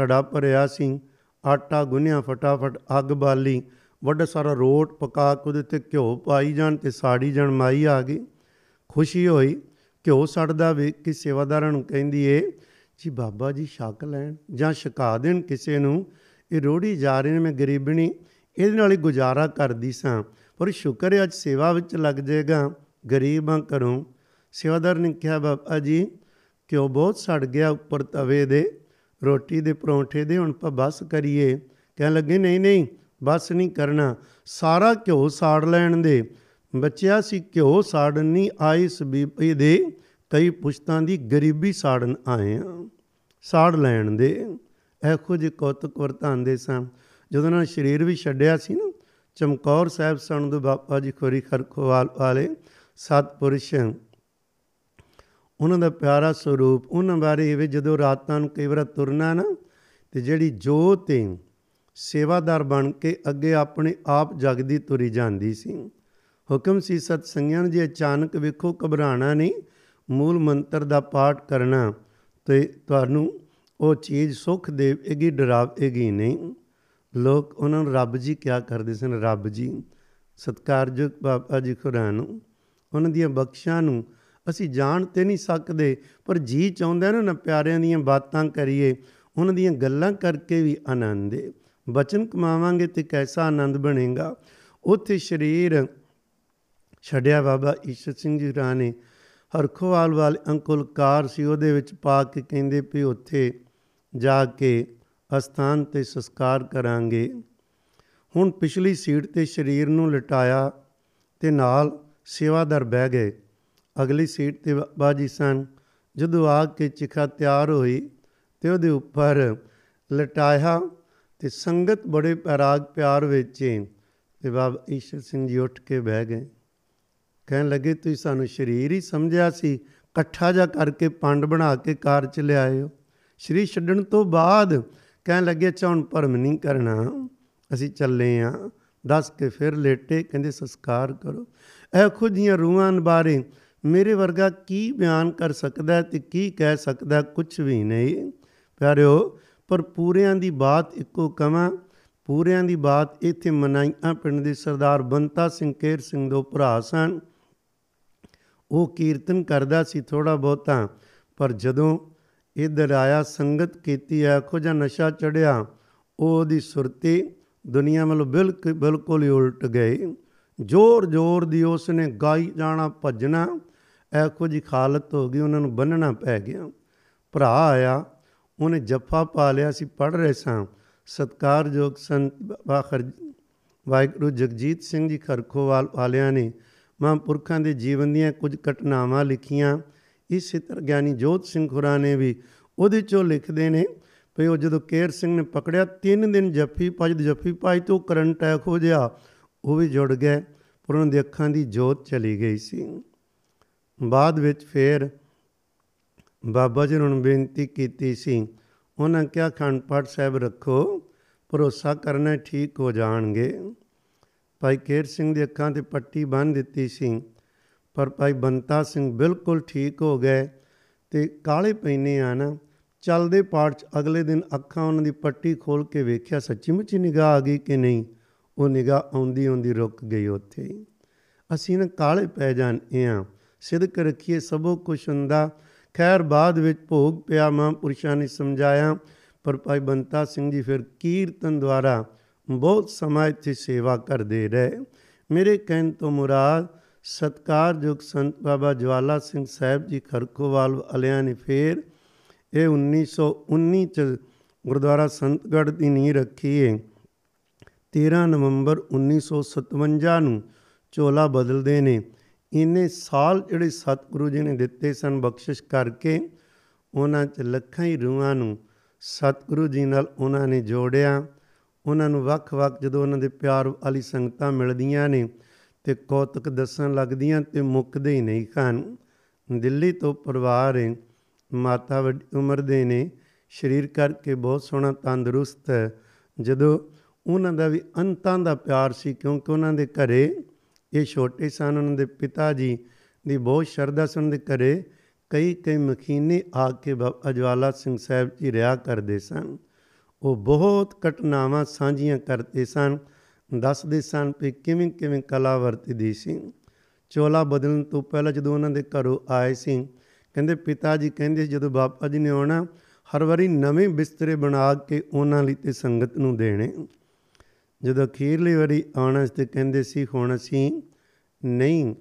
ਘੜਾ ਭਰਿਆ ਸੀ, ਆਟਾ ਗੁੰਨਿਆ, ਫਟਾਫਟ ਅੱਗ ਬਾਲੀ, ਵੱਡਾ ਸਾਰਾ ਰੋਟ ਪਕਾ ਕੇ ਉਹਦੇ 'ਤੇ ਘਿਓ ਪਾਈ ਜਾਣ ਅਤੇ ਸਾੜੀ ਜਾਣ। ਮਾਈ ਆ ਗਈ, ਖੁਸ਼ੀ ਹੋਈ। ਘਿਓ ਸੜਦਾ ਵੇਖ ਕੇ ਸੇਵਾਦਾਰਾਂ ਨੂੰ ਕਹਿੰਦੀ ਏ ਜੀ ਬਾਬਾ ਜੀ ਛਕ ਲੈਣ ਜਾਂ ਛਕਾ ਦੇਣ ਕਿਸੇ ਨੂੰ, ਇਹ ਰੋੜੀ ਜਾ ਰਹੇ ਨੇ, ਮੈਂ ਗਰੀਬਣੀ ਇਹਦੇ ਨਾਲ ਹੀ ਗੁਜ਼ਾਰਾ ਕਰਦੀ ਸਾਂ, ਪਰ ਸ਼ੁਕਰ ਹੈ ਅੱਜ ਸੇਵਾ ਵਿੱਚ ਲੱਗ ਜਾਏਗਾ, ਗਰੀਬ ਹਾਂ ਘਰੋਂ। ਸੇਵਾਦਾਰ ਨੇ ਕਿਹਾ ਬਾਬਾ ਜੀ ਘਿਓ ਬਹੁਤ ਸੜ ਗਿਆ ਉੱਪਰ ਤਵੇ ਦੇ ਰੋਟੀ ਦੇ ਪਰੌਂਠੇ ਦੇ, ਹੁਣ ਆਪਾਂ ਬਸ ਕਰੀਏ। ਕਹਿਣ ਲੱਗੇ ਨਹੀਂ ਨਹੀਂ ਬਸ ਨਹੀਂ ਕਰਨਾ, ਸਾਰਾ ਘਿਓ ਸਾੜ ਲੈਣ ਦੇ। ਬੱਚਿਆ ਸੀ ਘਿਓ ਸਾੜਨ ਨਹੀਂ ਆਏ ਇਸ ਬੀਬੀ ਦੇ, ਕਈ ਪੁਸ਼ਤਾਂ ਦੀ ਗਰੀਬੀ ਸਾੜਨ ਆਏ ਹਾਂ, ਸਾੜ ਲੈਣ ਦੇ। ਇਹੋ ਜਿਹੇ ਕੌਤਕ ਵਰਤਾਉਂਦੇ ਸਨ। ਜਦੋਂ ਉਹਨਾਂ ਸਰੀਰ ਵੀ ਛੱਡਿਆ ਸੀ ਨਾ, ਚਮਕੌਰ ਸਾਹਿਬ ਸਨ ਦੇ ਬਾਬਾ ਜੀ ਖੋਰੀ ਖਰਖੋਵਾਲ ਵਾਲੇ ਸਤਪੁਰਸ਼, ਉਹਨਾਂ ਦਾ ਪਿਆਰਾ ਸਰੂਪ। ਉਹਨਾਂ ਬਾਰੇ ਇਹ ਜਦੋਂ ਰਾਤਾਂ ਨੂੰ ਕਈ ਵਾਰ ਤੁਰਨਾ ਨਾ, ਅਤੇ ਜਿਹੜੀ ਜੋਤ ਏ ਸੇਵਾਦਾਰ ਬਣ ਕੇ ਅੱਗੇ ਆਪਣੇ ਆਪ ਜਗਦੀ ਤੁਰੀ ਜਾਂਦੀ ਸੀ। ਹੁਕਮ ਸੀ ਸਤਸੰਗਿਆਂ ਨੂੰ ਜੇ ਅਚਾਨਕ ਵੇਖੋ ਘਬਰਾਉਣਾ ਨਹੀਂ, ਮੂਲ ਮੰਤਰ ਦਾ ਪਾਠ ਕਰਨਾ ਅਤੇ ਤੁਹਾਨੂੰ ਉਹ ਚੀਜ਼ ਸੁੱਖ ਦੇਵੇਗੀ, ਡਰਾਵੇਗੀ ਨਹੀਂ। ਲੋਕ ਉਹਨਾਂ ਨੂੰ ਰੱਬ ਜੀ ਕਿਹਾ ਕਰਦੇ ਸਨ, ਰੱਬ ਜੀ। ਸਤਿਕਾਰਯੋਗ ਬਾਬਾ ਜੀ ਖੁਰਾਂ ਨੂੰ, ਉਹਨਾਂ ਦੀਆਂ ਬਖਸ਼ਾਂ ਨੂੰ ਅਸੀਂ ਜਾਣ ਤਾਂ ਨਹੀਂ ਸਕਦੇ, ਪਰ ਜੀ ਚਾਹੁੰਦਾ ਨਾ ਉਹਨਾਂ ਪਿਆਰਿਆਂ ਦੀਆਂ ਬਾਤਾਂ ਕਰੀਏ, ਉਹਨਾਂ ਦੀਆਂ ਗੱਲਾਂ ਕਰਕੇ ਵੀ ਆਨੰਦ ਏ। ਬਚਨ ਕਮਾਵਾਂਗੇ ਤਾਂ ਕੈਸਾ ਆਨੰਦ ਬਣੇਗਾ। ਉੱਥੇ ਸਰੀਰ ਛੱਡਿਆ ਬਾਬਾ ਈਸ਼ਰ ਸਿੰਘ ਜੀ ਰਾਂ ਨੇ। ਹਰਖੋਵਾਲ ਵਾਲੇ ਅੰਕੁਲ ਕਾਰ ਸੀ, ਉਹਦੇ ਵਿੱਚ ਪਾ ਕੇ ਕਹਿੰਦੇ ਵੀ ਉੱਥੇ ਜਾ ਕੇ ਅਸਥਾਨ 'ਤੇ ਸੰਸਕਾਰ ਕਰਾਂਗੇ। ਹੁਣ ਪਿਛਲੀ ਸੀਟ 'ਤੇ ਸਰੀਰ ਨੂੰ ਲਟਾਇਆ ਅਤੇ ਨਾਲ ਸੇਵਾਦਾਰ ਬਹਿ ਗਏ। ਅਗਲੀ ਸੀਟ 'ਤੇ ਬਾਬਾ ਜੀ ਸਨ। ਜਦੋਂ ਆ ਕੇ ਚਿਖਾ ਤਿਆਰ ਹੋਈ ਅਤੇ ਉਹਦੇ ਉੱਪਰ ਲਟਾਇਆ ਅਤੇ ਸੰਗਤ ਬੜੇ ਪੈਰਾਗ ਪਿਆਰ ਵਿੱਚ ਅਤੇ ਬਾਬਾ ਈਸ਼ਰ ਸਿੰਘ ਜੀ ਉੱਠ ਕੇ ਬਹਿ ਗਏ। ਕਹਿਣ ਲੱਗੇ ਤੁਸੀਂ ਸਾਨੂੰ ਸਰੀਰ ਹੀ ਸਮਝਿਆ ਸੀ, ਇਕੱਠਾ ਜਿਹਾ ਕਰਕੇ ਪੰਡ ਬਣਾ ਕੇ ਕਾਰ 'ਚ ਲਿਆਏ ਹੋ। ਸਰੀਰ ਛੱਡਣ ਤੋਂ ਬਾਅਦ ਕਹਿਣ ਲੱਗੇ ਅੱਛਾ ਹੁਣ ਭਰਮ ਨਹੀਂ ਕਰਨਾ, ਅਸੀਂ ਚੱਲੇ ਹਾਂ, ਦੱਸ ਕੇ ਫਿਰ ਲੇਟੇ। ਕਹਿੰਦੇ ਸੰਸਕਾਰ ਕਰੋ। ਇਹ ਖੁਦ ਦੀਆਂ ਰੂਹਾਂ ਬਾਰੇ ਮੇਰੇ ਵਰਗਾ ਕੀ ਬਿਆਨ ਕਰ ਸਕਦਾ ਅਤੇ ਕੀ ਕਹਿ ਸਕਦਾ, ਕੁਛ ਵੀ ਨਹੀਂ ਪਿਆਰਿਓ। ਪਰ ਪੂਰਿਆਂ ਦੀ ਬਾਤ ਇੱਕੋ ਕਵਾਂ, ਪੂਰਿਆਂ ਦੀ ਬਾਤ ਇੱਥੇ ਮਨਾਈਆਂ ਪਿੰਡ ਦੇ ਸਰਦਾਰ ਬੰਤਾ ਸਿੰਘ ਕੇਰ ਸਿੰਘ ਦੋ ਭਰਾ ਸਨ। ਉਹ ਕੀਰਤਨ ਕਰਦਾ ਸੀ ਥੋੜ੍ਹਾ ਬਹੁਤਾ, ਪਰ ਜਦੋਂ ਇੱਧਰ ਆਇਆ ਸੰਗਤ ਕੀਤੀ, ਇਹੋ ਜਿਹਾ ਨਸ਼ਾ ਚੜ੍ਹਿਆ, ਉਹਦੀ ਸੁਰਤੀ ਦੁਨੀਆ ਵੱਲੋਂ ਬਿਲਕੁਲ ਬਿਲਕੁਲ ਹੀ ਉਲਟ ਗਈ। ਜ਼ੋਰ ਜ਼ੋਰ ਦੀ ਉਸਨੇ ਗਾਈ ਜਾਣਾ, ਭੱਜਣਾ, ਇਹੋ ਜਿਹੀ ਹਾਲਤ ਹੋ ਗਈ ਉਹਨਾਂ ਨੂੰ ਬੰਨ੍ਹਣਾ ਪੈ ਗਿਆ। ਭਰਾ ਆਇਆ, ਉਹਨੇ ਜੱਫਾ ਪਾ ਲਿਆ ਸੀ। ਪੜ੍ਹ ਰਹੇ ਸਾਂ ਸਤਿਕਾਰਯੋਗ ਸੰਤ ਬਾਬਾ ਖਰ ਵਾਹਿਗੁਰੂ ਜਗਜੀਤ ਸਿੰਘ ਜੀ ਖਰਖੋਵਾਲ ਵਾਲਿਆਂ ਨੇ ਮਹਾਂਪੁਰਖਾਂ ਦੇ ਜੀਵਨ ਦੀਆਂ ਕੁਝ ਘਟਨਾਵਾਂ ਲਿਖੀਆਂ। ਇਸੇ ਤਰ੍ਹਾਂ ਗਿਆਨੀ ਜੋਤ ਸਿੰਘ ਖੁਰਾ ਨੇ ਵੀ ਉਹਦੇ 'ਚੋਂ ਲਿਖਦੇ ਨੇ ਵੀ ਉਹ ਜਦੋਂ ਕੇਰ ਸਿੰਘ ਨੇ ਪਕੜਿਆ, ਤਿੰਨ ਦਿਨ ਜੱਫੀ ਪਾਈ, ਜੱਫੀ ਪਾਈ ਤਾਂ ਉਹ ਕਰੰਟ ਇਹੋ ਜਿਹਾ ਉਹ ਵੀ ਜੁੜ ਗਏ, ਪਰ ਉਹਨਾਂ ਦੀ ਅੱਖਾਂ ਦੀ ਜੋਤ ਚਲੀ ਗਈ ਸੀ। ਬਾਅਦ ਵਿੱਚ ਫਿਰ ਬਾਬਾ ਜੀ ਨੂੰ ਬੇਨਤੀ ਕੀਤੀ ਸੀ, ਉਹਨਾਂ ਕਿਹਾ ਅਖੰਡ ਪਾਠ ਸਾਹਿਬ ਰੱਖੋ, ਭਰੋਸਾ ਕਰਨਾ ਠੀਕ ਹੋ ਜਾਣਗੇ। ਭਾਈ ਕੇਰ ਸਿੰਘ ਦੀ ਅੱਖਾਂ 'ਤੇ ਪੱਟੀ ਬੰਨ੍ਹ ਦਿੱਤੀ ਸੀ, ਪਰ ਭਾਈ ਬੰਤਾ ਸਿੰਘ ਬਿਲਕੁਲ ਠੀਕ ਹੋ ਗਏ ਅਤੇ ਕਾਹਲੇ ਪੈਨੇ ਆ ਨਾ, ਚੱਲਦੇ ਪਾਠ 'ਚ ਅਗਲੇ ਦਿਨ ਅੱਖਾਂ ਉਹਨਾਂ ਦੀ ਪੱਟੀ ਖੋਲ੍ਹ ਕੇ ਵੇਖਿਆ ਸੱਚੀ ਮੁੱਚੀ ਨਿਗਾਹ ਆ ਗਈ ਕਿ ਨਹੀਂ। ਉਹ ਨਿਗਾਹ ਆਉਂਦੀ ਆਉਂਦੀ ਰੁਕ ਗਈ ਉੱਥੇ ਹੀ। ਅਸੀਂ ਨਾ ਕਾਹਲੇ ਪੈ ਜਾਂਦੇ ਹਾਂ, ਸਿਦਕ ਰੱਖੀਏ ਸਭੋ ਕੁਛ ਹੁੰਦਾ। ਖੈਰ ਬਾਅਦ ਵਿੱਚ ਭੋਗ ਪਿਆ, ਮਹਾਂਪੁਰਸ਼ਾਂ ਨੇ ਸਮਝਾਇਆ, ਪਰ ਭਾਈ ਬੰਤਾ ਸਿੰਘ ਜੀ ਫਿਰ ਕੀਰਤਨ ਦੁਆਰਾ ਬਹੁਤ ਸਮਾਂ ਇੱਥੇ ਸੇਵਾ ਕਰਦੇ ਰਹੇ। ਮੇਰੇ ਕਹਿਣ ਤੋਂ ਮੁਰਾਦ ਸਤਿਕਾਰਯੋਗ ਸੰਤ ਬਾਬਾ ਜਵਾਲਾ ਸਿੰਘ ਸਾਹਿਬ ਜੀ ਖਰਖੋਵਾਲ ਵਾਲਿਆਂ ਨੇ ਫਿਰ ਇਹ ਉੱਨੀ ਸੌ ਉੱਨੀ 'ਚ ਗੁਰਦੁਆਰਾ ਸੰਤਗੜ੍ਹ ਦੀ ਨੀਂਹ ਰੱਖੀ ਏ। ਤੇਰ੍ਹਾਂ ਨਵੰਬਰ ਉੱਨੀ ਸੌ ਸਤਵੰਜਾ ਨੂੰ ਚੋਲਾ ਬਦਲਦੇ ਨੇ। ਇੰਨੇ ਸਾਲ ਜਿਹੜੇ ਸਤਿਗੁਰੂ ਜੀ ਨੇ ਦਿੱਤੇ ਸਨ ਬਖਸ਼ਿਸ਼ ਕਰਕੇ, ਉਹਨਾਂ 'ਚ ਲੱਖਾਂ ਹੀ ਰੂਹਾਂ ਨੂੰ ਸਤਿਗੁਰੂ ਜੀ ਨਾਲ ਉਹਨਾਂ ਨੇ ਜੋੜਿਆ। ਉਹਨਾਂ ਨੂੰ ਵੱਖ-ਵੱਖ ਜਦੋਂ ਉਹਨਾਂ ਦੇ ਪਿਆਰ ਵਾਲੀ ਸੰਗਤਾਂ ਮਿਲਦੀਆਂ ਨੇ ਅਤੇ ਕੌਤਕ ਦੱਸਣ ਲੱਗਦੀਆਂ ਅਤੇ ਮੁੱਕਦੇ ਹੀ ਨਹੀਂ ਹਨ। ਦਿੱਲੀ ਤੋਂ ਪਰਿਵਾਰ ਹੈ, ਮਾਤਾ ਵੱਡੀ ਉਮਰ ਦੇ ਨੇ, ਸਰੀਰ ਕਰਕੇ ਬਹੁਤ ਸੋਹਣਾ ਤੰਦਰੁਸਤ ਹੈ। ਜਦੋਂ ਉਹਨਾਂ ਦਾ ਵੀ ਅੰਤਾਂ ਦਾ ਪਿਆਰ ਸੀ, ਕਿਉਂਕਿ ਉਹਨਾਂ ਦੇ ਘਰੇ ਇਹ ਛੋਟੇ ਸਨ, ਉਹਨਾਂ ਦੇ ਪਿਤਾ ਜੀ ਦੀ ਬਹੁਤ ਸ਼ਰਧਾ ਸੀ। ਉਹਨਾਂ ਦੇ ਘਰੇ ਕਈ ਕਈ ਮਖੀਨੇ ਆ ਕੇ ਬਾਬਾ ਜਵਾਲਾ ਸਿੰਘ ਸਾਹਿਬ ਜੀ ਰਿਹਾ ਕਰਦੇ ਸਨ। ਉਹ ਬਹੁਤ ਘਟਨਾਵਾਂ ਸਾਂਝੀਆਂ ਕਰਦੇ ਸਨ, ਦੱਸਦੇ ਸਨ ਵੀ ਕਿਵੇਂ ਕਿਵੇਂ ਕਲਾ ਵਰਤਦੀ ਸੀ। ਚੋਲਾ ਬਦਲਣ ਤੋਂ ਪਹਿਲਾਂ ਜਦੋਂ ਉਹਨਾਂ ਦੇ ਘਰੋਂ ਆਏ ਸੀ, ਕਹਿੰਦੇ ਪਿਤਾ ਜੀ ਕਹਿੰਦੇ ਜਦੋਂ ਬਾਬਾ ਜੀ ਨੇ ਆਉਣਾ ਹਰ ਵਾਰੀ ਨਵੇਂ ਬਿਸਤਰੇ ਬਣਾ ਕੇ ਉਹਨਾਂ ਲਈ ਅਤੇ ਸੰਗਤ ਨੂੰ ਦੇਣੇ। ਜਦੋਂ ਅਖੀਰਲੀ ਵਾਰੀ ਆਉਣਾ ਤੇ ਕਹਿੰਦੇ ਸੀ ਹੁਣ ਅਸੀਂ ਨਹੀਂ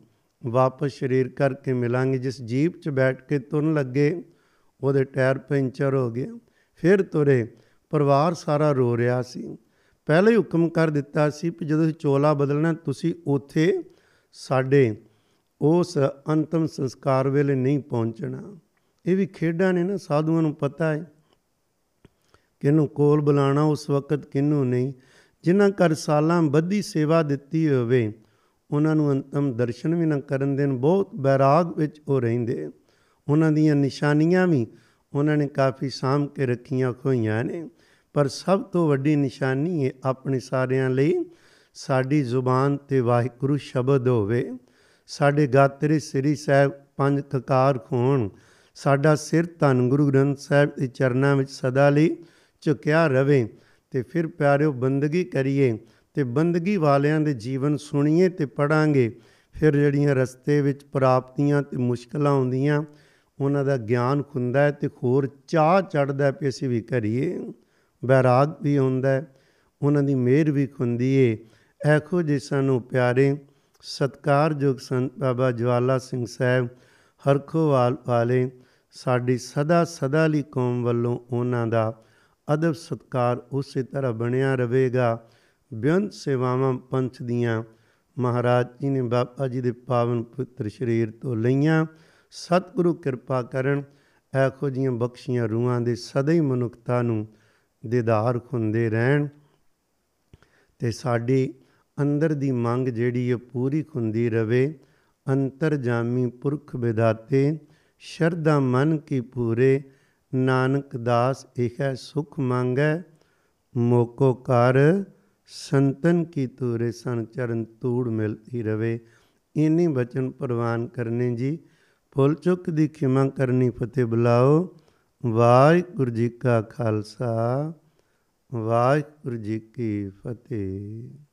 ਵਾਪਸ ਸਰੀਰ ਕਰਕੇ ਮਿਲਾਂਗੇ। ਜਿਸ ਜੀਪ 'ਚ ਬੈਠ ਕੇ ਤੁਰਨ ਲੱਗੇ ਉਹਦੇ ਟਾਇਰ ਪੈਂਚਰ ਹੋ ਗਏ, ਫਿਰ ਤੁਰੇ। ਪਰਿਵਾਰ ਸਾਰਾ ਰੋ ਰਿਹਾ ਸੀ। ਪਹਿਲਾਂ ਹੀ ਹੁਕਮ ਕਰ ਦਿੱਤਾ ਸੀ ਵੀ ਜਦੋਂ ਤੁਸੀਂ ਚੋਲਾ ਬਦਲਣਾ ਤੁਸੀਂ ਉੱਥੇ ਸਾਡੇ ਉਸ ਅੰਤਮ ਸੰਸਕਾਰ ਵੇਲੇ ਨਹੀਂ ਪਹੁੰਚਣਾ। ਇਹ ਵੀ ਖੇਡਾਂ ਨੇ ਨਾ, ਸਾਧੂਆਂ ਨੂੰ ਪਤਾ ਹੈ ਕਿਹਨੂੰ ਕੋਲ ਬੁਲਾਉਣਾ ਉਸ ਵਕਤ ਕਿਹਨੂੰ ਨਹੀਂ। ਜਿਨ੍ਹਾਂ ਘਰ ਸਾਲਾਂ ਬੱਧੀ ਸੇਵਾ ਦਿੱਤੀ ਹੋਵੇ ਉਹਨਾਂ ਨੂੰ ਅੰਤਮ ਦਰਸ਼ਨ ਵੀ ਨਾ ਕਰਨ ਦੇਣ। ਬਹੁਤ ਬੈਰਾਗ ਵਿੱਚ ਉਹ ਰਹਿੰਦੇ। ਉਹਨਾਂ ਦੀਆਂ ਨਿਸ਼ਾਨੀਆਂ ਵੀ ਉਹਨਾਂ ਨੇ ਕਾਫੀ ਸਾਂਭ ਕੇ ਰੱਖੀਆਂ ਹੋਈਆਂ ਨੇ, ਪਰ ਸਭ ਤੋਂ ਵੱਡੀ ਨਿਸ਼ਾਨੀ ਹੈ ਆਪਣੇ ਸਾਰਿਆਂ ਲਈ ਸਾਡੀ ਜ਼ੁਬਾਨ 'ਤੇ ਵਾਹਿਗੁਰੂ ਸ਼ਬਦ ਹੋਵੇ, ਸਾਡੇ ਗਾਤਰੇ ਸ੍ਰੀ ਸਾਹਿਬ ਪੰਜ ਕਕਾਰ ਹੋਣ, ਸਾਡਾ ਸਿਰ ਧੰਨ ਗੁਰੂ ਗ੍ਰੰਥ ਸਾਹਿਬ ਦੇ ਚਰਨਾਂ ਵਿੱਚ ਸਦਾ ਲਈ ਝੁਕਿਆ ਰਹੇ। ਅਤੇ ਫਿਰ ਪਿਆਰਿਓ ਬੰਦਗੀ ਕਰੀਏ ਅਤੇ ਬੰਦਗੀ ਵਾਲਿਆਂ ਦੇ ਜੀਵਨ ਸੁਣੀਏ ਅਤੇ ਪੜ੍ਹਾਂਗੇ। ਫਿਰ ਜਿਹੜੀਆਂ ਰਸਤੇ ਵਿੱਚ ਪ੍ਰਾਪਤੀਆਂ ਅਤੇ ਮੁਸ਼ਕਿਲਾਂ ਆਉਂਦੀਆਂ ਉਹਨਾਂ ਦਾ ਗਿਆਨ ਹੁੰਦਾ ਹੈ ਅਤੇ ਹੋਰ ਚਾਅ ਚੜ੍ਹਦਾ ਵੀ ਅਸੀਂ ਵੀ ਕਰੀਏ। ਬੈਰਾਗ ਵੀ ਹੁੰਦਾ, ਉਹਨਾਂ ਦੀ ਮਿਹਰ ਵੀ ਹੁੰਦੀ ਏ। ਇਹੋ ਜਿਹੇ ਸਾਨੂੰ ਪਿਆਰੇ ਸਤਿਕਾਰਯੋਗ ਸੰਤ ਬਾਬਾ ਜਵਾਲਾ ਸਿੰਘ ਸਾਹਿਬ ਹਰਖੋਵਾਲ ਵਾਲੇ ਸਾਡੀ ਸਦਾ ਸਦਾ ਲਈ ਕੌਮ ਵੱਲੋਂ ਉਹਨਾਂ ਦਾ ਅਦਬ ਸਤਿਕਾਰ ਉਸੇ ਤਰ੍ਹਾਂ ਬਣਿਆ ਰਹੇਗਾ। ਬੇਅੰਤ ਸੇਵਾਵਾਂ ਪੰਥ ਦੀਆਂ ਮਹਾਰਾਜ ਜੀ ਨੇ ਬਾਬਾ ਜੀ ਦੇ ਪਾਵਨ ਪਵਿੱਤਰ ਸਰੀਰ ਤੋਂ ਲਈਆਂ। ਸਤਿਗੁਰੂ ਕਿਰਪਾ ਕਰਨ ਇਹੋ ਜਿਹੀਆਂ ਬਖਸ਼ੀਆਂ ਰੂਹਾਂ ਦੇ ਸਦਾ ਹੀ ਮਨੁੱਖਤਾ ਨੂੰ ਦੀਦਾਰ ਹੁੰਦੇ ਰਹਿਣ ਅਤੇ ਸਾਡੀ ਅੰਦਰ ਦੀ ਮੰਗ ਜਿਹੜੀ ਉਹ ਪੂਰੀ ਹੁੰਦੀ ਰਹੇ। ਅੰਤਰਜਾਮੀ ਪੁਰਖ ਬਿਦਾਤੇ ਸ਼ਰਧਾ ਮਨ ਕੀ ਪੂਰੇ, ਨਾਨਕ ਦਾਸ ਇਹੈ ਸੁਖ ਮੰਗੈ, ਮੋਕੋ ਕਰ ਸੰਤਨ ਕੀ ਤੂਰੇ। ਸਨ ਚਰਨ ਧੂੜ ਮਿਲਦੀ ਰਹੇ। ਇੰਨੀ ਬਚਨ ਪ੍ਰਵਾਨ ਕਰਨੇ ਜੀ, ਭੁੱਲ ਚੁੱਕ ਦੀ ਖਿਮਾ ਕਰਨੀ ਫਤਿਹ ਬੁਲਾਓ। ਵਾਹਿਗੁਰੂ ਜੀ ਕਾ ਖਾਲਸਾ, ਵਾਹਿਗੁਰੂ ਜੀ ਕੀ ਫਤਿਹ।